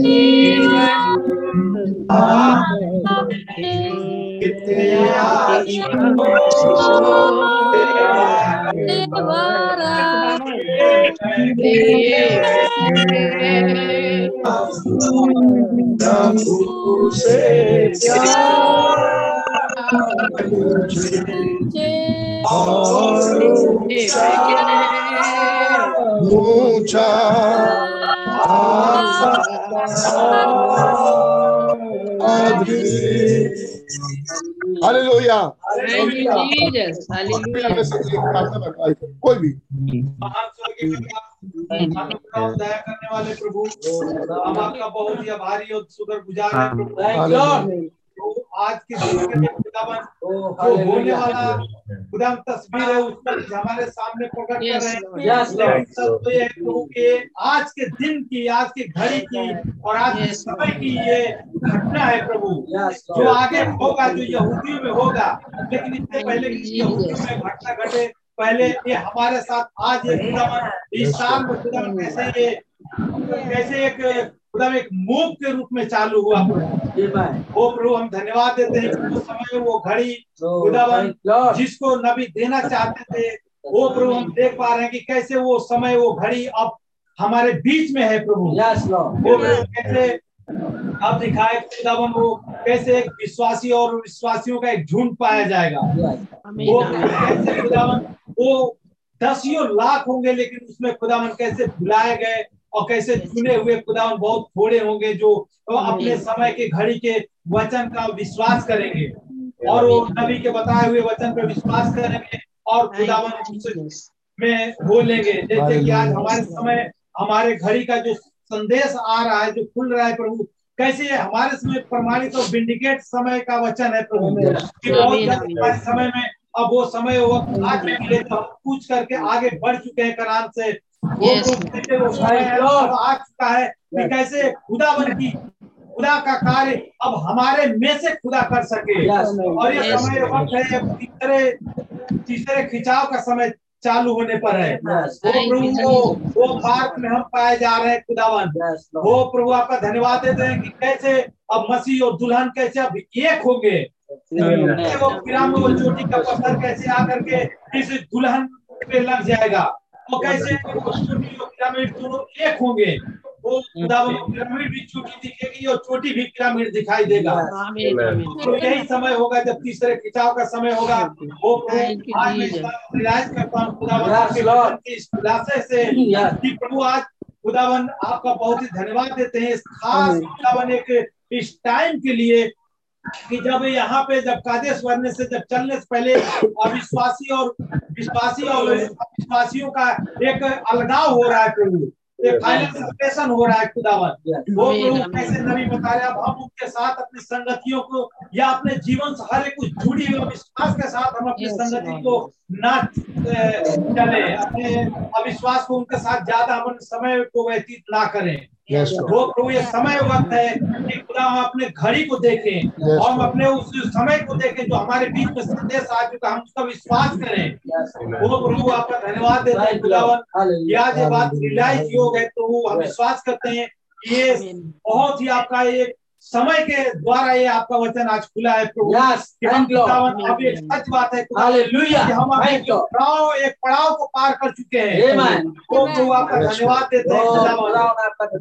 कोई भी दया करने वाले प्रभु, हम आपका बहुत ही आभारी और शुक्रगुजार हैं। आज के दिन होने वाला खुदा तस्वीर है उसको हमारे सामने प्रकट कर रहे हैं। तो ये प्रभु के आज के दिन की, आज की घड़ी की और आज के समय की ये घटना है प्रभु, जो आगे होगा, जो यहूदी में होगा। लेकिन इससे पहले कि यहूदी में घटना घटे, पहले ये हमारे साथ आज ये खुदा इस शाम को खुदा कैसे एक एक मूव के रूप में चालू हुआ वो प्रभु हम धन्यवाद देते हैं। वो समय, वो घड़ी खुदावन जिसको नबी देना चाहते थे, वो प्रभु हम देख पा रहे हैं कि कैसे वो समय, वो घड़ी अब हमारे बीच में है प्रभु। वो कैसे अब दिखाए खुदावन, वो कैसे एक विश्वासी और विश्वासियों का एक झुंड पाया जाएगा। वो कैसे खुदावन वो दसियों लाख होंगे, लेकिन उसमें खुदावन कैसे बुलाए गए और कैसे चुने हुए खुदावन बहुत थोड़े होंगे जो तो अपने समय के घड़ी के वचन का विश्वास करेंगे और वो नबी के बताए हुए वचन पर विश्वास करेंगे और खुदावन में बोलेंगे। जैसे कि आज हमारे समय, हमारे घड़ी का जो संदेश आ रहा है, जो खुल रहा है प्रभु, कैसे हमारे समय प्रमाणित और विंडिकेट समय का वचन है प्रभु कि बहुत समय में अब वो समय वक्त आज मिले तो हम पूछ करके आगे बढ़ चुके हैं कनान से। आ चुका है कि कैसे खुदा का कार्य अब हमारे में से खुदा कर सके। और ये समय वक्त है, तीसरे खिंचाव का समय चालू होने पर है। वो बात में हम पाए जा रहे हैं खुदावन। वो प्रभु आपका धन्यवाद देते हैं कि कैसे अब मसीह और दुल्हन कैसे अब एक होंगे। वो पिरामिड और चोटी का पत्थर कैसे आकर के इस दुल्हन पे लग जाएगा और कैसे चोटी और पिरामिड दोनों एक होंगे। वो खुदावन पिरामिड भी चोटी दिखेगी और चोटी भी पिरामिड दिखाई देगा। तो यही समय होगा जब तीसरे खिंचाव का समय होगा। वो आज मैं रिलाइज करता हूँ खुदावन के इस खुलासे से कि प्रभु आज खुदावन आपका बहुत ही धन्यवाद देते हैं इस खास खुदावन एक इस टाइम के लिए कि जब यहाँ पे जब कादेश वर्ने से जब चलने से पहले अविश्वासी और विश्वासियों का एक अलगाव हो रहा है। प्रभु फाइनल हो रहा है खुदावन। वो लोग ऐसे नबी बता रहे अब हम उनके साथ अपनी संगतियों को या अपने जीवन से हर एक कुछ जुड़ी हुई विश्वास के साथ हम अपनी संगति को ना चले, अपने अविश्वास को उनके साथ ज्यादा हम समय को व्यतीत ना करें। वो प्रभु ये समय वक्त है कि खुदा हम अपने घड़ी को देखें और हम अपने उस समय को देखें जो हमारे बीच में संदेश आ चुका, हम उसका विश्वास करें। वो प्रभु आपका धन्यवाद देते हैं खुदावन। आज ये बात रिलाइज योग है तो हम विश्वास करते हैं ये बहुत ही आपका एक समय के द्वारा ये आपका वचन आज खुला है प्रभु। एक सच बात है हम एक पड़ाव को पार कर चुके हैं। वो प्रभु आपका धन्यवाद देते हैं।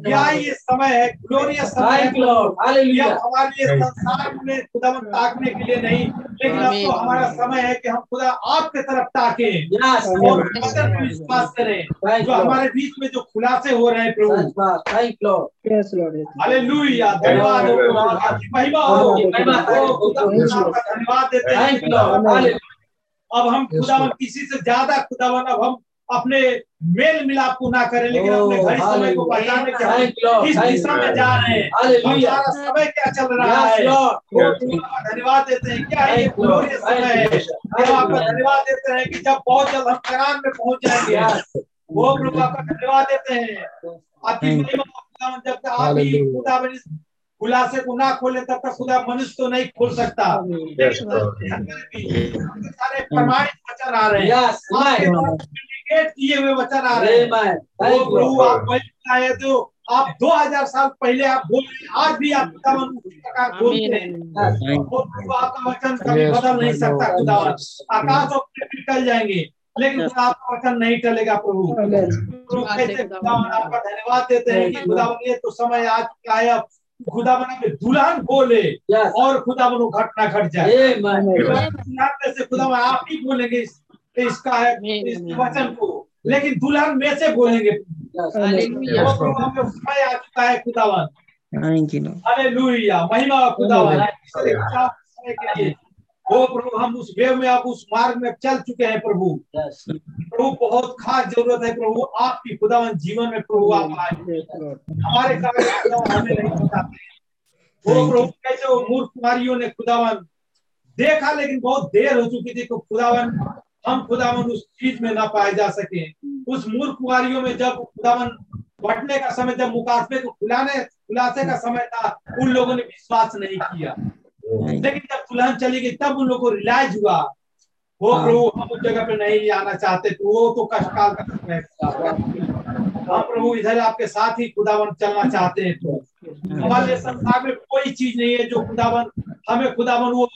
क्या ये समय है ग्लोरियस समय है हमारे लिए संसार में खुदावन ताकने के लिए नहीं, लेकिन अब तो हमारा समय है कि हम खुदा आपके तरफ ताके और विश्वास करें जो हमारे बीच में जो खुलासे हो रहे हैं प्रभु। हालेलुया धन्यवाद धन्यवाद देते हैं। अब हम खुदावन किसी से ज्यादा खुदावन अब हम अपने मेल मिलाप को ना करें, लेकिन अपने घड़ी समय को पहचानने के किस दिशा में जा रहे हैं, समय क्या चल रहा है। धन्यवाद देते हैं। क्या ये ग्लोरियस समय है। आपका धन्यवाद देते हैं कि जब बहुत जल्द हम करार में पहुंच जाएंगे। वो प्रभु आपका धन्यवाद देते हैं। आपकी जब तक आप ही खुदावन खुलासे को ना खोले तब तक खुदा मनुष्य तो नहीं खोल सकता। सारे प्रमाणित वचन आ रहे हैं, किए हुए वचन आ रहे हैं। वो प्रभु आप आए तो आप 2000 साल पहले आप बोल रहे हैं, आज भी आप प्रकार बोलते हैं। वो प्रभु आपका वचन कभी बदल नहीं सकता खुदावन। आकाश और पृथ्वी टल जाएंगे लेकिन आपका वचन नहीं टलेगा प्रभु। खुदावन आपका धन्यवाद देते हैं कि खुदावन ये तो समय आज क्या है। अब खुदावन में दुल्हन बोले और खुदावन वो घटना घट जाए। खुदावन आप ही बोलेंगे इसका है इस वचन को, लेकिन दुल्हन में से बोलेंगे। समय आ चुका है खुदावन। हालेलुया महिमा खुदावन। वो प्रभु हम उस वेव में आप उस मार्ग में चल चुके हैं प्रभु। प्रभु बहुत खास जरूरत है प्रभु आपकी खुदावन जीवन में। प्रभु आप आए हमारे कारण वो प्रभु कैसे वो मूर्ख कुमारियों ने खुदावन देखा, लेकिन बहुत देर हो चुकी थी। खुदावन हम खुदावन उस चीज में ना पाए जा सके। उस मूर्ख कुमारियों में जब खुदावन बटने का समय, जब मुकासबे को खुलासे का समय था, उन लोगों ने विश्वास नहीं किया। लेकिन जब दुल्हन चली गई तब उन लोगों को रिलाइज हुआ। वो प्रभु हम उस जगह पे नहीं आना चाहते तो वो तो कष्टकाल का समय था। प्रभु इधर आपके साथ ही खुदावन चलना चाहते हैं। तो हमारे संसार में कोई चीज नहीं है जो खुदावन हमें खुदावन वो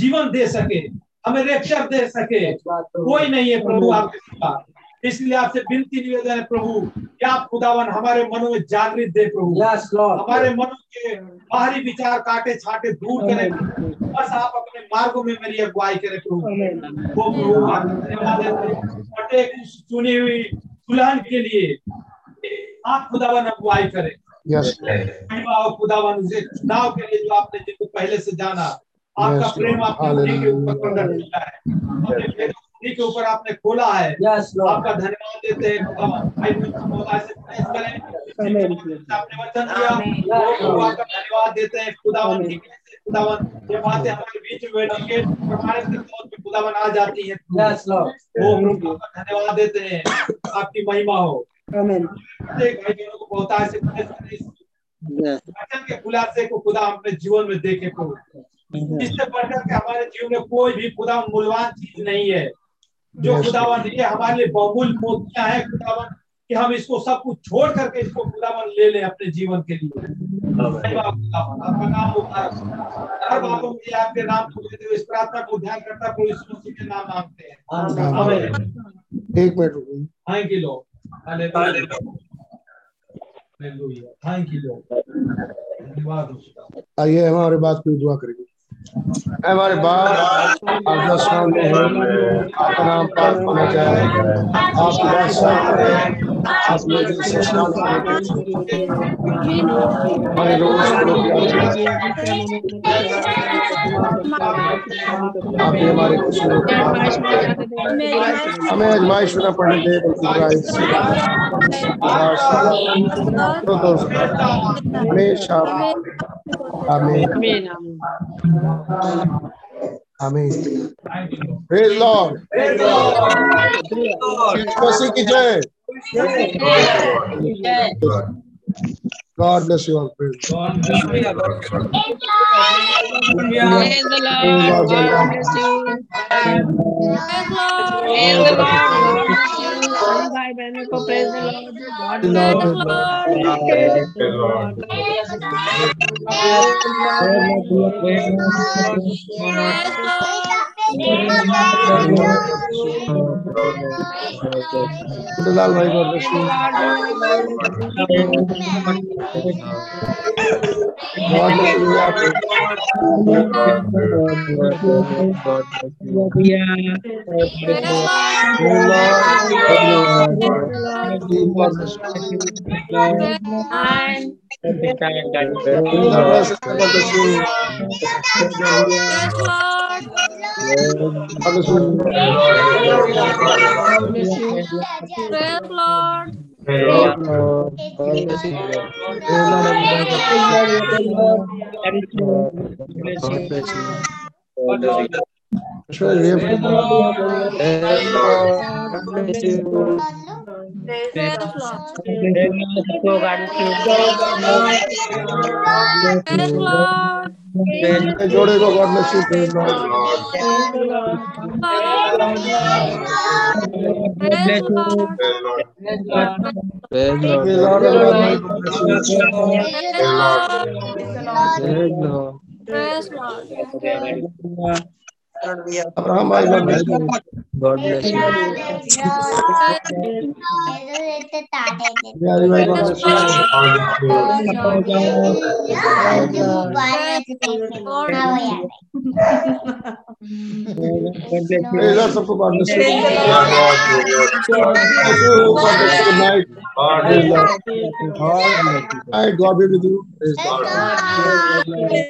जीवन दे सके, हमें रेक्चर दे सके। कोई नहीं है प्रभु आपके साथ। इसलिए आपसे विनती निवेदन है प्रभु कि आप खुदावन हमारे मनों में जागृत दे प्रभु। हमारे मनों के बाहरी विचार काटे छाटे दूर करें। बस आप अपने मार्गों में मेरी अगुवाई करें प्रभु। वो प्रभु धन्यवाद एक चुनी हुई दुल्हन के लिए आप खुदावन अगुवाई करें। खुदावन उसे चुनाव के लिए जो आपने जिनको पहले से जाना, आपका प्रेम आपके ऊपर प्रकट होता है, के ऊपर आपने खोला है। आपका धन्यवाद देते हैं। आपने वचन दिया, आपका धन्यवाद देते हैं खुदावन। खुदावन ये बातें हमारे बीच में खुदावन आ जाती है। धन्यवाद देते हैं। आपकी महिमा हो। प्रत्येक भाई बहनों को बहुतायत से वचन के खुलासे को खुदा अपने जीवन में देखे प्रभु। इससे बढ़कर के हमारे जीवन में कोई भी खुदा मूल्यवान चीज नहीं है। जो खुदावन ये हमारे लिए बहुमूल्य मोतियां हैं खुदावन, कि हम इसको सब कुछ छोड़ करके इसको खुदावन ले लें अपने जीवन के लिए। आपका नाम बाबू जी, आपके नाम को इस प्रार्थना को ध्यान करता के नाम मांगते हैं। एक मिनट, थैंक यू लोग, थैंक यू लोग, धन्यवाद। आइए हमारे बात पे दुआ करेंगे। हमारे बाप आपका सामने है, आपका नाम पाक होना चाहे, आपकी बात सामने है, आप लोग हमारे लोग आपने हमारे कुछ लोग हमें आजमाइश में न पड़ने दे, हमेशा Praise Lord, की जय। God bless you all. लाल भाई बहुत जोड़े को God bless you. God be with you.